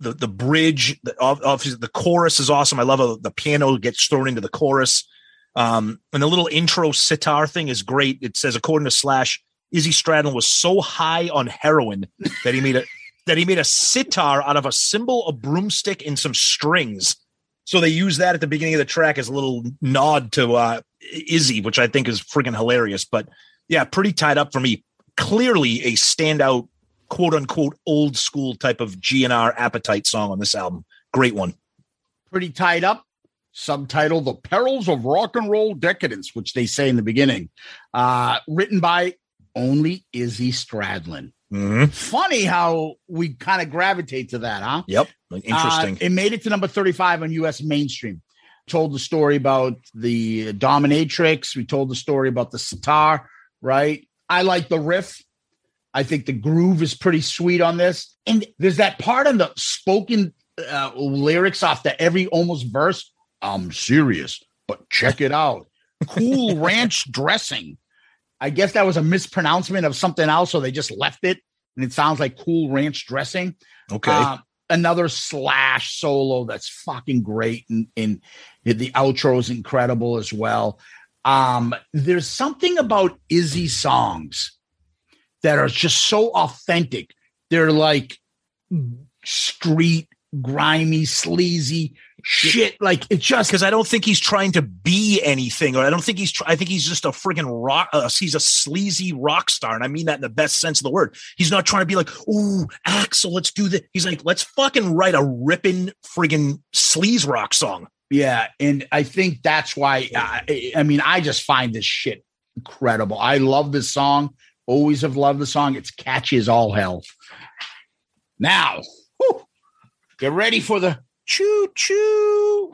the bridge, the chorus is awesome. I love how the piano gets thrown into the chorus. And the little intro sitar thing is great. It says, according to Slash, Izzy Stradlin was so high on heroin that he made it. That he made a sitar out of a cymbal, a broomstick, and some strings. So they use that at the beginning of the track as a little nod to Izzy, which I think is freaking hilarious. But yeah, pretty tied up for me. Clearly a standout, quote unquote, old school type of GNR Appetite song on this album. Great one. Pretty tied up. Subtitle, The Perils of Rock and Roll Decadence, which they say in the beginning. Written by only Izzy Stradlin. Mm-hmm. Funny how we kind of gravitate to that, huh? Yep. Interesting. It made it to number 35 on U.S. mainstream. Told the story about the dominatrix. We told the story about the sitar, right? I like the riff. I think the groove is pretty sweet on this. And there's that part on the spoken lyrics after every almost verse. I'm serious, but check it out. Cool ranch dressing. I guess that was a mispronouncement of something else, so they just left it, and it sounds like cool ranch dressing. Okay. Another Slash solo that's fucking great, and the outro is incredible as well. There's something about Izzy songs that are just so authentic. They're like street, grimy, sleazy shit. Like, it's just because I don't think he's trying to be anything, or I don't think he's I think he's just a freaking rock. He's a sleazy rock star, and I mean that in the best sense of the word. He's not trying to be like, "Ooh, Axl, let's do this." He's like, "Let's fucking write a ripping friggin' sleaze rock song." Yeah, and I think that's why. I mean, I just find this shit incredible. I love this song. Always have loved the song. It's catchy as all hell. Now, whew, get ready for the choo choo.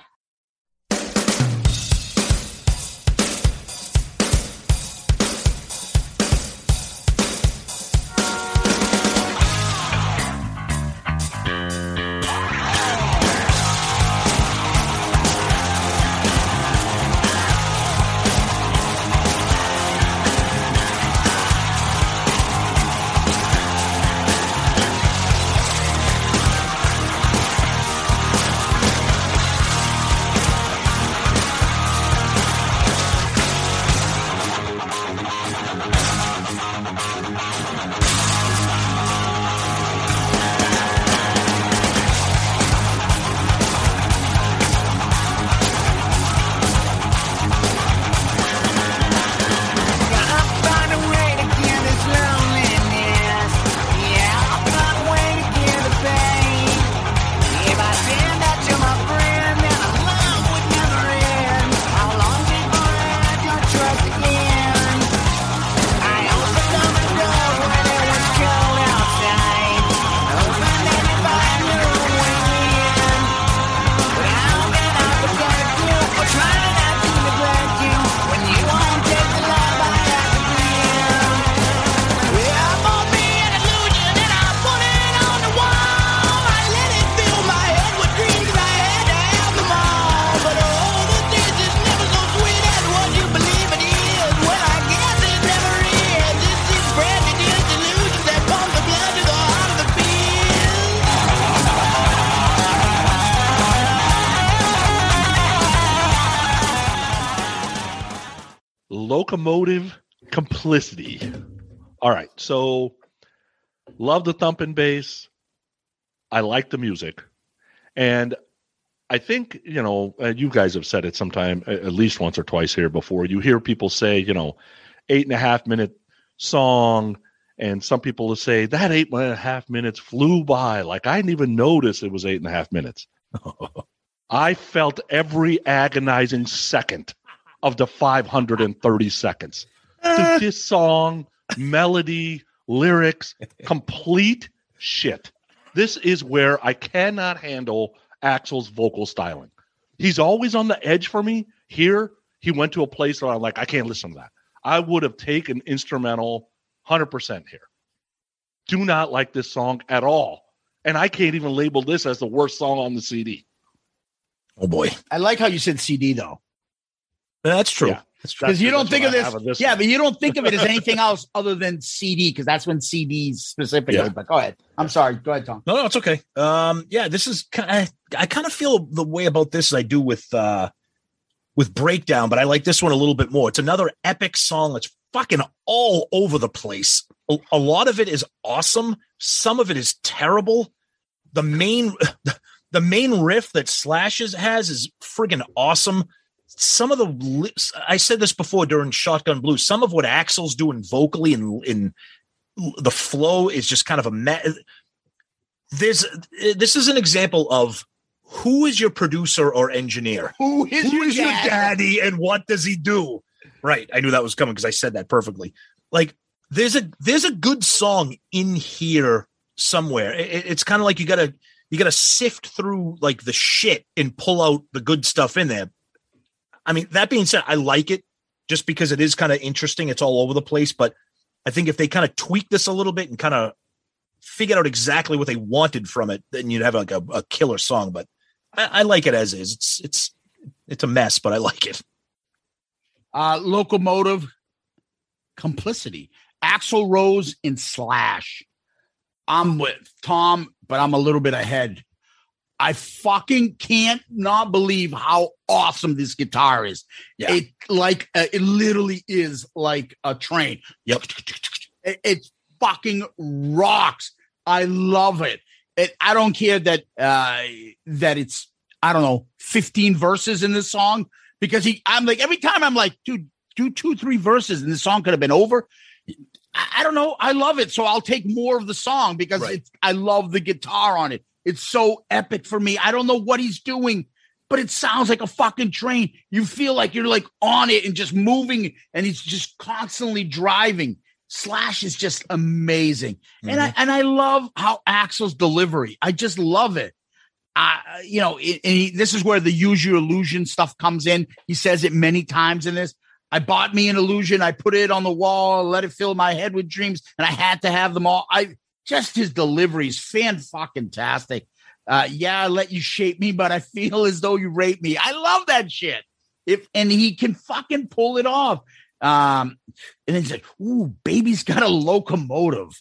Locomotive complicity. All right. So, love the thumping bass. I like the music. And I think, you know, you guys have said it sometime, at least once or twice here before. You hear people say, you know, 8.5 minute song. And some people will say that 8.5 minutes flew by. Like, I didn't even notice it was 8.5 minutes. I felt every agonizing second of the 530 seconds. This song, melody, lyrics, complete shit. This is where I cannot handle Axl's vocal styling. He's always on the edge for me. Here, he went to a place where I'm like, I can't listen to that. I would have taken instrumental 100% here. Do not like this song at all. And I can't even label this as the worst song on the CD. Oh, boy. I like how you said CD, though. That's true. Because you don't think of this. Yeah, but you don't think of it as anything else other than CD, because that's when CDs specifically. Yeah. But go ahead. I'm sorry. Go ahead, Tom. No, it's okay. Yeah, this is kind of, I kind of feel the way about this as I do with Breakdown, but I like this one a little bit more. It's another epic song that's fucking all over the place. A lot of it is awesome. Some of it is terrible. The main riff that Slashes has is friggin' awesome. Some of the, I said this before during Shotgun Blues, some of what Axl's doing vocally and in the flow is just kind of a mess. This is an example of who is your producer or engineer? Who is your daddy and what does he do? Right. I knew that was coming because I said that perfectly. Like, there's a good song in here somewhere. It's kind of like you gotta sift through like the shit and pull out the good stuff in there. I mean, that being said, I like it just because it is kind of interesting. It's all over the place. But I think if they kind of tweak this a little bit and kind of figured out exactly what they wanted from it, then you'd have like a killer song. But I like it as is. It's a mess, but I like it. Locomotive, Complicity, Axl Rose and Slash. I'm with Tom, but I'm a little bit ahead. I fucking can't not believe how awesome this guitar is. Yeah. It literally is like a train. Yep. It fucking rocks. I love it. I don't care that that it's, I don't know, 15 verses in this song, because I'm like, every time I'm like, dude, do 2-3 verses and the song could have been over. I don't know. I love it. So I'll take more of the song because I love the guitar on it. It's so epic for me. I don't know what he's doing, but it sounds like a fucking train. You feel like you're like on it and just moving, and he's just constantly driving. Slash is just amazing. Mm-hmm. And I love how Axl's delivery. I just love it. This is where the use your illusion stuff comes in. He says it many times in this. I bought me an illusion. I put it on the wall, let it fill my head with dreams. And I had to have them all. Just his delivery is fan-fucking-tastic. I let you shape me, but I feel as though you rape me. I love that shit. And he can fucking pull it off. And then he's like, ooh, baby's got a locomotive.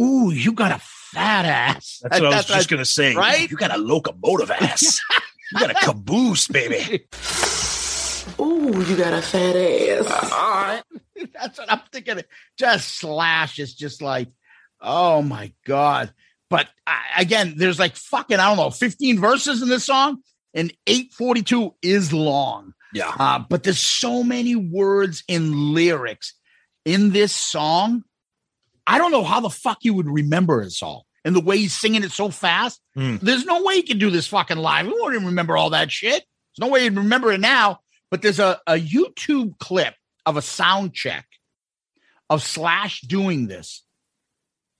Ooh, you got a fat ass. That's what I was just going to say. Right? You got a locomotive ass. You got a caboose, baby. Ooh, you got a fat ass. All right. That's what I'm thinking. Just Slash is just like, oh my God. But again, there's like fucking, I don't know, 15 verses in this song, and 8:42 is long. Yeah. But there's so many words and lyrics in this song. I don't know how the fuck you would remember it all. And the way he's singing it so fast, There's no way he can do this fucking live. We won't even remember all that shit. There's no way you'd remember it now. But there's a YouTube clip of a sound check of Slash doing this.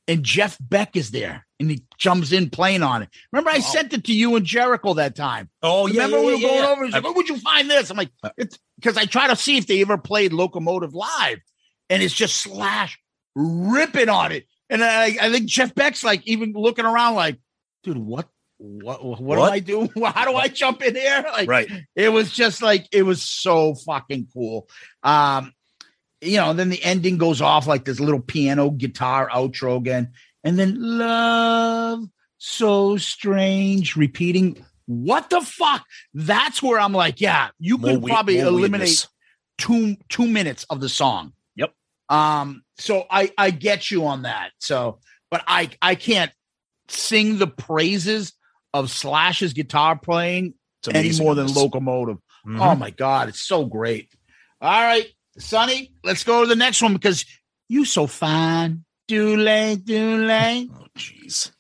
And Jeff Beck is there, and he jumps in playing on it. Remember, I sent it to you and Jericho that time. Oh, yeah. Remember, we were going over and said, where would you find this? I'm like, it's because I try to see if they ever played Locomotive live, and it's just Slash ripping on it. And I think Jeff Beck's like even looking around like, dude, what do I do? How do I jump in here? Like, right. It was just like, it was so fucking cool. Then the ending goes off like this little piano guitar outro again. And then love so strange repeating. What the fuck? That's where I'm like, yeah, you could probably eliminate two minutes of the song. Yep. So I get you on that. So, but I can't sing the praises of Slash's guitar playing any more than Locomotive. Mm-hmm. Oh my God. It's so great. All right. Sonny, let's go to the next one because you so fine. Dooley. Oh, jeez.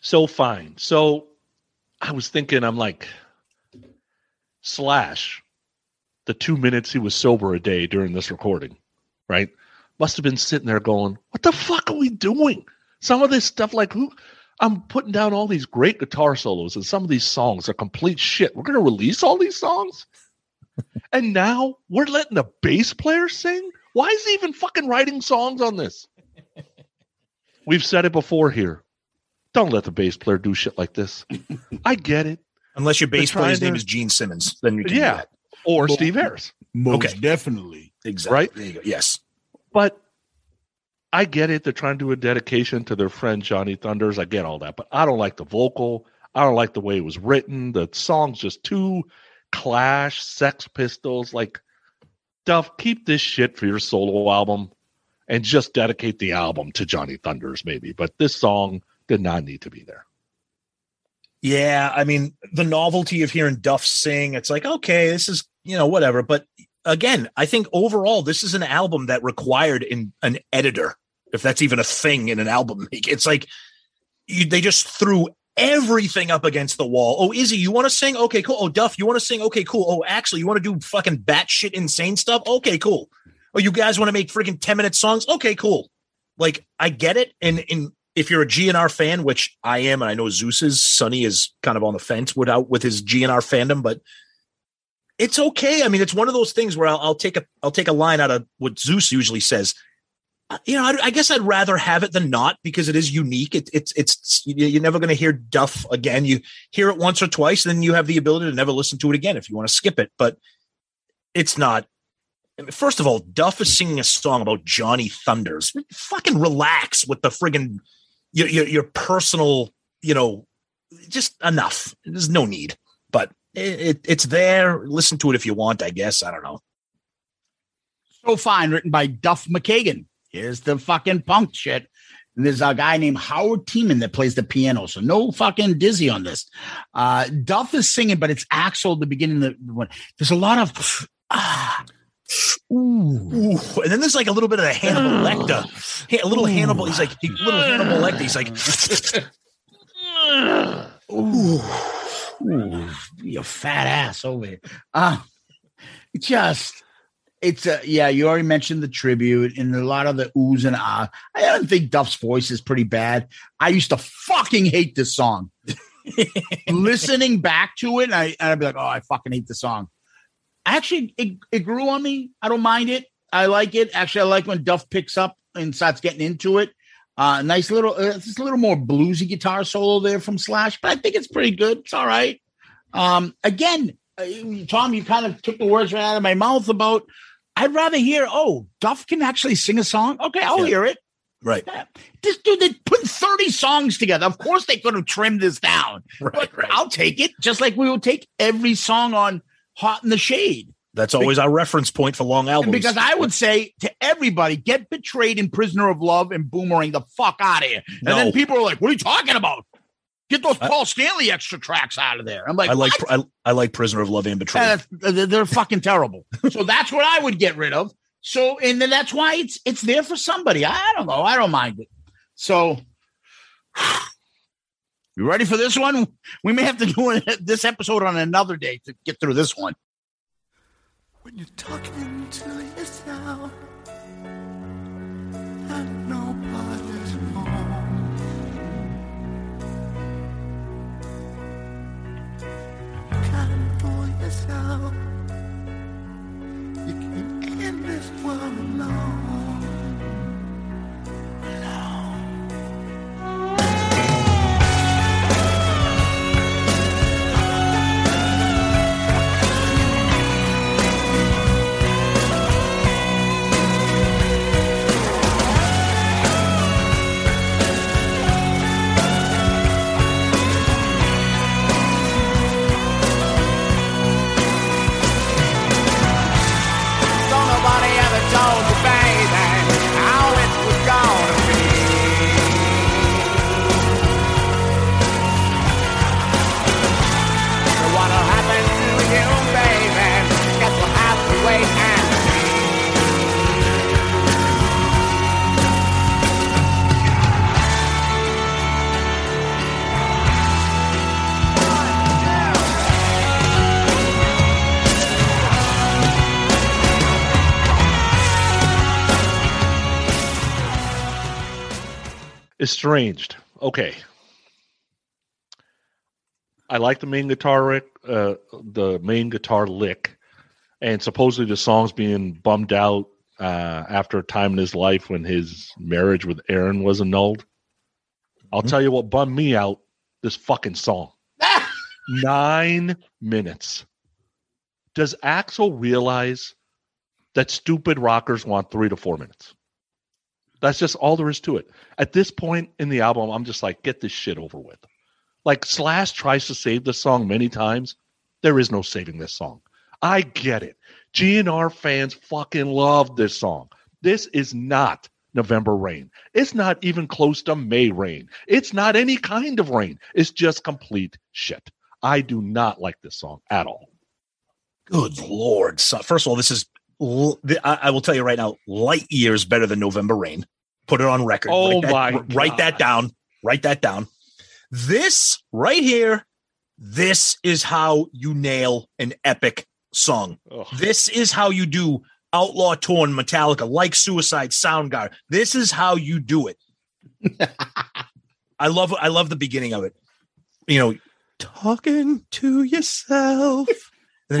So fine. So I was thinking, I'm like, Slash, the 2 minutes he was sober a day during this recording, right? Must have been sitting there going, what the fuck are we doing? Some of this stuff, like, I'm putting down all these great guitar solos, and some of these songs are complete shit. We're going to release all these songs? And now we're letting the bass player sing? Why is he even fucking writing songs on this? We've said it before here. Don't let the bass player do shit like this. I get it. Unless your bass player's name is Gene Simmons, then you can do that. Or Steve Harris. Most definitely. Exactly. Right? There you go. Yes. But I get it. They're trying to do a dedication to their friend Johnny Thunders. I get all that. But I don't like the vocal. I don't like the way it was written. The song's just too Clash, Sex Pistols. Like, Duff, keep this shit for your solo album and just dedicate the album to Johnny Thunders maybe. But this song did not need to be there. Yeah, I mean, the novelty of hearing Duff sing, it's like, okay, this is, you know, whatever. But again, I think overall, this is an album that required an editor, if that's even a thing in an album. It's like they just threw everything up against the wall. Oh, Izzy, you want to sing? Okay, cool. Oh, Duff, you want to sing? Okay, cool. Oh, Axel, you want to do fucking batshit insane stuff? Okay, cool. Oh, you guys want to make freaking 10-minute songs? Okay, cool. Like, I get it. And if you're a GNR fan, which I am, and I know Zeus is, Sonny is kind of on the fence with his GNR fandom, but it's okay. I mean, it's one of those things where I'll take a line out of what Zeus usually says. You know, I guess I'd rather have it than not because it is unique. It's you're never going to hear Duff again. You hear it once or twice, then you have the ability to never listen to it again if you want to skip it. But it's not. First of all, Duff is singing a song about Johnny Thunders. Fucking relax with the friggin'. Your personal, you know, just enough. There's no need, but it's there. Listen to it if you want, I guess. I don't know. So Fine, written by Duff McKagan. Here's the fucking punk shit. And there's a guy named Howard Tiemann that plays the piano. So no fucking Dizzy on this. Duff is singing, but it's Axel at the beginning of the one. There's a lot of... Ooh. And then there's like a little bit of a Hannibal Lecter, a little Hannibal. He's like a little Hannibal Lecter. He's like, ooh, you fat ass over here. You already mentioned the tribute and a lot of the oohs and ahs. I don't think Duff's voice is pretty bad. I used to fucking hate this song. Listening back to it, I'd be like, oh, I fucking hate the song. Actually, it grew on me. I don't mind it. I like it. Actually, I like when Duff picks up and starts getting into it. Nice little, just a little more bluesy guitar solo there from Slash, but I think it's pretty good. It's all right. Again, Tom, you kind of took the words right out of my mouth about, I'd rather hear, oh, Duff can actually sing a song. Okay, I'll hear it. Right. This dude, they put 30 songs together. Of course, they could have trimmed this down. Right. I'll take it, just like we will take every song on Hot in the Shade. That's always our reference point for long albums. Because I would say to everybody, get Betrayed and Prisoner of Love and Boomerang the fuck out of here. And then people are like, what are you talking about? Get those Paul Stanley extra tracks out of there. I'm like, I like Prisoner of Love and Betrayed. They're fucking terrible. So that's what I would get rid of. So, and then that's why it's there for somebody. I don't know. I don't mind it. So you ready for this one? We may have to do this episode on another day to get through this one. When you're talking to yourself and nobody's home, you can't fool yourself. You can end this world alone. Estranged. Okay. I like the main guitar lick, and supposedly the song's being bummed out after a time in his life when his marriage with Aaron was annulled. I'll tell you what bummed me out, this fucking song. 9 minutes. Does Axl realize that stupid rockers want 3 to 4 minutes? That's just all there is to it. At this point in the album, I'm just like, get this shit over with. Like, Slash tries to save this song many times. There is no saving this song. I get it. GNR fans fucking love this song. This is not November Rain. It's not even close to May Rain. It's not any kind of rain. It's just complete shit. I do not like this song at all. Good Lord. So, first of all, this is, I will tell you right now, light years better than November Rain. Put it on record. Oh, my God. Write that down. Write that down. This right here, this is how you nail an epic song. Ugh. This is how you do Outlaw Torn Metallica, like Suicide, Soundgarden. This is how you do it. I love the beginning of it. You know, talking to yourself. And then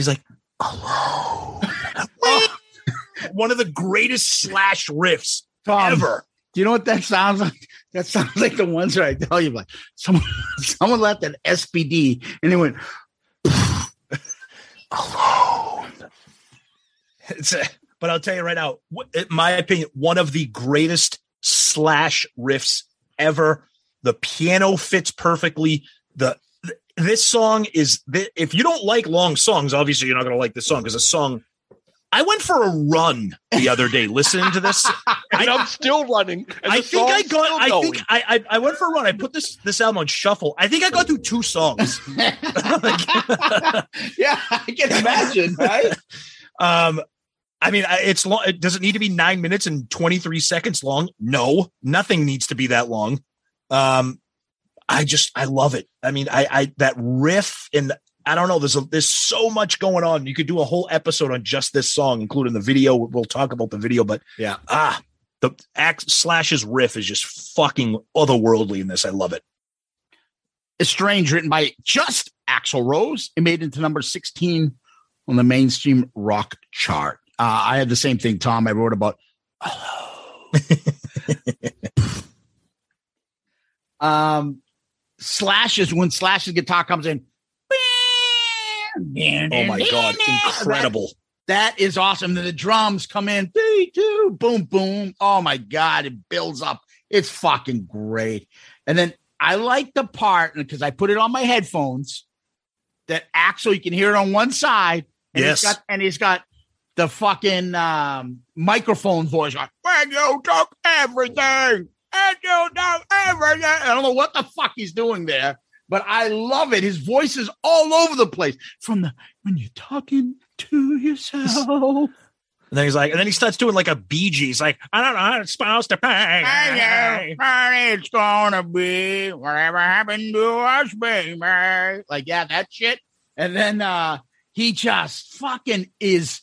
he's like, hello. One of the greatest Slash riffs ever. Do you know what that sounds like? That sounds like the ones that I tell you about. Someone left an SPD and it went alone. But I'll tell you right now, in my opinion, one of the greatest Slash riffs ever. The piano fits perfectly. This song is, if you don't like long songs, obviously you're not going to like this song, because the song, I went for a run the other day listening to this. And I'm still running. And I went for a run. I put this album on shuffle. I think I got through 2 songs. Yeah, I can imagine, right? I mean, it's long. Does it need to be 9 minutes and 23 seconds long? No, nothing needs to be that long. I love it. I mean, I that riff, and I don't know, there's so much going on. You could do a whole episode on just this song, including the video. We'll talk about the video, but yeah. The Slash's riff is just fucking otherworldly in this. I love it. Estrange, written by just Axl Rose. It made it to number 16 on the mainstream rock chart. I had the same thing, Tom. I wrote about, when Slash's guitar comes in. Oh my God, incredible. That is awesome. Then the drums come in, boom, boom. Oh my God, it builds up. It's fucking great. And then I like the part, because I put it on my headphones, that Axl, you can hear it on one side. And yes. He's got the fucking microphone voice. Like, when you do everything. I don't know what the fuck he's doing there, but I love it. His voice is all over the place. From the when you're talking to yourself, and then he's like, and then he starts doing like a Bee Gees, like, I don't know how it's supposed to pay. It's gonna be whatever happened to us, baby. Like, yeah, that shit. And then he just fucking is.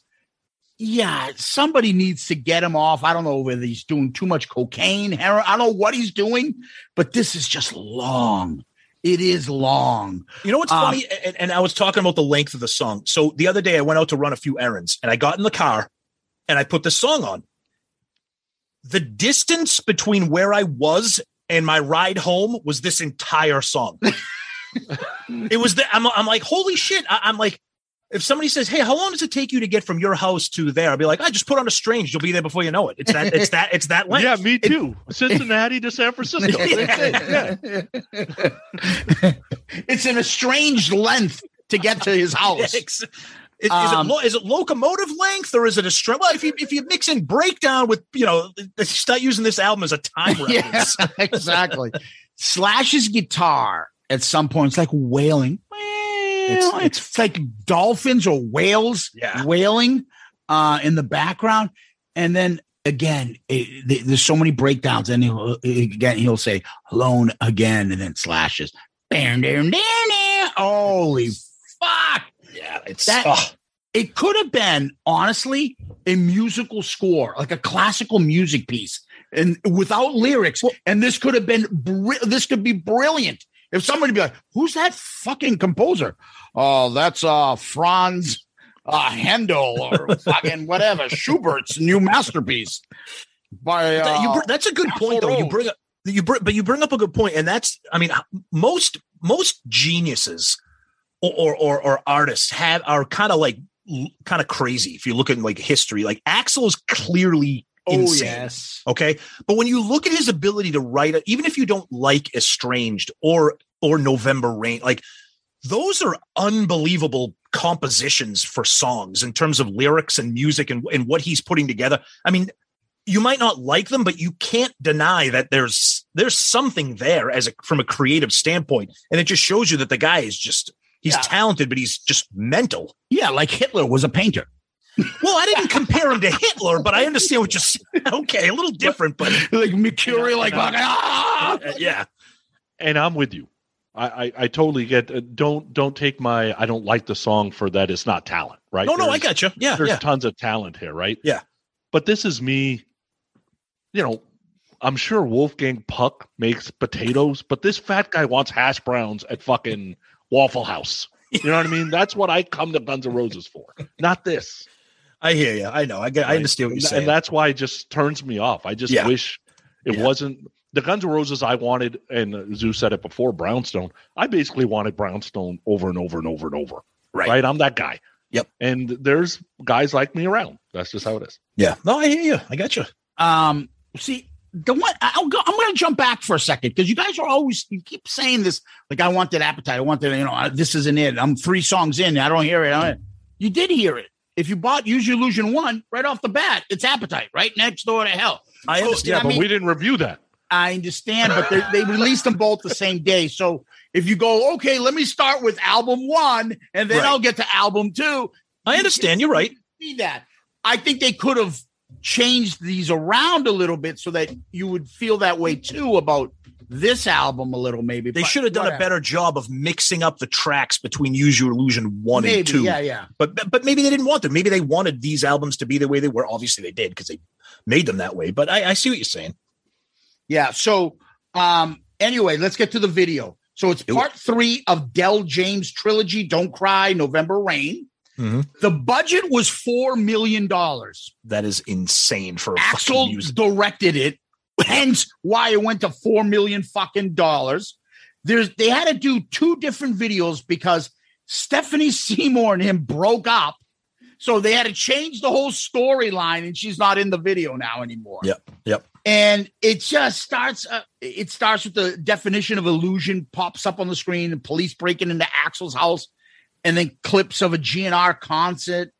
Yeah, somebody needs to get him off. I don't know whether he's doing too much cocaine, heroin. I don't know what he's doing, but this is just long. It is long. You know what's funny? And I was talking about the length of the song. So the other day I went out to run a few errands, and I got in the car and I put this song on. The distance between where I was and my ride home was this entire song. It was that I'm like, holy shit. I'm like, if somebody says, "Hey, how long does it take you to get from your house to there?" I'll be like, "I just put on Estrange. You'll be there before you know it." It's that length. Yeah, me too. Cincinnati to San Francisco. Yeah. It's an Estrange length to get to his house. Is it locomotive length, or is it Estrange? Well, if you mix in Breakdown with, you know, start using this album as a time reference. Yeah, exactly. Slash's guitar at some point, it's like wailing. It's like dolphins or whales wailing in the background. And then again, there's so many breakdowns. And he'll say alone again. And then Slashes. Holy fuck. Yeah. It could have been, honestly, a musical score, like a classical music piece, and without lyrics. And this could have been, this could be brilliant. If somebody be like, "Who's that fucking composer?" "Oh, that's Franz Handel or fucking whatever, Schubert's new masterpiece." By that's a good point, though. You bring up You bring up a good point, and that's, I mean, most geniuses or artists are kind of crazy. If you look at like history, like Axl is clearly insane. Oh, yes. Okay. But when you look at his ability to write, even if you don't like Estranged or November Rain, like those are unbelievable compositions for songs in terms of lyrics and music and what he's putting together. I mean, you might not like them, but you can't deny that there's something there from a creative standpoint. And it just shows you that the guy is just, he's talented, but he's just mental. Yeah. Like Hitler was a painter. Well, I didn't compare him to Hitler, but I understand what you're saying. Okay. A little different, but like mercurial, yeah. And I'm with you. I totally get, don't take my, I don't like the song for that. It's not talent, right? No, I got you. Yeah. There's tons of talent here, right? Yeah. But this is me, you know, I'm sure Wolfgang Puck makes potatoes, but this fat guy wants hash browns at fucking Waffle House. You know what I mean? That's what I come to Guns N' Roses for, not this. I hear you. I know. I understand what you're saying. And that's why it just turns me off. I just wish it wasn't. The Guns N' Roses I wanted, and Zoo said it before, Brownstone. I basically wanted Brownstone over and over and over and over. Right? I'm that guy. Yep. And there's guys like me around. That's just how it is. Yeah. No, I hear you. I got you. See, the one I'm going to jump back for a second, because you guys are always, you keep saying this, like, I want that appetite. I want that, you know, this isn't it. I'm 3 songs in. I don't hear it. You did hear it. If you bought Use Your Illusion 1 right off the bat, it's Appetite right next door to Hell. I understand. Yeah, but we didn't review that. I understand, but they released them both the same day. So if you go, okay, let me start with album 1 and then I'll get to album 2. I understand. You're right. See that. I think they could have changed these around a little bit so that you would feel that way too about this album a little, maybe. They should have done a better job of mixing up the tracks between Use Your Illusion 1 and 2. Yeah. But maybe they didn't want them. Maybe they wanted these albums to be the way they were. Obviously they did, because they made them that way. But I see what you're saying. Yeah. So anyway, let's get to the video. So it's part 3 of Del James' trilogy, Don't Cry, November Rain. Mm-hmm. The budget was $4 million. That is insane for a fucking music. Axl directed it, hence why it went to $4 million fucking dollars. They had to do 2 different videos because Stephanie Seymour and him broke up. So they had to change the whole storyline, and she's not in the video now anymore. Yep. And it just starts. It starts with the definition of illusion pops up on the screen, and police breaking into Axl's house, and then clips of a GNR concert.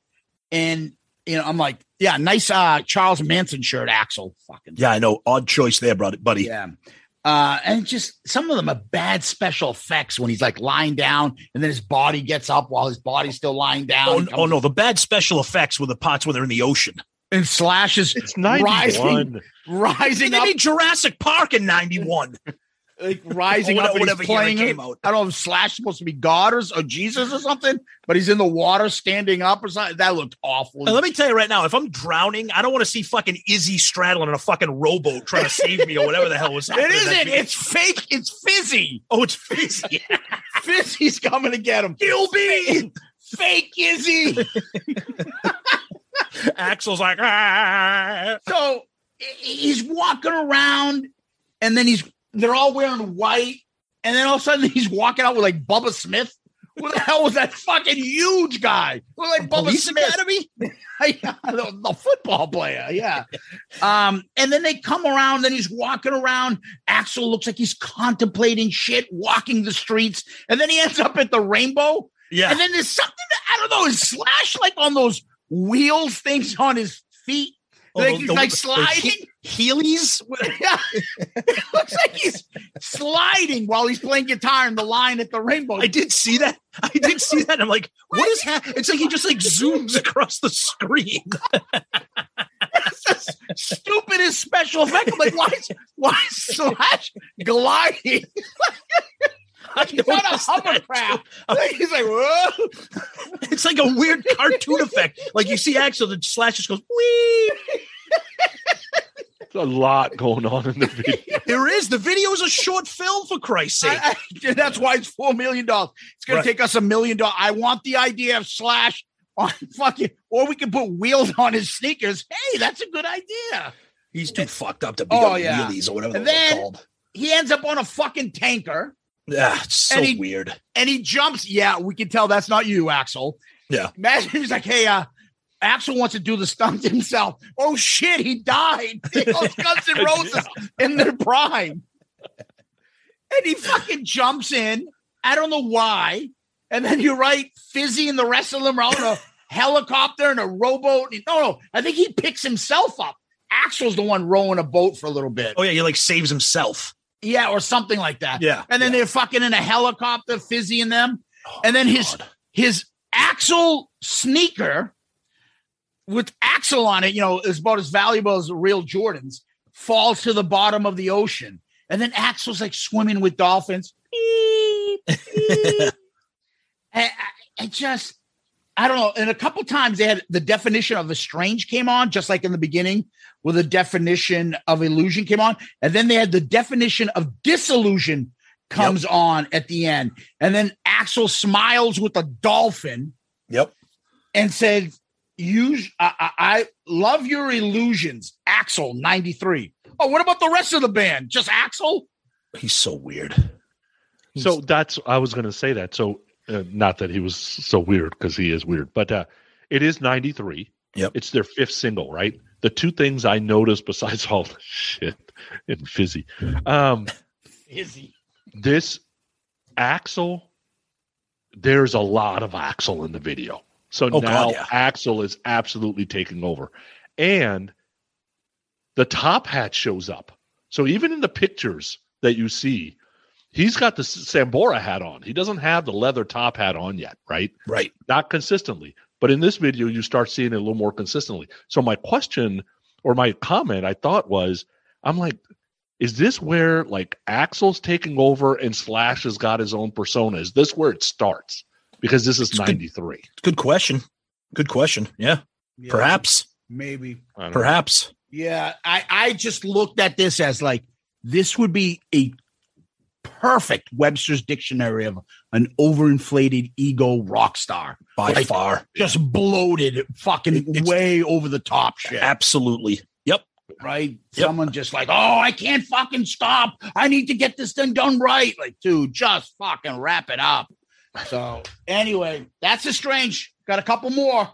And you know, I'm like, yeah, nice Charles Manson shirt, Axl. Fucking yeah, I know. Odd choice there, buddy. Yeah, and just some of them are bad special effects when he's like lying down, and then his body gets up while his body's still lying down. Oh no, the bad special effects were the parts when they're in the ocean. And slashes. It's 91. Rising up. Maybe Jurassic Park in 91. Like rising up when he's playing it. I don't know if Slash is supposed to be God or Jesus or something, but he's in the water standing up or something. That looked awful. Now, let me tell you right now, if I'm drowning, I don't want to see fucking Izzy straddling in a fucking rowboat trying to save me or whatever the hell was happening. It isn't. It's fake. It's Fizzy. Oh, it's Fizzy. Fizzy's coming to get him. Gilby. Fake Izzy. Axel's like, ah. So he's walking around, and then they're all wearing white, and then all of a sudden he's walking out with like Bubba Smith. What the hell was that fucking huge guy? Like Bubba Smith Academy? the football player, yeah. And then they come around, then he's walking around. Axl looks like he's contemplating shit, walking the streets, and then he ends up at the Rainbow. Yeah. And then there's something that, I don't know, is Slash like on those wheels things on his feet, like he's like sliding Heelys. It looks like he's sliding while he's playing guitar in the line at the Rainbow. I did see that. I'm like, what is happening? It's like he just like zooms across the screen. That's the stupidest special effect. I'm like, why is Slash gliding? He's on a hovercraft. He's like, whoa. It's like a weird cartoon effect. Like you see Axl, the Slash just goes, wee. There's a lot going on in the video. There is. The video is a short film, for Christ's sake. That's why it's $4 million. It's going to take us $1 million. I want the idea of Slash on fucking, or we can put wheels on his sneakers. Hey, that's a good idea. He's too fucked up to be on wheelies or whatever they're called. He ends up on a fucking tanker. Yeah, it's so weird. And he jumps. Yeah, we can tell that's not you, Axel. Yeah. Imagine he's like, hey, Axel wants to do the stunt himself. Oh, shit, he died. Those Guns N' Roses in their prime. And he fucking jumps in. I don't know why. And then you're right, Fizzy and the rest of them are on a helicopter and a rowboat. No, I think he picks himself up. Axel's the one rowing a boat for a little bit. Oh, yeah, he like saves himself. Yeah, or something like that. Yeah. And then they're fucking in a helicopter, Fizzy and them. Oh, and then his Axel sneaker with Axel on it, you know, is about as valuable as real Jordans, falls to the bottom of the ocean. And then Axel's like swimming with dolphins. Beep, beep. I don't know. And a couple times they had the definition of estranged came on, just like in the beginning, where the definition of illusion came on. And then they had the definition of disillusion comes on at the end. And then Axel smiles with a dolphin. Yep. And said, I love your illusions, Axel 93. Oh, what about the rest of the band? Just Axel? He's so weird. I was going to say that. So, not that he was so weird, because he is weird, but it is 93. Yep. It's their fifth single, right? The two things I noticed besides all the shit and Fizzy. Fizzy. This Axel, there's a lot of Axel in the video. So Axel is absolutely taking over. And the top hat shows up. So even in the pictures that you see, he's got the Sambora hat on. He doesn't have the leather top hat on yet, right? Right. Not consistently. But in this video, you start seeing it a little more consistently. So my question or my comment I thought was, I'm like, is this where like Axel's taking over and Slash has got his own persona? Is this where it starts? Because this is 93. Good question. Good question. Yeah. Perhaps. Maybe. Perhaps. Yeah. I just looked at this as like, this would be a perfect Webster's Dictionary of an overinflated ego rock star by far, just bloated, fucking way over the top shit. Absolutely. Yep. Right. Yep. Someone just like, oh, I can't fucking stop. I need to get this thing done right. Like, dude, just fucking wrap it up. So anyway, that's Estranged. Got a couple more.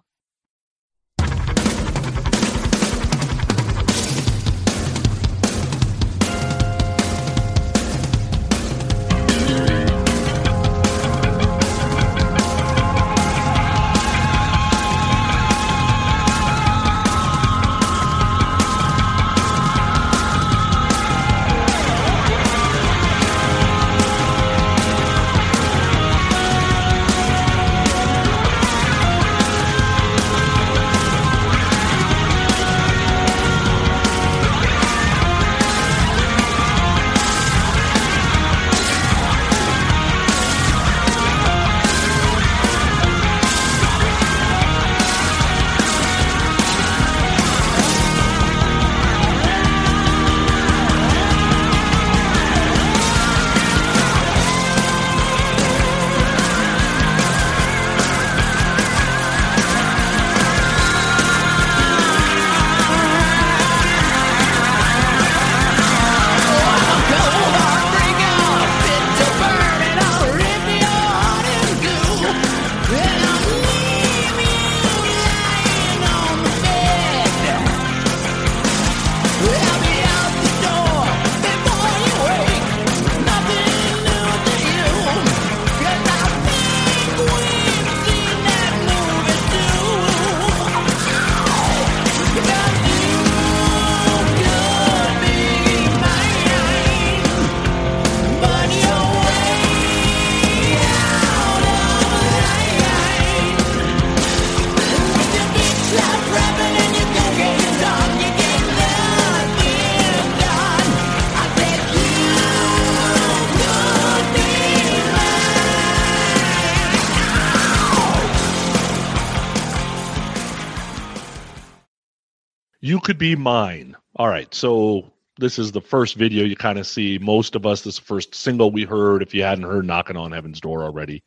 Could be mine. All right, so this is the first video you kind of see. Most of us, this is the first single we heard. If you hadn't heard Knocking on Heaven's Door already,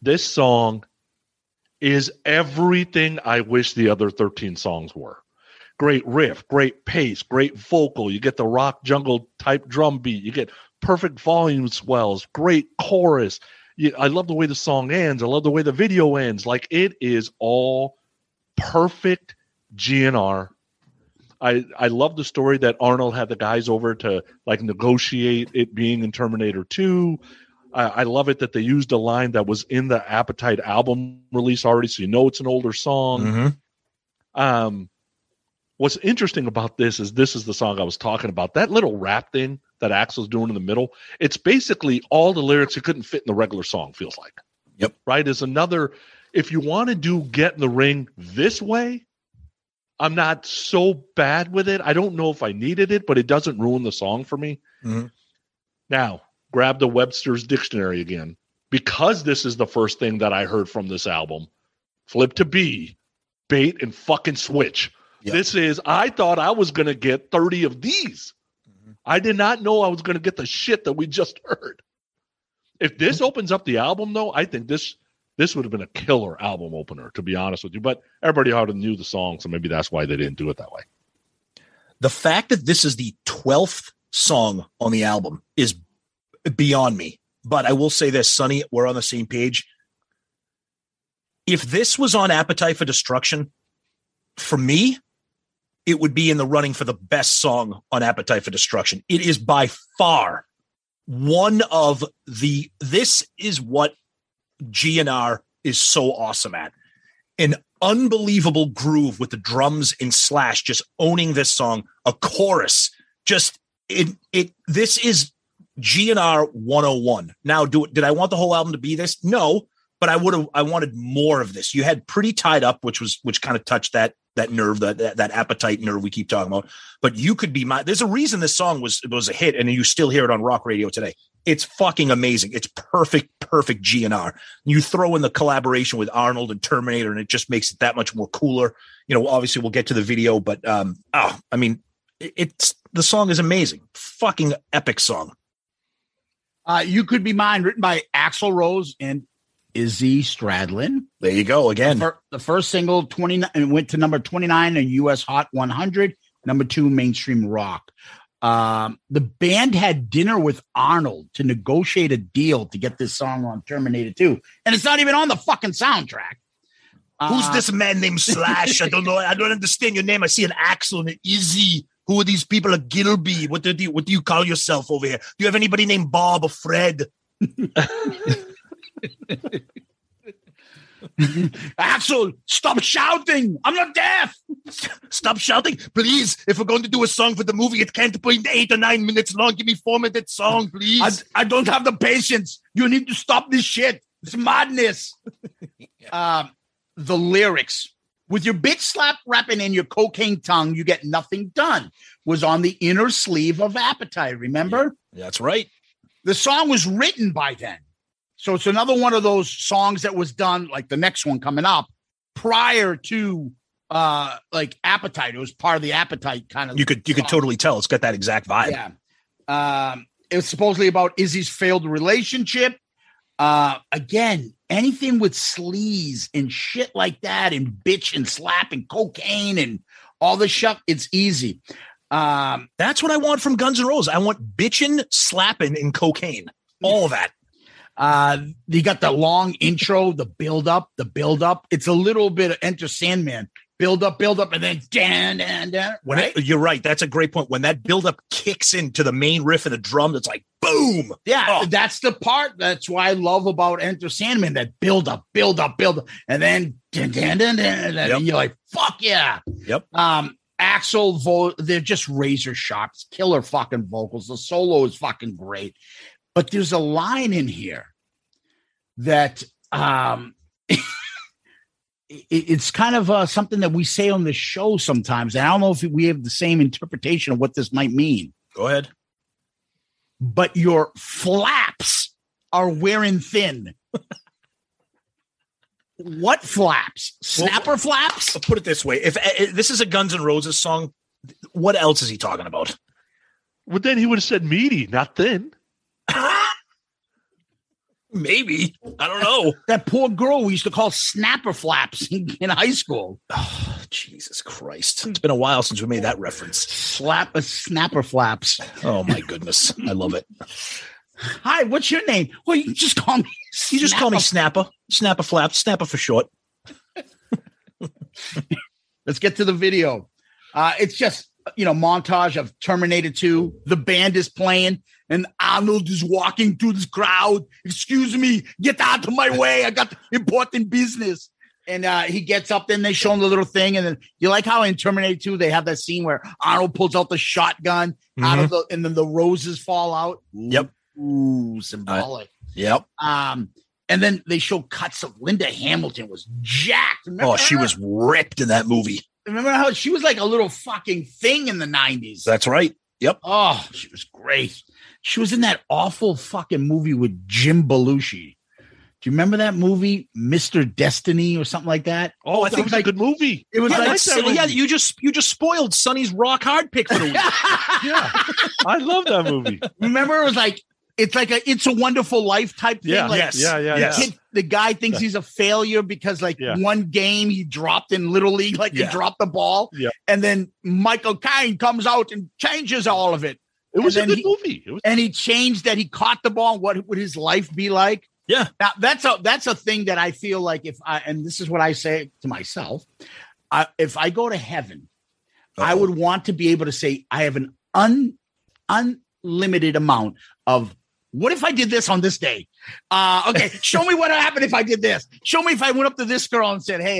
this song is everything I wish the other 13 songs were. great riff, great pace, great vocal. You get the rock jungle type drum beat. You get perfect volume swells, great chorus. I love the way the song ends. I love the way the video ends. Like, it is all perfect GNR. I love the story that Arnold had the guys over to like negotiate it being in Terminator 2. I love it that they used a line that was in the Appetite album release already, so you know it's an older song. Mm-hmm. What's interesting about this is the song I was talking about. That little rap thing that Axl's doing in the middle, it's basically all the lyrics you couldn't fit in the regular song, feels like. Yep. Right? Is another, if you want to do Get in the Ring this way, I'm not so bad with it. I don't know if I needed it, but it doesn't ruin the song for me. Mm-hmm. Now, grab the Webster's Dictionary again. Because this is the first thing that I heard from this album, flip to B, bait and fucking switch. Yep. I thought I was going to get 30 of these. Mm-hmm. I did not know I was going to get the shit that we just heard. If this opens up the album, though, I think this would have been a killer album opener, to be honest with you. But everybody already knew the song, so maybe that's why they didn't do it that way. The fact that this is the 12th song on the album is beyond me. But I will say this, Sonny, we're on the same page. If this was on Appetite for Destruction, for me, it would be in the running for the best song on Appetite for Destruction. It is by far one of the... This is what GNR is so awesome at. An unbelievable groove with the drums and Slash just owning this song, a chorus, just it this is GNR 101. Now, did I want the whole album to be this? No, but I wanted more of this. You had Pretty Tied Up, which kind of touched that nerve, that Appetite nerve we keep talking about. But You Could Be Mine. There's a reason this song was a hit, and you still hear it on rock radio today. It's fucking amazing. It's perfect GNR. You throw in the collaboration with Arnold and Terminator, and it just makes it that much more cooler. You know, obviously we'll get to the video, but I mean, the song is amazing. Fucking epic song. You Could Be Mine, written by Axl Rose and Izzy Stradlin. There you go again. The first single, 29, and went to number 29 in U.S. Hot 100, number 2 mainstream rock. The band had dinner with Arnold to negotiate a deal to get this song on Terminator 2, and it's not even on the fucking soundtrack. Who's this man named Slash? I don't know. I don't understand your name. I see an Axl and an Izzy. Who are these people? A Gilby? What do you call yourself over here? Do you have anybody named Bob or Fred? Axl, stop shouting! I'm not deaf! Stop shouting! Please, if we're going to do a song for the movie, it can't be 8 or 9 minutes long. Give me 4-minute song, please. I don't have the patience. You need to stop this shit. It's madness. The lyrics. With your bitch slap rapping and your cocaine tongue, you get nothing done. Was on the inner sleeve of Appetite, remember? Yeah, that's right. The song was written by then. So it's another one of those songs that was done, like the next one coming up, prior to like Appetite. It was part of the Appetite kind of. You could totally tell it's got that exact vibe. Yeah, it was supposedly about Izzy's failed relationship. Again, anything with sleaze and shit like that, and bitch and slap and cocaine and all the shit, it's easy. That's what I want from Guns N' Roses. I want bitching, slapping, and cocaine. All of that. You got the long intro, the build up. It's a little bit of Enter Sandman, build up, and then dan. Right? You're right. That's a great point. When that build up kicks into the main riff of the drum, it's like boom. Yeah, oh. That's the part. That's why I love about Enter Sandman. That build up, and then dan. Yep. And you're like, fuck yeah. Yep. Axl, they're just razor sharp, killer fucking vocals. The solo is fucking great. But there's a line in here that it's kind of something that we say on the show sometimes. And I don't know if we have the same interpretation of what this might mean. Go ahead. But your flaps are wearing thin. What flaps? Snapper flaps? I'll put it this way. If this is a Guns N' Roses song, what else is he talking about? Well, then he would have said meaty, not thin. Maybe. I don't know. That poor girl we used to call snapper flaps in high school. Oh, Jesus Christ. It's been a while since we made that reference. Slap a snapper flaps. Oh, my goodness. I love it. Hi, what's your name? Well, you just call me Snapper. You just call me Snapper. Snapper flaps. Snapper for short. Let's get to the video. It's just, montage of Terminator 2. The band is playing and Arnold is walking through this crowd. Excuse me. Get out of my way. I got important business. And he gets up, then they show him the little thing. And then you like how in Terminator 2, they have that scene where Arnold pulls out the shotgun out of the, and then the roses fall out. Yep. Ooh, symbolic. Yep. And then they show cuts of Linda Hamilton was jacked. Remember she was ripped in that movie. Remember how she was like a little fucking thing in the 90s. That's right. Yep. Oh, she was great. She was in that awful fucking movie with Jim Belushi. Do you remember that movie, Mr. Destiny or something like that? Oh, I think it was a good movie. It was you just spoiled Sonny's rock hard pick for the week. Yeah. I love that movie. Remember, it was like, it's like a It's a Wonderful Life type thing. Yeah, like, yes. The guy thinks he's a failure because one game he dropped in Little League, he dropped the ball. Yeah. And then Michael Caine comes out and changes all of it. It was a good movie. And he changed that. He caught the ball. What would his life be like? Yeah. Now that's a thing that I feel like and this is what I say to myself. If I go to heaven, I would want to be able to say I have an unlimited amount of, what if I did this on this day? Okay, show me what happened if I did this. Show me if I went up to this girl and said, hey,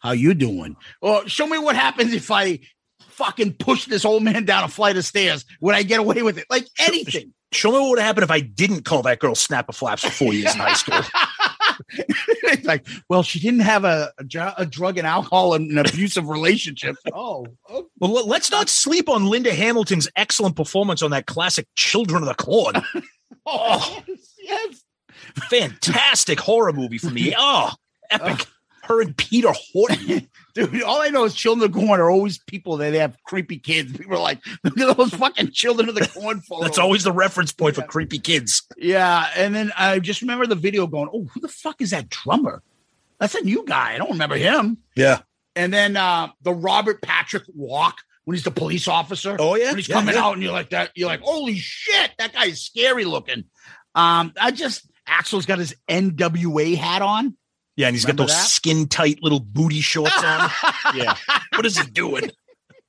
how you doing? Or show me what happens if I fucking push this old man down a flight of stairs. Would I get away with it? Like anything. Show me what would happen if I didn't call that girl Snapper Flaps for 4 years in high school. It's like, well, she didn't have a drug and alcohol and an abusive relationship. Oh, okay. Well, let's not sleep on Linda Hamilton's excellent performance on that classic Children of the Corn. Oh, yes. Fantastic horror movie for me. Oh, epic. Her and Peter Horton. Dude, all I know is Children of the Corn are always people that have creepy kids. People are like, look at those fucking Children of the Corn photos. That's always the reference point for creepy kids. Yeah. And then I just remember the video going, oh, who the fuck is that drummer? That's a new guy. I don't remember him. Yeah. And then the Robert Patrick walk when he's the police officer. Oh, yeah. When he's coming out and you're like that. You're like, holy shit, that guy's scary looking. Axel's got his NWA hat on. Yeah, and he's got those skin tight little booty shorts on. Yeah. What is he doing?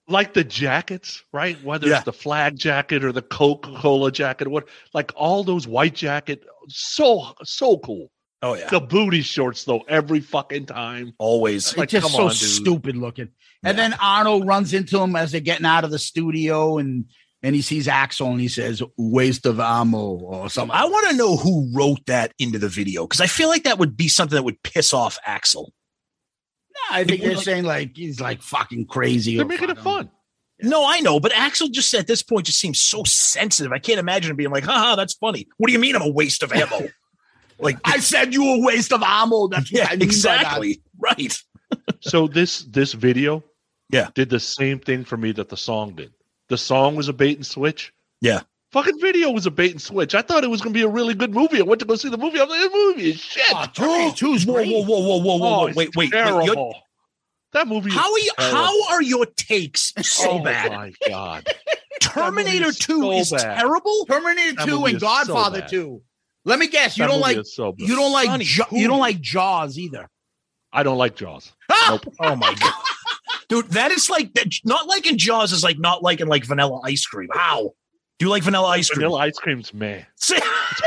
Like the jackets, right? Whether it's the flag jacket or the Coca-Cola jacket, all those white jacket, so cool. Oh yeah. The booty shorts though, every fucking time. Always. Like, just so stupid looking. And then Arnold runs into him as they're getting out of the studio and he sees Axel and he says, waste of ammo or something. I want to know who wrote that into the video, because I feel like that would be something that would piss off Axel. No, I think they're saying he's fucking crazy. They're making it fun. Yeah. No, I know. But Axel just at this point just seems so sensitive. I can't imagine him being like, haha, that's funny. What do you mean I'm a waste of ammo? I said you were a waste of ammo. That's what I mean exactly. By that. Right. So this video did the same thing for me that the song did. The song was a bait and switch. Yeah. Fucking video was a bait and switch. I thought it was going to be a really good movie. I went to go see the movie. I'm like, this movie is shit. Oh, whoa. Wait. Terrible. That movie is terrible. How are your takes so bad? Oh, my God. Terminator 2 is terrible? Terminator 2 and Godfather 2. Let me guess. You don't like Jaws either. I don't like Jaws. Nope. Oh, my God. Dude, that is not liking Jaws is not liking vanilla ice cream. How? Do you like vanilla ice cream? Vanilla ice cream's meh. It's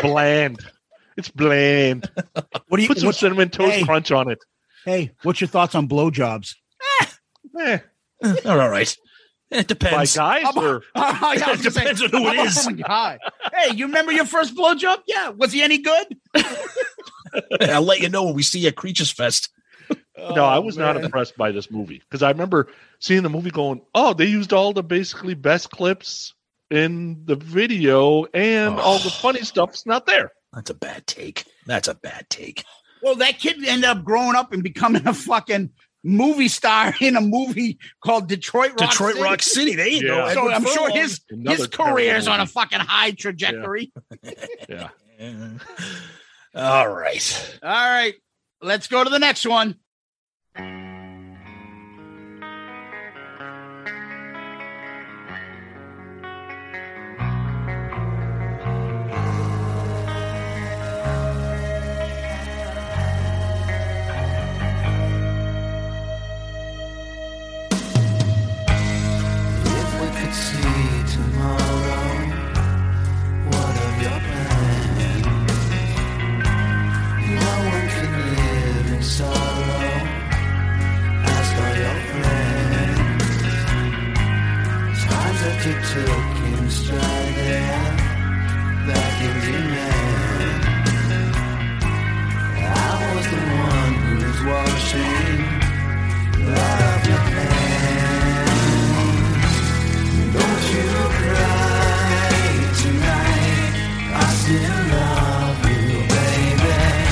bland. What do you put some cinnamon toast crunch on it? Hey, what's your thoughts on blowjobs? They're all right. It depends. By guys, it depends on who it is. Hey, you remember your first blowjob? Yeah. Was he any good? I'll let you know when we see a Creatures Fest. No, I was not impressed by this movie, because I remember seeing the movie going, oh, they used all the basically best clips in the video and all the funny stuff's not there. That's a bad take. Well, that kid ended up growing up and becoming a fucking movie star in a movie called Detroit Rock City. There you go. So I'm sure his career is on a fucking high trajectory. Yeah. All right. Let's go to the next one. to token stride hand back into your man. I was the one who was washing blood off your hands. Don't you cry tonight, I still love you, baby.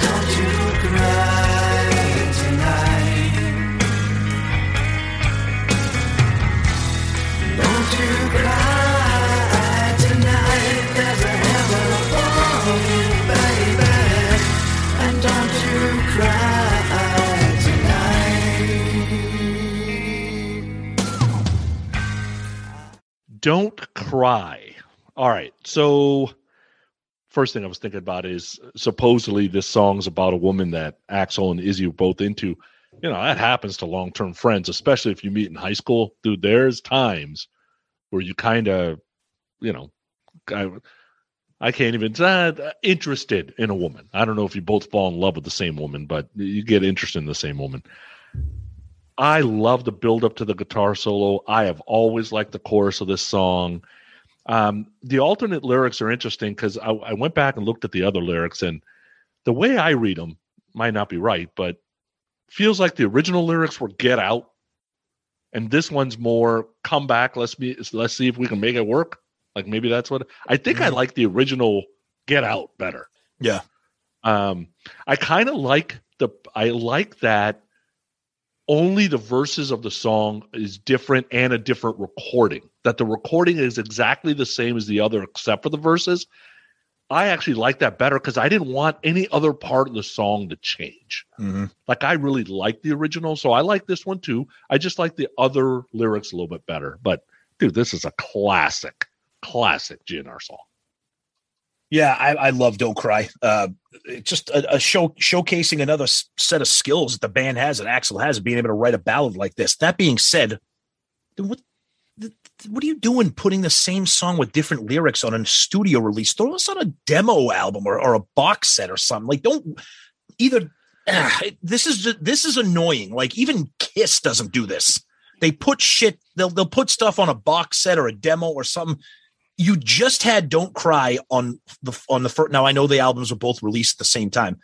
Don't you cry tonight. Don't you cry tonight, there's a heaven above you, baby. And don't you cry tonight. Don't cry. All right, so first thing I was thinking about is supposedly this song's about a woman that Axl and Izzy were both into. You know, that happens to long-term friends, especially if you meet in high school. Dude, there's times where you kind of, you know, I can't even, interested in a woman. I don't know if you both fall in love with the same woman, but you get interested in the same woman. I love the build-up to the guitar solo. I have always liked the chorus of this song. The alternate lyrics are interesting because I went back and looked at the other lyrics, and the way I read them might not be right, but feels like the original lyrics were "get out," and this one's more "come back." Let's see if we can make it work. Like maybe that's what I think. I like the original "get out" better. Yeah, I kind of like that. Only the verses of the song is different and a different recording. That the recording is exactly the same as the other, except for the verses. I actually like that better because I didn't want any other part of the song to change. Mm-hmm. Like I really like the original, so I like this one too. I just like the other lyrics a little bit better. But dude, this is a classic GNR song. Yeah, I love "Don't Cry." Just showcasing another set of skills that the band has and Axl has, being able to write a ballad like this. That being said, dude, what are you doing putting the same song with different lyrics on a studio release? Throw us on a demo album or a box set or something. Like, don't either. This is annoying. Like, even Kiss doesn't do this. They put shit. They'll put stuff on a box set or a demo or something. You just had "Don't Cry" on the first. Now I know the albums were both released at the same time,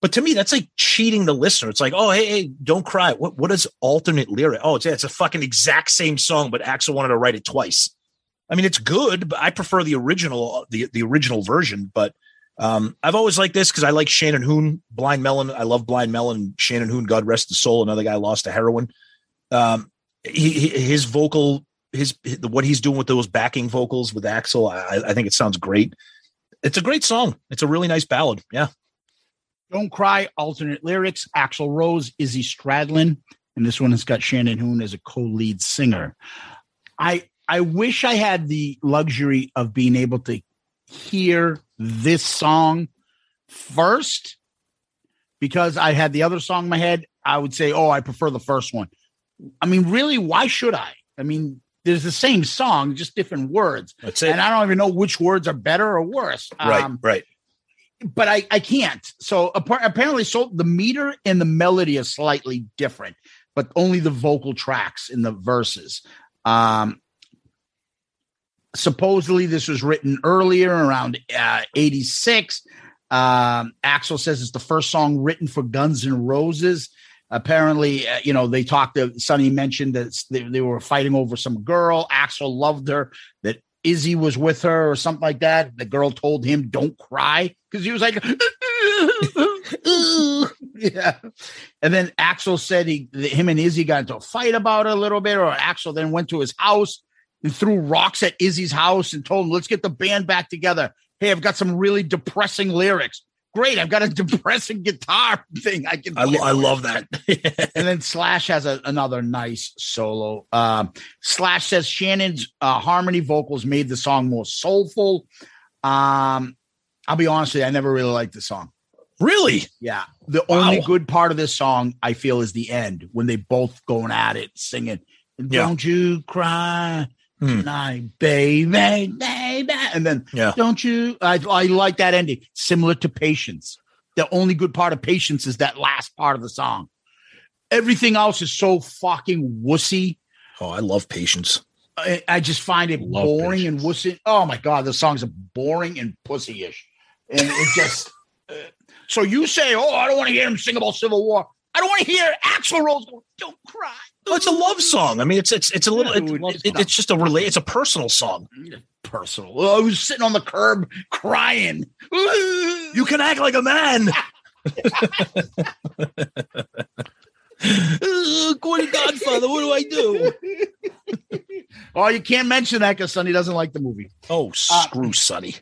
but to me, that's like cheating the listener. It's like, oh, hey, "Don't Cry." What is alternate lyric? Oh, it's a fucking exact same song, but Axl wanted to write it twice. I mean, it's good, but I prefer the original, the original version. But I've always liked this because I like Shannon Hoon, Blind Melon. I love Blind Melon. Shannon Hoon, God rest his soul, another guy lost to heroin. His vocal, what he's doing with those backing vocals with Axl, I think it sounds great. It's a great song. It's a really nice ballad. Yeah. "Don't Cry," alternate lyrics, Axl Rose, Izzy Stradlin, and this one has got Shannon Hoon as a co-lead singer. I wish I had the luxury of being able to hear this song first, because I had the other song in my head. I would say, oh, I prefer the first one. I mean, really, why should I? I mean, there's the same song, just different words. That's it. And I don't even know which words are better or worse. Right. But I can't. So apparently, so the meter and the melody are slightly different, but only the vocal tracks in the verses. Supposedly, this was written earlier, around 86. Axl says it's the first song written for Guns N' Roses. Apparently, they talked to Sonny, mentioned that they were fighting over some girl. Axl loved her, that Izzy was with her or something like that. The girl told him, "Don't cry," because he was like, yeah. And then Axl said him and Izzy got into a fight about it a little bit, or Axl then went to his house and threw rocks at Izzy's house and told him, "Let's get the band back together. Hey, I've got some really depressing lyrics. Great, I've got a depressing guitar thing I can play." I love that. And then Slash has another nice solo. Slash says Shannon's harmony vocals made the song more soulful. I'll be honest with you, I never really liked the song. Really? Yeah. The only good part of this song, I feel, is the end, when they both going at it, singing, "Don't you cry tonight, baby. And then don't you, I like that ending, similar to Patience. The only good part of Patience is that last part of the song. Everything else is so fucking wussy. Oh, I love Patience. I just find it love boring bitches. And wussy. Oh my God, the songs are boring and pussy-ish. And it just, so you say, oh, I don't want to hear him sing about Civil War. I don't want to hear Axl Rose go, don't cry. No, it's a love song. I mean, it's a little, it's just a relate. It's a personal song. Personal. I was sitting on the curb crying. You can act like a man. Gordon Godfather, what do I do? Oh, you can't mention that because Sonny doesn't like the movie. Oh, screw Sonny.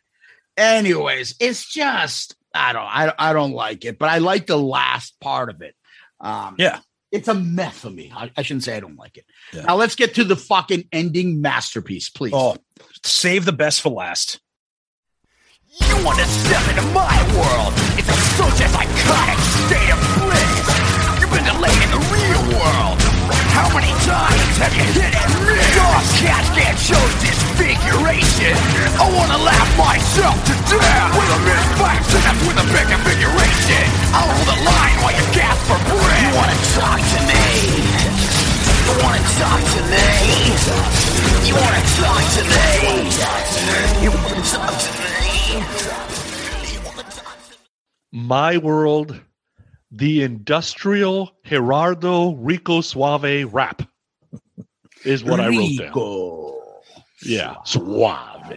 Anyways, it's just I don't like it, but I like the last part of it. Yeah, it's a mess for me. I shouldn't say I don't like it. Yeah. Now let's get to the fucking ending masterpiece, please. Oh, save the best for last. You want to step into my world? It's a social psychotic state of bliss. You've been delayed in the real world. How many times have you hit and missed? Off CAT scan shows disfiguration. I wanna laugh myself to death with a misfire snap with a big configuration. I'll hold the line while you gasp for breath. You wanna talk to me? You wanna talk to me? You wanna talk to me? You wanna talk to me? My world. The industrial Gerardo Rico Suave rap is what I wrote down. Rico. Yeah. Suave.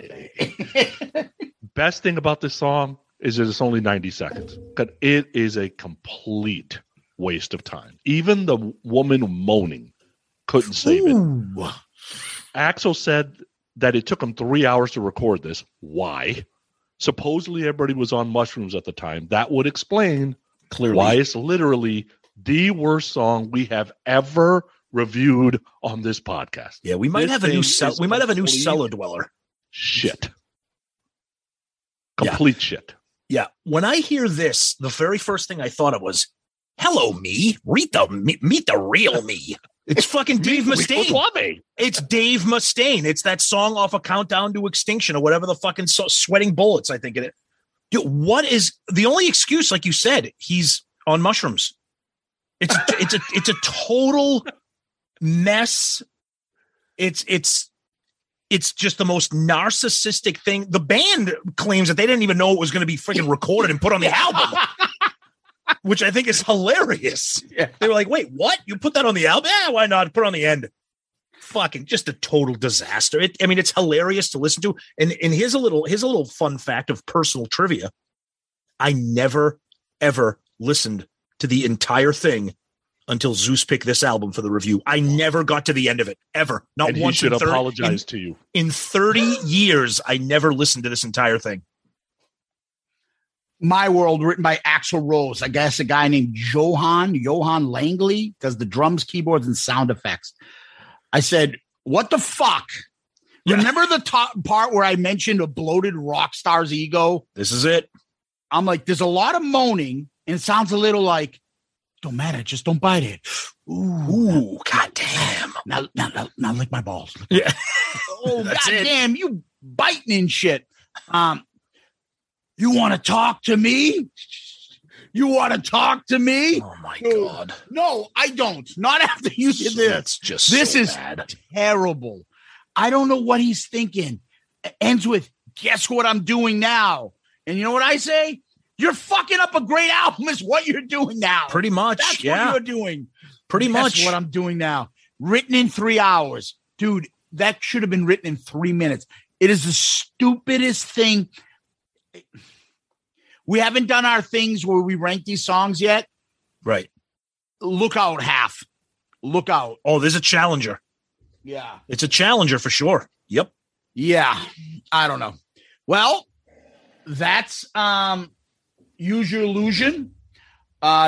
Best thing about this song is it's only 90 seconds. Because it is a complete waste of time. Even the woman moaning couldn't save it. Axel said that it took him 3 hours to record this. Why? Supposedly everybody was on mushrooms at the time. That would explain clearly why it's literally the worst song we have ever reviewed on this podcast. Yeah, we might have a new cellar dweller. Shit. Complete shit. Yeah. When I hear this, the very first thing I thought of was, "Hello, me. Meet the real me." It's fucking Dave Mustaine. It's Dave Mustaine. It's that song off of Countdown to Extinction or whatever the fucking Sweating Bullets. I think it is. Dude, what is the only excuse? Like you said, he's on mushrooms. It's a total mess. It's just the most narcissistic thing. The band claims that they didn't even know it was going to be freaking recorded and put on the album, which I think is hilarious. Yeah. They were like, "Wait, what? You put that on the album? Yeah, why not? Put it on the end." Fucking just a total disaster. It's hilarious to listen to. And here's a little fun fact of personal trivia. I never, ever listened to the entire thing until Zeus picked this album for the review. I never got to the end of it, ever. Not and once. He should apologize to you. In 30 years, I never listened to this entire thing. My World, written by Axl Rose. I guess a guy named Johan Langley does the drums, keyboards, and sound effects. I said, what the fuck? Yeah. Remember the top part where I mentioned a bloated rock star's ego? This is it. I'm like, there's a lot of moaning and it sounds a little like, don't matter, just don't bite it. Ooh, goddamn. Now lick my balls. Yeah. Oh, goddamn, you biting and shit. You want to talk to me? You want to talk to me? Oh, my God. No, I don't. Not after you did this. Just this so is bad. Terrible. I don't know what he's thinking. It ends with, guess what I'm doing now? And you know what I say? You're fucking up a great album is what you're doing now. Pretty much. That's what you're doing. Pretty much. That's what I'm doing now. Written in 3 hours. Dude, that should have been written in 3 minutes. It is the stupidest thing. We haven't done our things where we rank these songs yet. Right. Look out, half. Look out. Oh, there's a challenger. Yeah. It's a challenger for sure. Yep. Yeah. I don't know. Well, that's Use Your Illusion.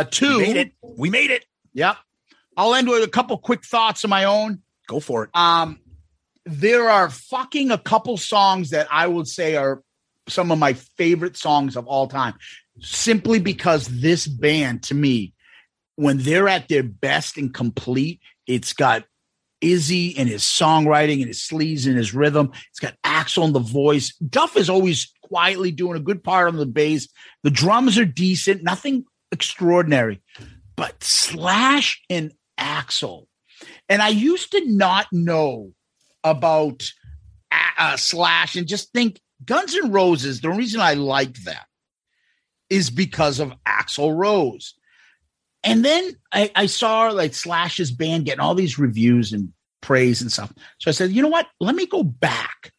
Two. We made it. Yep. I'll end with a couple quick thoughts of my own. Go for it. There are fucking a couple songs that I would say are some of my favorite songs of all time, simply because this band, to me, when they're at their best and complete, it's got Izzy and his songwriting and his sleaze and his rhythm. It's got Axel and the voice. Duff is always quietly doing a good part on the bass. The drums are decent, nothing extraordinary, but Slash and Axel. And I used to not know about Slash and just think Guns N' Roses. The reason I like that is because of Axl Rose. And then I saw like Slash's band getting all these reviews and praise and stuff. So I said, you know what? Let me go back.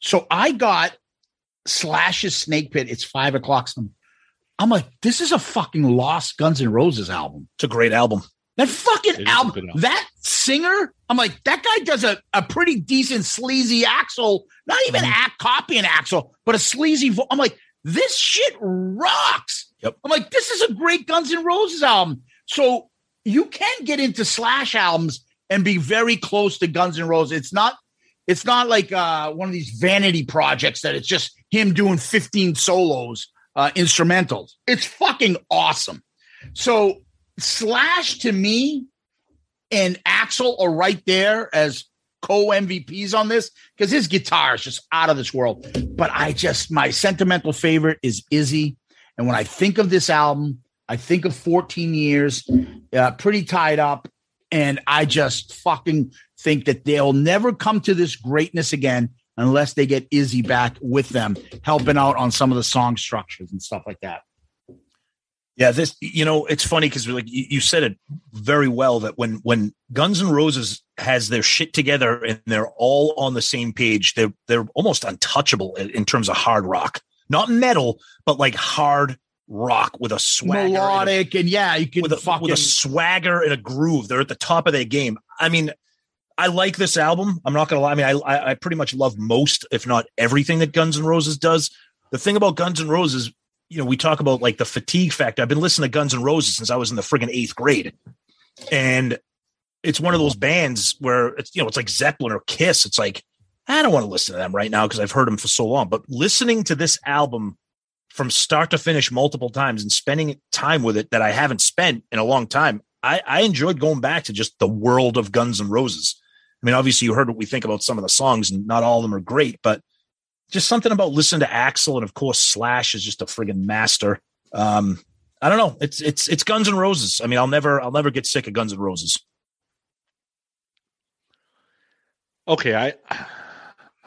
So I got Slash's Snake Pit. It's 5 o'clock. I'm like, this is a fucking lost Guns N' Roses album. It's a great album. That fucking album, that singer, I'm like, that guy does a pretty decent sleazy Axl, not even copying Axl, but a sleazy voice. I'm like, this shit rocks. Yep. I'm like, this is a great Guns N' Roses album. So you can get into Slash albums and be very close to Guns N' Roses. It's not like one of these vanity projects that it's just him doing 15 solos, instrumentals. It's fucking awesome. So Slash to me and Axl are right there as co-MVPs on this because his guitar is just out of this world. But my sentimental favorite is Izzy. And when I think of this album, I think of 14 years, pretty tied up. And I just fucking think that they'll never come to this greatness again unless they get Izzy back with them, helping out on some of the song structures and stuff like that. Yeah, it's funny because like you said it very well that when Guns N' Roses has their shit together and they're all on the same page, they're almost untouchable in terms of hard rock, not metal, but like hard rock with a swagger, melodic, and you can with a swagger and a groove. They're at the top of their game. I mean, I like this album. I'm not gonna lie. I mean, I pretty much love most, if not everything, that Guns N' Roses does. The thing about Guns N' Roses, you know, we talk about like the fatigue factor. I've been listening to Guns N' Roses since I was in the friggin' 8th grade. And it's one of those bands where it's like Zeppelin or Kiss. It's like, I don't want to listen to them right now because I've heard them for so long, but listening to this album from start to finish multiple times and spending time with it that I haven't spent in a long time, I enjoyed going back to just the world of Guns N' Roses. I mean, obviously you heard what we think about some of the songs and not all of them are great, but just something about listening to Axl, and of course Slash is just a friggin' master. I don't know. It's Guns N' Roses. I mean, I'll never get sick of Guns N' Roses. Okay,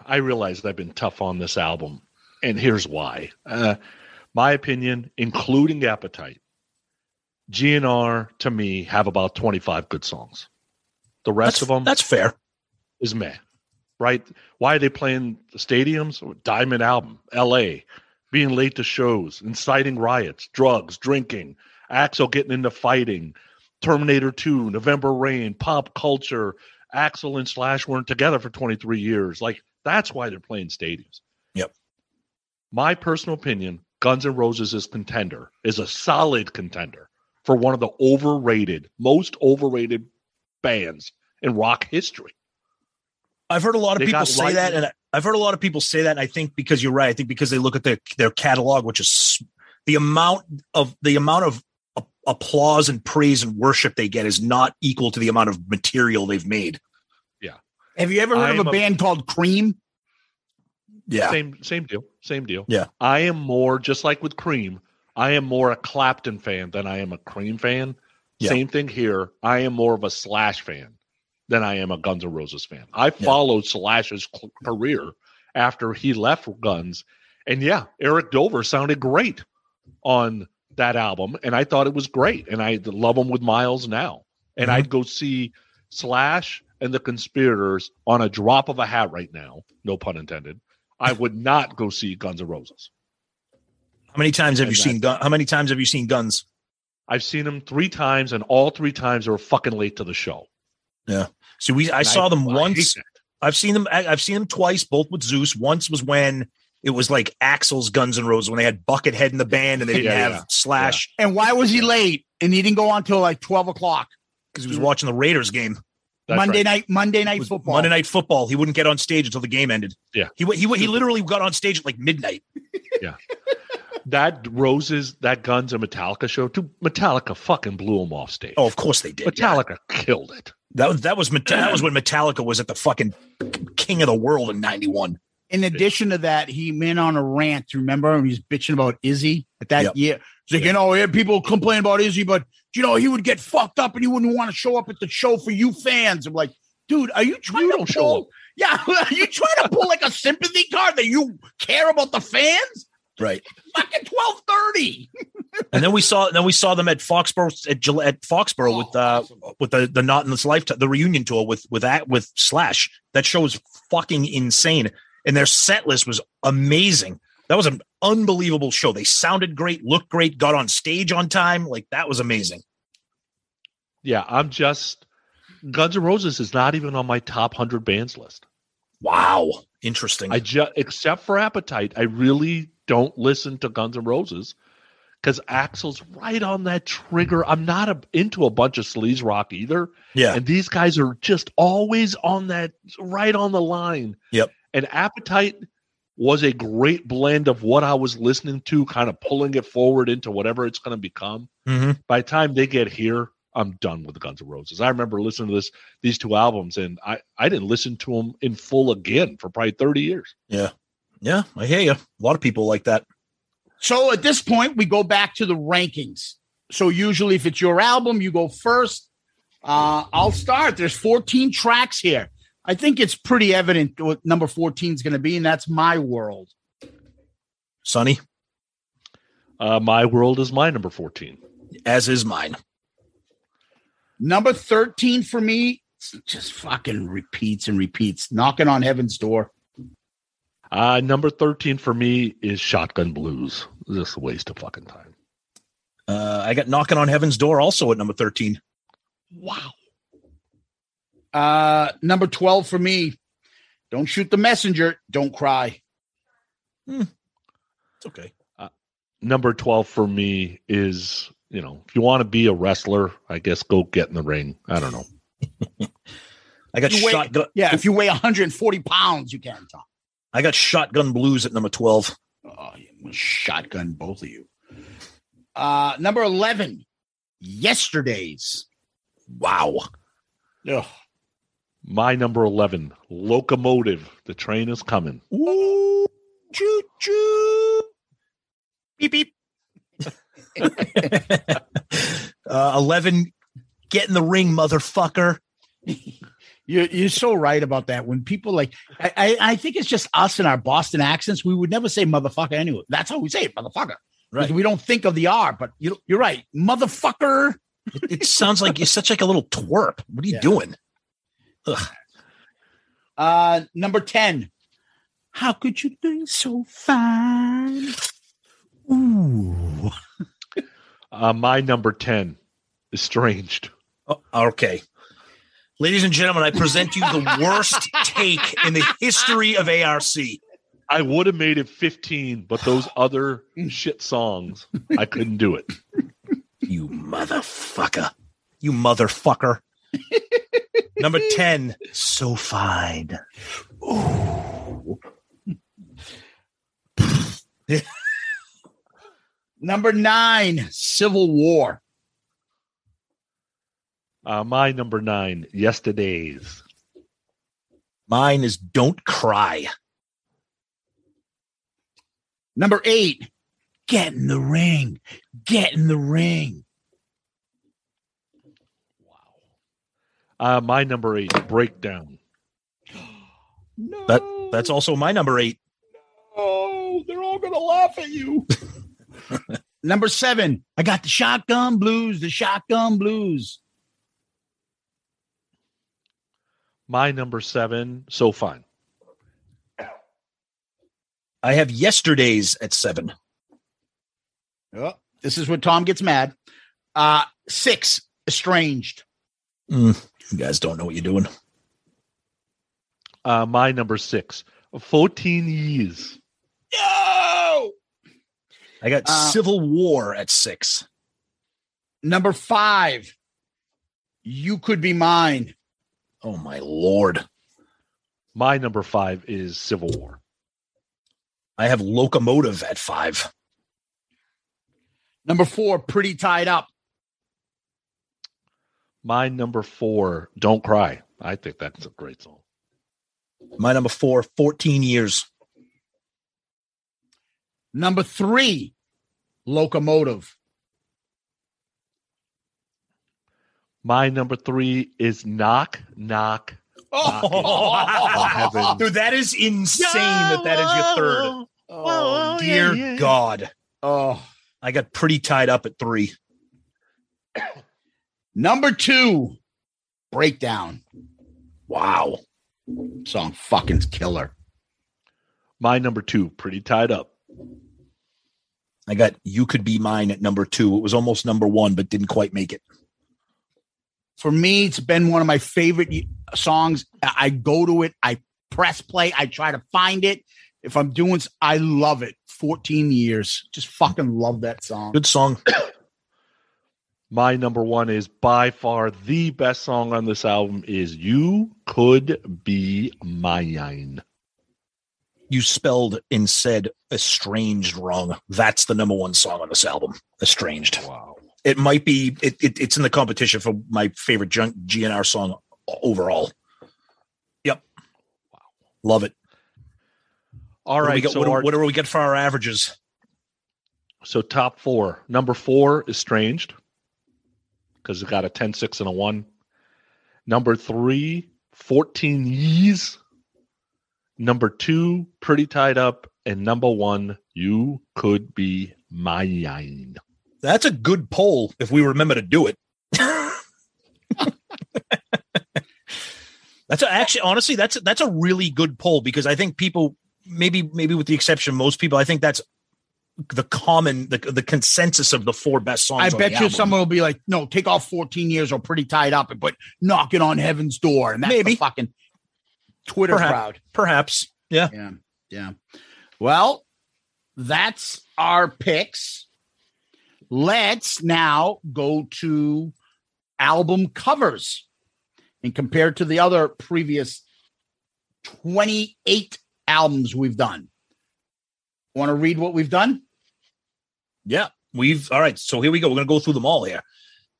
I realize I've been tough on this album, and here's why. My opinion, including Appetite, GNR to me have about 25 good songs. The rest of them, that's fair, is meh. Right? Why are they playing the stadiums? Diamond album, LA, being late to shows, inciting riots, drugs, drinking, Axl getting into fighting, Terminator 2, November Rain, pop culture, Axl and Slash weren't together for 23 years. Like, that's why they're playing stadiums. Yep. My personal opinion, Guns N' Roses is a solid contender for one of the most overrated bands in rock history. I've heard a lot of people say that, and I think because you're right. I think because they look at their catalog, which is the amount of applause and praise and worship they get is not equal to the amount of material they've made. Yeah. Have you ever heard of a band called Cream? Yeah. Same deal. Yeah. I am more, just like with Cream, I am more a Clapton fan than I am a Cream fan. Yeah. Same thing here. I am more of a Slash fan than I am a Guns N' Roses fan. I followed Slash's career after he left Guns. And yeah, Eric Dover sounded great on that album. And I thought it was great. And I love him with Miles now. And I'd go see Slash and the Conspirators on a drop of a hat right now. No pun intended. I would not go see Guns N' Roses. How many times have you seen Guns? I've seen them 3 times, and all 3 times they were fucking late to the show. Yeah. So I saw them once. I've seen them twice, both with Zeus. Once was when it was like Axl's Guns N' Roses, when they had Buckethead in the band and they didn't have Slash. Yeah. And why was he late? And he didn't go on till like 12 o'clock. Because he was watching the Raiders game. Monday night football. Monday night football. He wouldn't get on stage until the game ended. Yeah. He literally got on stage at like midnight. Yeah. That Guns and Metallica show, too. Metallica fucking blew him off stage. Oh, of course they did. Metallica killed it. That was when Metallica was at the fucking king of the world in 91. In addition to that, he went on a rant. Remember, he was bitching about Izzy at that year. He's like, people complain about Izzy, but he would get fucked up and he wouldn't want to show up at the show for you fans. I'm like, dude, are you trying to show up? Yeah, are you trying to pull like a sympathy card that you care about the fans? Right. Fucking 12:30. And then we saw them at Foxborough with the Not in This Lifetime, the reunion tour with Slash. That show was fucking insane, and their set list was amazing. That was an unbelievable show. They sounded great, looked great, got on stage on time. Like, that was amazing. Yeah, Guns N' Roses is not even on my top 100 bands list. Wow, interesting. Except for Appetite, I really don't listen to Guns N' Roses because Axl's right on that trigger. I'm not into a bunch of sleaze rock either. Yeah, and these guys are just always on that, right on the line. Yep. And Appetite was a great blend of what I was listening to, kind of pulling it forward into whatever it's going to become. Mm-hmm. By the time they get here, I'm done with the Guns N' Roses. I remember listening to these two albums, and I didn't listen to them in full again for probably 30 years. Yeah. Yeah, I hear you. A lot of people like that. So at this point, we go back to the rankings. So usually if it's your album, you go first. I'll start. There's 14 tracks here. I think it's pretty evident what number 14 is going to be, and that's My World. Sonny? My World is my number 14. As is mine. Number 13 for me just fucking repeats and repeats. Knocking on Heaven's Door. Number 13 for me is Shotgun Blues. Just a waste of fucking time. I got Knocking on Heaven's Door also at number 13. Wow. Number 12 for me, Don't Shoot the Messenger, Don't Cry. It's okay. Number 12 for me is... You know, if you want to be a wrestler, I guess go get in the ring. I don't know. I got Shotgun. Yeah, if you weigh 140 pounds, you can, Tom. I got Shotgun Blues at number 12. Oh, you shotgun both of you. Number 11, Yesterdays. Wow. Ugh. My number 11, Locomotive. The train is coming. Ooh, choo choo. Beep beep. 11, Get in the Ring, motherfucker. You're so right about that. When people like, I think it's just us and our Boston accents. We would never say motherfucker anyway. That's how we say it, motherfucker. Right? We don't think of the R, but you're right, motherfucker. It sounds like you're such like a little twerp. What are you doing? Ugh. Number 10. How could you be so fine? Ooh. My number 10 is Estranged. Oh, okay. Ladies and gentlemen, I present you the worst take in the history of ARC. I would have made it 15, but those other shit songs, I couldn't do it. You motherfucker. You motherfucker. Number 10, So Fine. Ooh. Number 9, Civil War. My number 9, Yesterdays. Mine is Don't Cry. Number 8, Get in the Ring. Get in the Ring. Wow. My number 8, Breakdown. No. That's also my number 8. No, they're all going to laugh at you. Number 7, I got the Shotgun Blues, the Shotgun Blues. My number 7, So Fine. I have Yesterdays at 7. Oh, this is where Tom gets mad. 6, Estranged. You guys don't know what you're doing. My number 6, 14 Years. No! I got Civil War at 6. Number 5, You Could Be Mine. Oh, my Lord. My number 5 is Civil War. I have Locomotive at 5. Number 4, Pretty Tied Up. My number 4, Don't Cry. I think that's a great song. My number 4, 14 Years. Number 3, Locomotive. My number 3 is Knock, Knock, Oh, dude, that is insane. That is your third. Oh, dear God. Oh, I got pretty tied up at 3. Number 2, Breakdown. Wow. Song fucking killer. My number 2, pretty tied up. I got You Could Be Mine at number 2. It was almost number 1, but didn't quite make it. For me, it's been one of my favorite songs. I go to it. I press play. I try to find it. If I'm doing, I love it. 14 years. Just fucking love that song. Good song. My number 1 is by far the best song on this album is You Could Be Mine. You spelled and said estranged wrong. That's the number 1 song on this album. Estranged. Wow. It might be, it's in the competition for my favorite GNR song overall. Yep. Wow. Love it. All right. What do we get for our averages? So top 4. Number 4, Estranged, because it got a 10, 6, and a 1. Number 3, 14 Years. Number 2, Pretty Tied Up. And number 1, You Could Be Mine. That's a good poll if we remember to do it. That's actually, honestly, that's a really good poll, because I think people, maybe with the exception of most people, I think that's the common, the consensus of the 4 best songs. I bet you someone will be like, no, take off 14 years or Pretty Tied Up, but Knock It on Heaven's Door. And that's maybe the fucking Twitter crowd. Perhaps. Yeah. Yeah. Yeah. Well, that's our picks. Let's now go to album covers and compare to the other previous 28 albums we've done. Want to read what we've done? Yeah, all right. So here we go. We're going to go through them all here.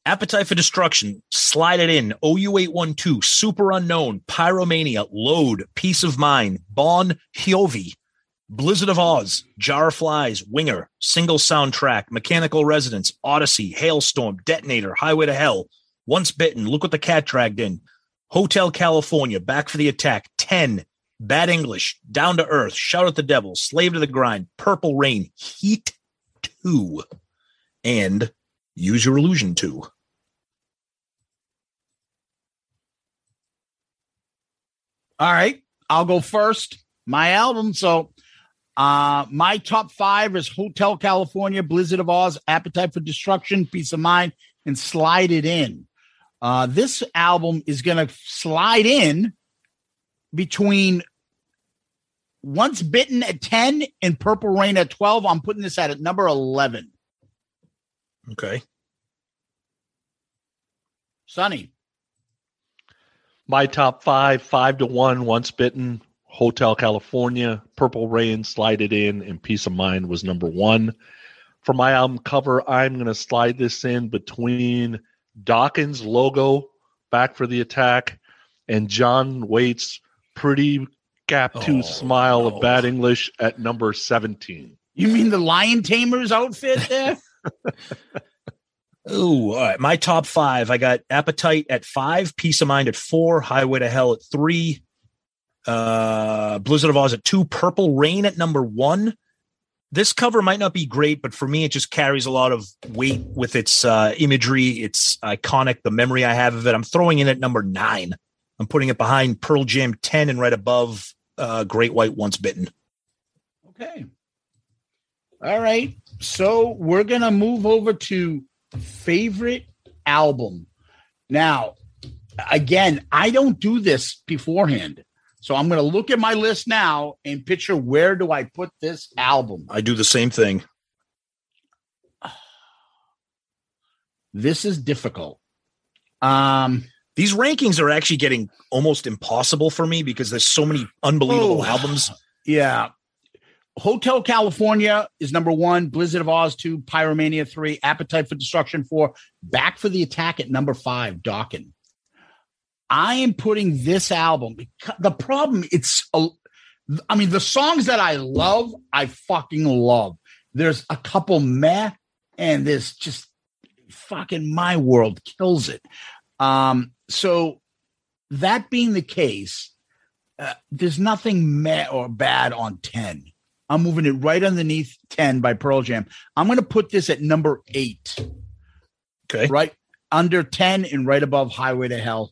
Appetite for Destruction, Slide It In, OU812, Super Unknown, Pyromania, Load, Peace of Mind, Bon Jovi, Blizzard of Oz, Jar of Flies, Winger, Single Soundtrack, Mechanical Resonance, Odyssey, Hailstorm, Detonator, Highway to Hell, Once Bitten, Look What the Cat Dragged In, Hotel California, Back for the Attack, 10, Bad English, Down to Earth, Shout at the Devil, Slave to the Grind, Purple Rain, Heat 2, and Use Your Illusion 2. All right, I'll go first. My album, so... my top 5 is Hotel California, Blizzard of Oz, Appetite for Destruction, Peace of Mind, and Slide It In. This album is going to slide in between Once Bitten at 10 and Purple Rain at 12. I'm putting this at number 11. Okay. Sonny. My top 5, 5 to 1, Once Bitten, Hotel California, Purple Rain, Slide It In, and Peace of Mind was number 1. For my album cover, I'm going to slide this in between Dawkins' Logo, Back for the Attack, and John Waite's Pretty Gap Tooth Smile of Bad English at number 17. You mean the Lion Tamer's outfit there? Ooh, all right. My top 5, I got Appetite at 5, Peace of Mind at 4, Highway to Hell at 3, Blizzard of Oz at 2, Purple Rain at number 1. This cover might not be great, but for me, it just carries a lot of weight with its imagery. It's iconic, the memory I have of it. I'm throwing in at number 9. I'm putting it behind Pearl Jam 10 and right above Great White Once Bitten. Okay. All right. So we're going to move over to favorite album. Now, again, I don't do this beforehand. So I'm going to look at my list now and picture, where do I put this album? I do the same thing. This is difficult. These rankings are actually getting almost impossible for me because there's so many unbelievable albums. Yeah. Hotel California is number 1, Blizzard of Oz 2, Pyromania 3, Appetite for Destruction 4, Back for the Attack at number 5, Dawkins. I am putting this album, because the problem, the songs that I love, I fucking love. There's a couple meh, and there's just fucking My World kills it. So that being the case, there's nothing or bad on 10. I'm moving it right underneath 10 by Pearl Jam. I'm going to put this at number 8. Okay. Right under 10 and right above Highway to Hell.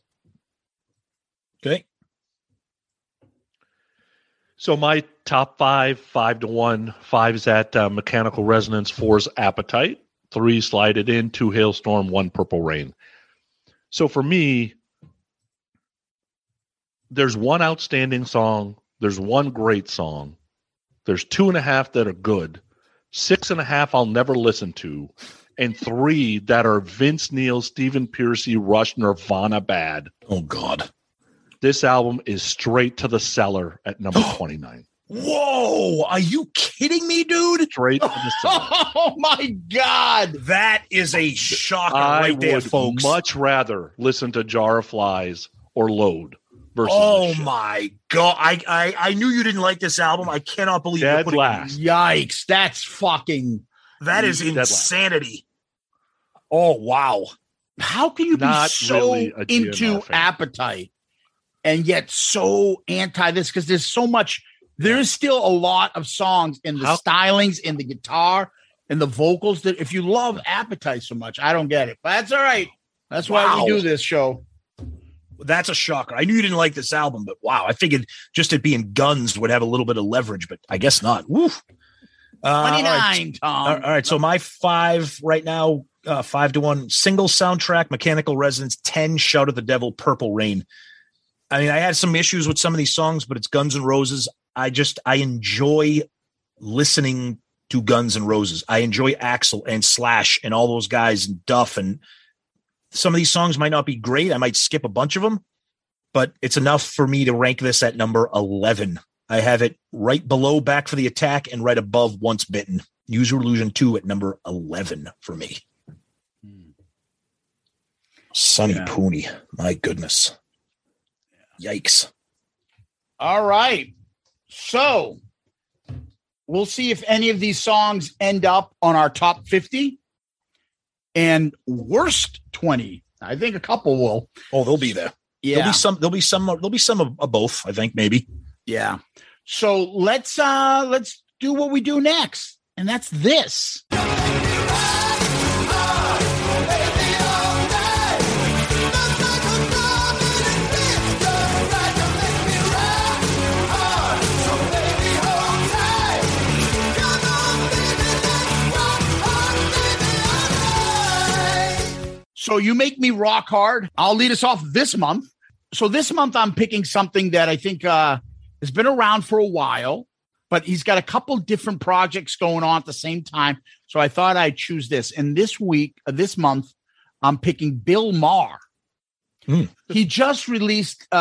Okay. So my top 5, 5 to 1. 5 is at Mechanical Resonance. 4 is Appetite. 3 Slide It In. 2 Hailstorm. 1 Purple Rain. So for me, there's one outstanding song. There's one great song. There's 2.5 that are good. 6.5 I'll never listen to. And 3 that are Vince Neil, Stephen Piercy, Rush, Nirvana bad. Oh, God. This album is straight to the cellar at number 29. Whoa. Are you kidding me, dude? Straight to the cellar. Oh, my God. That is a shocker right there, folks. I would much rather listen to Jar of Flies or Load. Oh my God! I knew you didn't like this album. I cannot believe you're putting last. Yikes! That's fucking. That is insanity. Last. Oh wow! How can you not be so really into Appetite and yet so anti this? Because there's so much. There is still a lot of songs in the stylings, in the guitar, and the vocals. That if you love Appetite so much, I don't get it. But that's all right. That's why we do this show. That's a shocker. I knew you didn't like this album, but wow, I figured just it being Guns would have a little bit of leverage, but I guess not. Woof. 29, all right. Tom. All right, so my 5 right now, 5 to 1, Single Soundtrack, Mechanical Resonance, 10, Shout of the Devil, Purple Rain. I mean, I had some issues with some of these songs, but it's Guns N' Roses. I enjoy listening to Guns N' Roses. I enjoy Axl and Slash and all those guys and Duff and some of these songs might not be great. I might skip a bunch of them, but it's enough for me to rank this at number 11. I have it right below Back for the Attack and right above Once Bitten. User Illusion 2 at number 11 for me. Sonny Pooney. My goodness. Yikes. All right. So we'll see if any of these songs end up on our top 50. And worst 20, I think a couple will. Oh, they'll be there. Yeah, there'll be some of both. I think maybe. Yeah. So let's do what we do next, and that's this. So You Make Me Rock Hard. I'll lead us off this month. So this month I'm picking something that I think has been around for a while, but he's got a couple different projects going on at the same time. So I thought I'd choose this. And this month, I'm picking Bill Maher. He just released his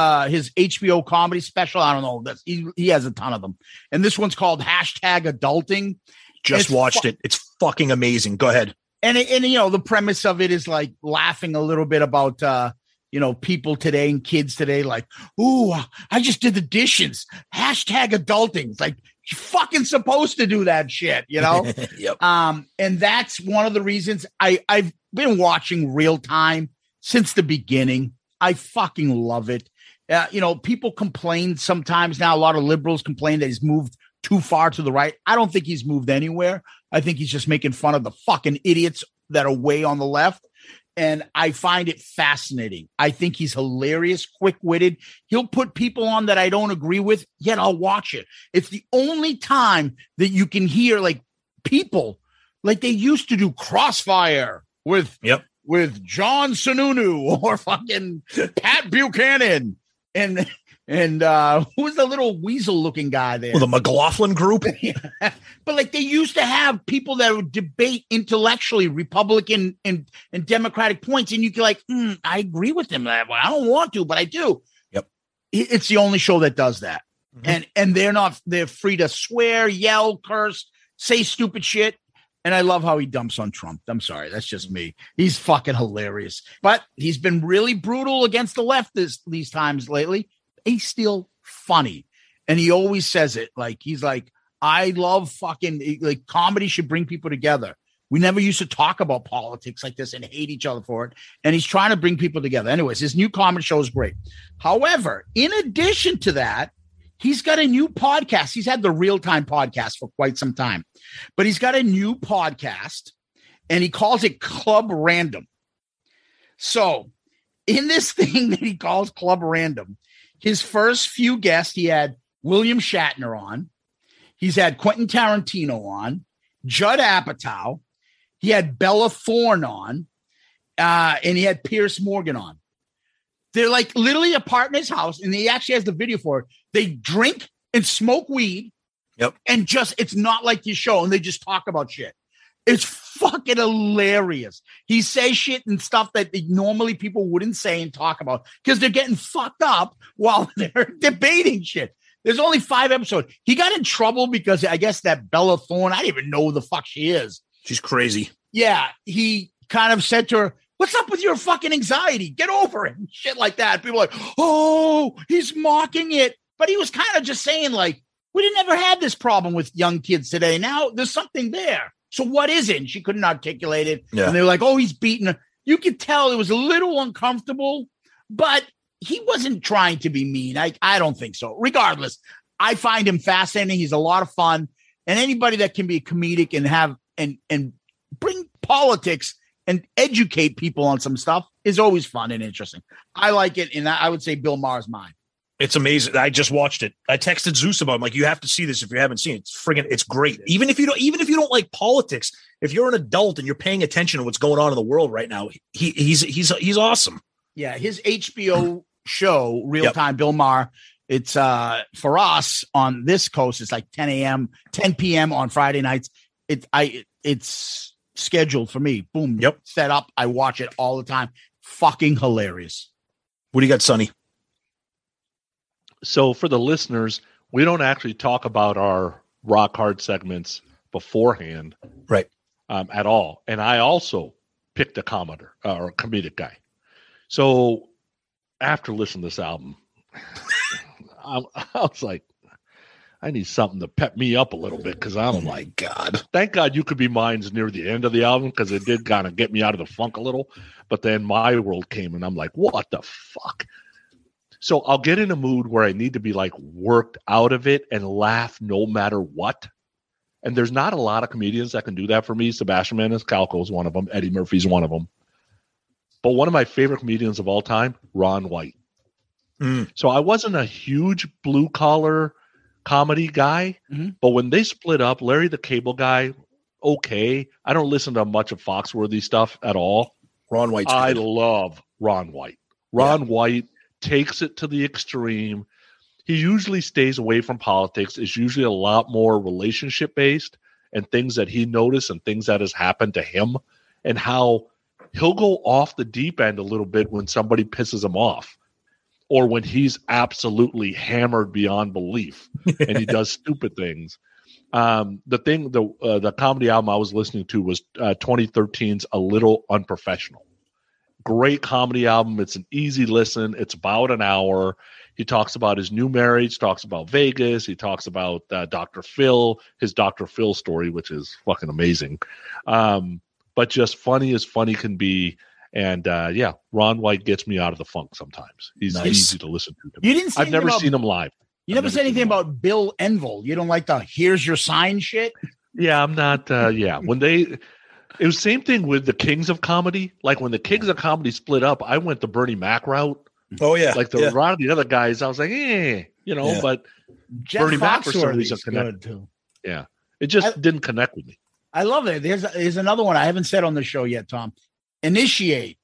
HBO comedy special. I don't know. He has a ton of them. And this one's called #Adulting. Just watched it. It's fucking amazing. Go ahead. And you know, the premise of it is like laughing a little bit about, you know, people today and kids today. Like, ooh, I just did the dishes. #adulting. It's like, you're fucking supposed to do that shit, you know? Yep. And that's one of the reasons I've been watching Real Time since the beginning. I fucking love it. You know, people complain sometimes now. A lot of liberals complain that he's moved too far to the right. I don't think he's moved anywhere. I think he's just making fun of the fucking idiots that are way on the left. And I find it fascinating. I think he's hilarious, quick-witted. He'll put people on that I don't agree with, yet I'll watch it. It's the only time that you can hear like people like they used to do Crossfire with John Sununu or fucking Pat Buchanan and who was the little weasel-looking guy there? Well, the McLaughlin Group. But like they used to have people that would debate intellectually Republican and Democratic points, and you could like, I agree with them that way. I don't want to, but I do. Yep. It's the only show that does that, and they're free to swear, yell, curse, say stupid shit. And I love how he dumps on Trump. I'm sorry. That's just me. He's fucking hilarious. But he's been really brutal against the left these times lately. He's still funny. And he always says it like, he's like, I love fucking like comedy should bring people together. We never used to talk about politics like this and hate each other for it. And he's trying to bring people together. Anyways, his new comedy show is great. However, in addition to that, he's got a new podcast. He's had the Real Time podcast for quite some time, but he's got a new podcast and he calls it Club Random. So in this thing that he calls Club Random, his first few guests, he had William Shatner on. He's had Quentin Tarantino on, Judd Apatow. He had Bella Thorne on, and he had Piers Morgan on. They're like literally apart in his house, and he actually has the video for it. They drink and smoke weed, and just, it's not like your show, and they just talk about shit. It's fucking hilarious. He says shit and stuff that normally people wouldn't say and talk about because they're getting fucked up while they're debating shit. There's only 5 episodes. He got in trouble because I guess that Bella Thorne, I don't even know who the fuck she is. She's crazy. Yeah. He kind of said to her, "What's up with your fucking anxiety? Get over it." And shit like that. People are like, "Oh, he's mocking it." But he was kind of just saying like, we didn't ever have this problem with young kids today. Now there's something there. So what is it? And she couldn't articulate it. Yeah. And they were like, "Oh, he's beating her." You could tell it was a little uncomfortable, but he wasn't trying to be mean. I don't think so. Regardless, I find him fascinating. He's a lot of fun. And anybody that can be comedic and have and bring politics and educate people on some stuff is always fun and interesting. I like it. And I would say Bill Maher's mine. It's amazing. I just watched it. I texted Zeus about it. I'm like, you have to see this if you haven't seen it. It's friggin', it's great. Even if you don't like politics, if you're an adult and you're paying attention to what's going on in the world right now, he's awesome. Yeah, his HBO show, Real Time, Bill Maher, it's for us on this coast, it's like 10 p.m. on Friday nights. It's scheduled for me. Boom. Yep. Set up. I watch it all the time. Fucking hilarious. What do you got, Sonny? So for the listeners, we don't actually talk about our rock hard segments beforehand, right? At all. And I also picked a commenter or a comedic guy. So after listening to this album, I was like, I need something to pep me up a little bit because I'm like, God, thank God You Could Be Mine's near the end of the album because it did kind of get me out of the funk a little. But then My World came and I'm like, what the fuck? So I'll get in a mood where I need to be like worked out of it and laugh no matter what. And there's not a lot of comedians that can do that for me. Sebastian Maniscalco is one of them. Eddie Murphy's one of them. But one of my favorite comedians of all time, Ron White. So I wasn't a huge blue collar comedy guy, but when they split up, Larry the Cable Guy, okay. I don't listen to much of Foxworthy stuff at all. Ron White's good. I love Ron White. Ron White takes it to the extreme. He usually stays away from politics. It's usually a lot more relationship based and things that he noticed and things that has happened to him and how he'll go off the deep end a little bit when somebody pisses him off or when he's absolutely hammered beyond belief and he does stupid things. The comedy album I was listening to was 2013's A Little Unprofessional. Great comedy album. It's an easy listen. It's about an hour. He talks about his new marriage, talks about Vegas. He talks about Dr. Phil, his Dr. Phil story, which is fucking amazing. But just funny as funny can be. And Ron White gets me out of the funk sometimes. He's easy to listen to. I've never seen him live. You never said anything about Bill Enville. You don't like the here's your sign shit? Yeah, I'm not. When they... It was the same thing with the Kings of Comedy. Like when the Kings of Comedy split up, I went the Bernie Mac route. Oh, yeah. Like a lot of the other guys, I was like, but Jeff Bernie Mac for some reason connected. Too. Yeah. It just didn't connect with me. I love it. There's another one I haven't said on the show yet, Tom. Initiate.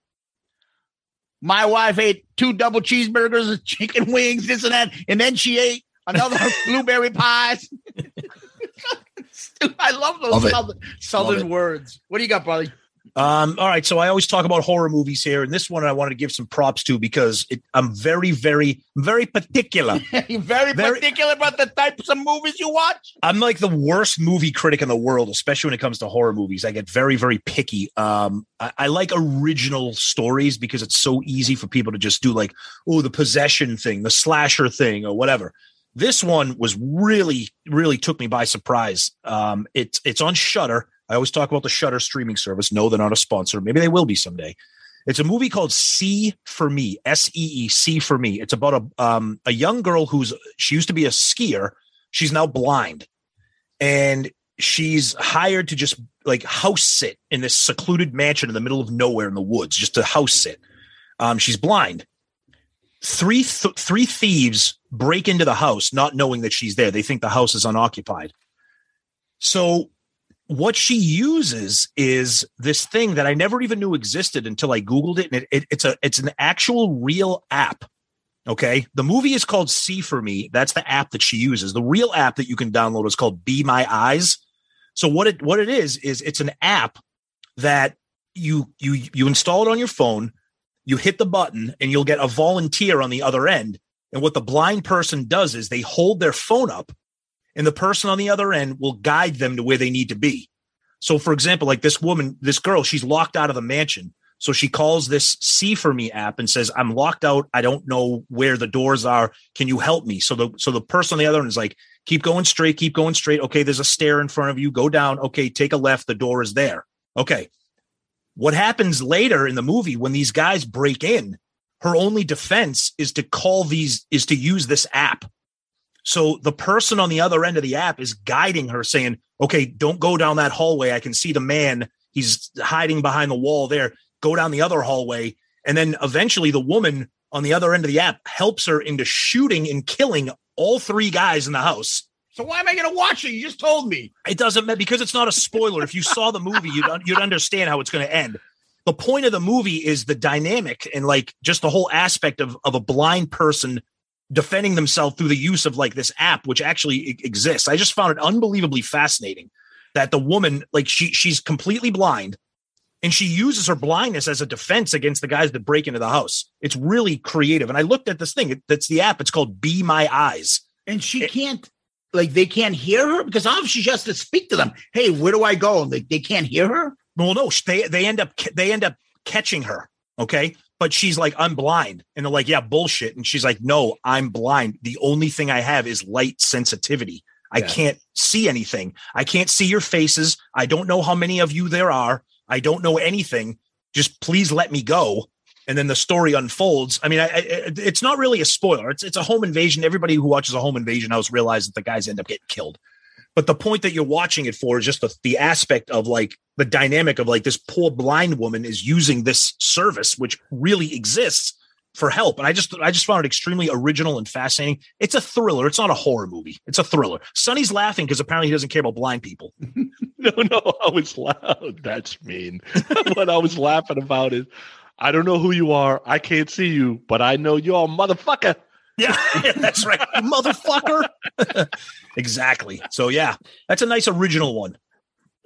My wife ate 2 double cheeseburgers, chicken wings, this and that, and then she ate another blueberry pies. I love those Southern words. What do you got, buddy? All right. So I always talk about horror movies here. And this one I wanted to give some props to because I'm very, very, very particular. Very particular about the types of movies you watch. I'm like the worst movie critic in the world, especially when it comes to horror movies. I get very, very picky. I like original stories because it's so easy for people to just do like, the possession thing, the slasher thing or whatever. This one was really, really took me by surprise. It's on Shudder. I always talk about the Shudder streaming service. No, they're not a sponsor. Maybe they will be someday. It's a movie called C for Me, S-E-E, C for Me. It's about a young girl she used to be a skier. She's now blind. And she's hired to just like house sit in this secluded mansion in the middle of nowhere in the woods, just to house sit. She's blind. Three thieves break into the house, not knowing that she's there. They think the house is unoccupied. So what she uses is this thing that I never even knew existed until I Googled it. And it's an actual real app. Okay. The movie is called See For Me. That's the app that she uses. The real app that you can download is called Be My Eyes. So what it is it's an app that you install it on your phone, you hit the button, and you'll get a volunteer on the other end. And what the blind person does is they hold their phone up, and the person on the other end will guide them to where they need to be. So for example, like this girl, she's locked out of the mansion. So she calls this See For Me app and says, I'm locked out. I don't know where the doors are. Can you help me? So the person on the other end is like, keep going straight. Okay. There's a stair in front of you. Go down. Okay. Take a left. The door is there. Okay. What happens later in the movie when these guys break in, her only defense is to use this app. So the person on the other end of the app is guiding her, saying, okay, don't go down that hallway. I can see the man. He's hiding behind the wall there. Go down the other hallway. And then eventually the woman on the other end of the app helps her into shooting and killing all three guys in the house. So why am I going to watch it? You just told me. It doesn't matter because it's not a spoiler. If you saw the movie, you'd understand how it's going to end. The point of the movie is the dynamic and like just the whole aspect of a blind person defending themselves through the use of like this app, which actually exists. I just found it unbelievably fascinating that the woman, like she's completely blind. And she uses her blindness as a defense against the guys that break into the house. It's really creative. And I looked at this thing. That's the app. It's called Be My Eyes. And she can't, like, they can't hear her? Because obviously she has to speak to them. Hey, where do I go? They can't hear her? Well, no, they end up catching her. Okay. But she's like, I'm blind. And they're like, yeah, bullshit. And she's like, no, I'm blind. The only thing I have is light sensitivity. Yeah. I can't see anything. I can't see your faces. I don't know how many of you there are. I don't know anything. Just please let me go. And then the story unfolds. I mean, it's not really a spoiler. It's a home invasion. Everybody who watches a home invasion house realizes that the guys end up getting killed. But the point that you're watching it for is just the aspect of like the dynamic of like this poor blind woman is using this service, which really exists, for help. And I just found it extremely original and fascinating. It's a thriller. It's not a horror movie. It's a thriller. Sonny's laughing because apparently he doesn't care about blind people. No, I was loud. That's mean. What I was laughing about is, I don't know who you are. I can't see you, but I know you're a motherfucker. Yeah, that's right. Motherfucker. Exactly. So yeah, that's a nice original one.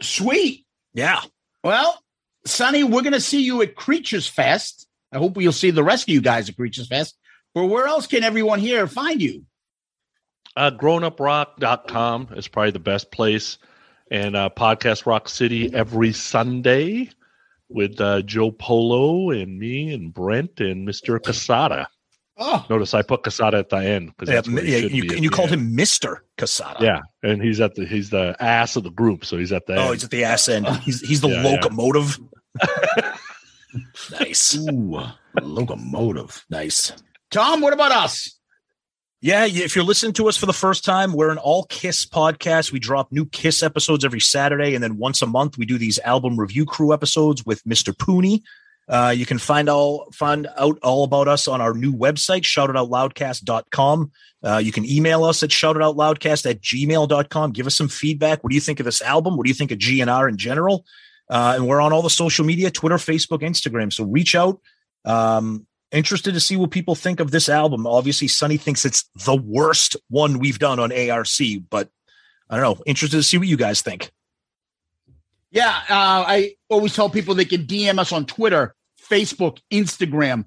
Sweet. Yeah. Well, Sonny, we're going to see you at Creatures Fest. I hope we'll see the rest of you guys at Creatures Fest. But where else can everyone here find you? GrownUpRock.com is probably the best place. And Podcast Rock City every Sunday with Joe Polo and me and Brent and Mr. Casada. Oh. Notice I put Casada at the end because that's what he should be. And you called him Mr. Casada. Yeah, and he's the ass of the group, so he's at the end. Oh, he's at the ass end. He's the locomotive. Yeah. Nice. Ooh, locomotive. Nice. Tom, what about us? Yeah, if you're listening to us for the first time, we're an all Kiss podcast. We drop new Kiss episodes every Saturday, and then once a month we do these album review crew episodes with Mr. Pooney. You can find out all about us on our new website, shoutitoutloudcast.com. You can email us at shoutitoutloudcast@gmail.com. Give us some feedback. What do you think of this album? What do you think of GNR in general? And we're on all the social media, Twitter, Facebook, Instagram. So reach out. Interested to see what people think of this album. Obviously, Sonny thinks it's the worst one we've done on ARC, but I don't know. Interested to see what you guys think. Yeah, I always tell people they can DM us on Twitter, Facebook, Instagram.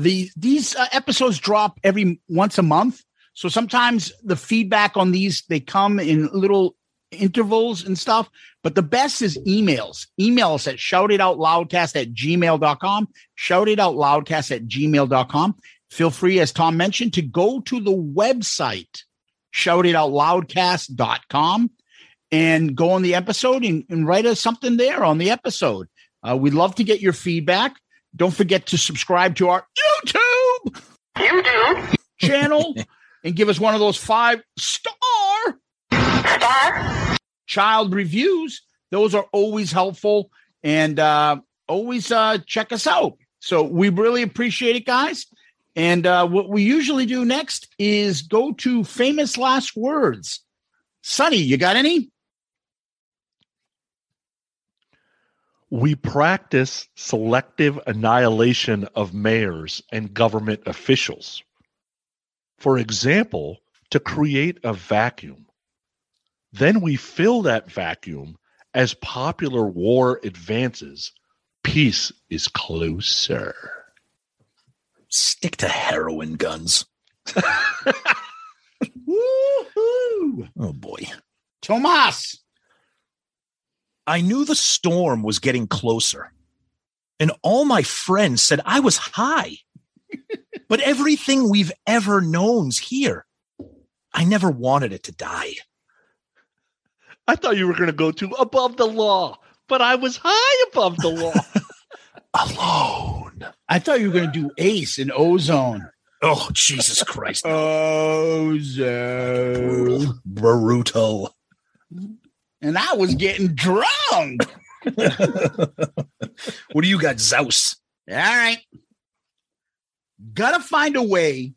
These episodes drop every once a month. So sometimes the feedback on these, they come in little intervals and stuff, but the best is emails. Email us at shoutitoutloudcast@gmail.com. shoutitoutloudcast@gmail.com. Feel free, as Tom mentioned, to go to the website, shoutitoutloudcast.com, and go on the episode and write us something there on the episode. We'd love to get your feedback. Don't forget to subscribe to our YouTube channel and give us one of those 5-star child reviews. Those are always helpful, and always check us out. So we really appreciate it, guys. And what we usually do next is go to famous last words. Sonny, you got any? We practice selective annihilation of mayors and government officials. For example, to create a vacuum. Then we fill that vacuum as popular war advances. Peace is closer. Stick to heroin guns. Woo-hoo. Oh, boy. Tomas. I knew the storm was getting closer, and all my friends said I was high. But everything we've ever known's here. I never wanted it to die. I thought you were going to go to above the law, but I was high above the law. Alone. I thought you were going to do Ace in Ozone. Oh, Jesus Christ. Ozone. Brutal. And I was getting drunk. What do you got, Zeus? All right. Gotta find a way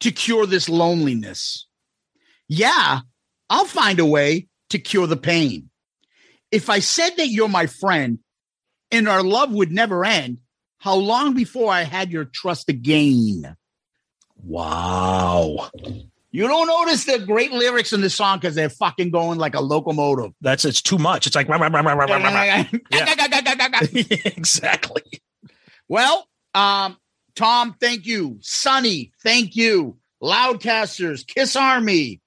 to cure this loneliness. Yeah, I'll find a way to cure the pain. If I said that you're my friend and our love would never end, how long before I had your trust again? Wow. You don't notice the great lyrics in this song because they're fucking going like a locomotive. It's too much. It's like... Exactly. Well, Tom, thank you. Sonny, thank you. Loudcasters, Kiss Army,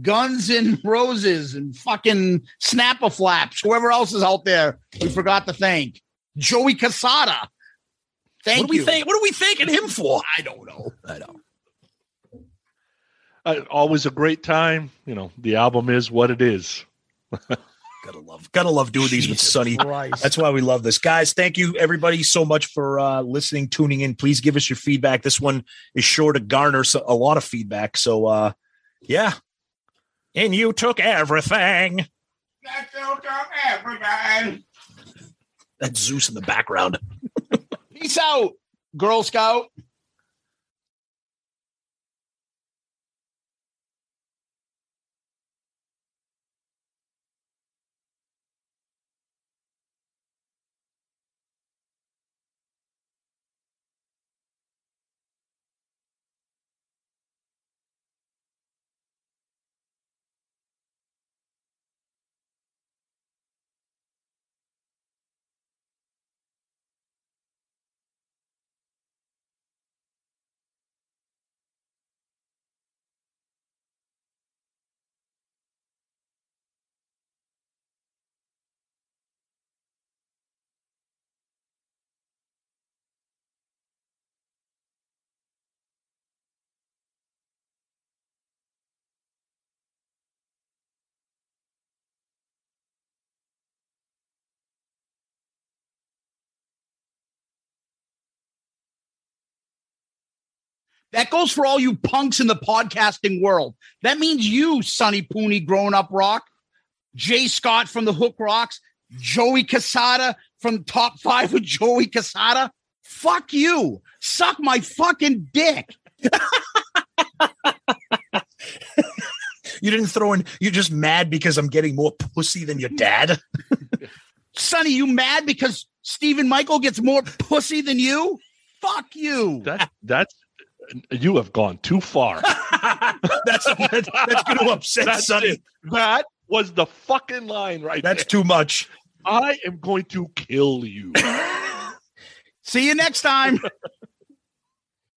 Guns and Roses, and fucking Snapper Flaps. Whoever else is out there, we forgot to thank. Joey Casada. Thank you. What are we thanking him for? I don't know. Always a great time. You know, the album is what it is. Gotta love doing these with Sonny. That's why we love this. Guys, thank you everybody so much for listening, tuning in. Please give us your feedback. This one is sure to garner a lot of feedback. So, yeah. And you took everything. That's Zeus in the background. Peace out, Girl Scout. That goes for all you punks in the podcasting world. That means you, Sonny Pooney, Grown Up Rock, Jay Scott from the Hook Rocks, Joey Casada from Top 5 with Joey Casada. Fuck you. Suck my fucking dick. You didn't throw in, you're just mad because I'm getting more pussy than your dad? Sonny, you mad because Stephen Michael gets more pussy than you? Fuck you. That's you have gone too far. that's going to upset Sonny. That was the fucking line right there. That's too much. I am going to kill you. See you next time.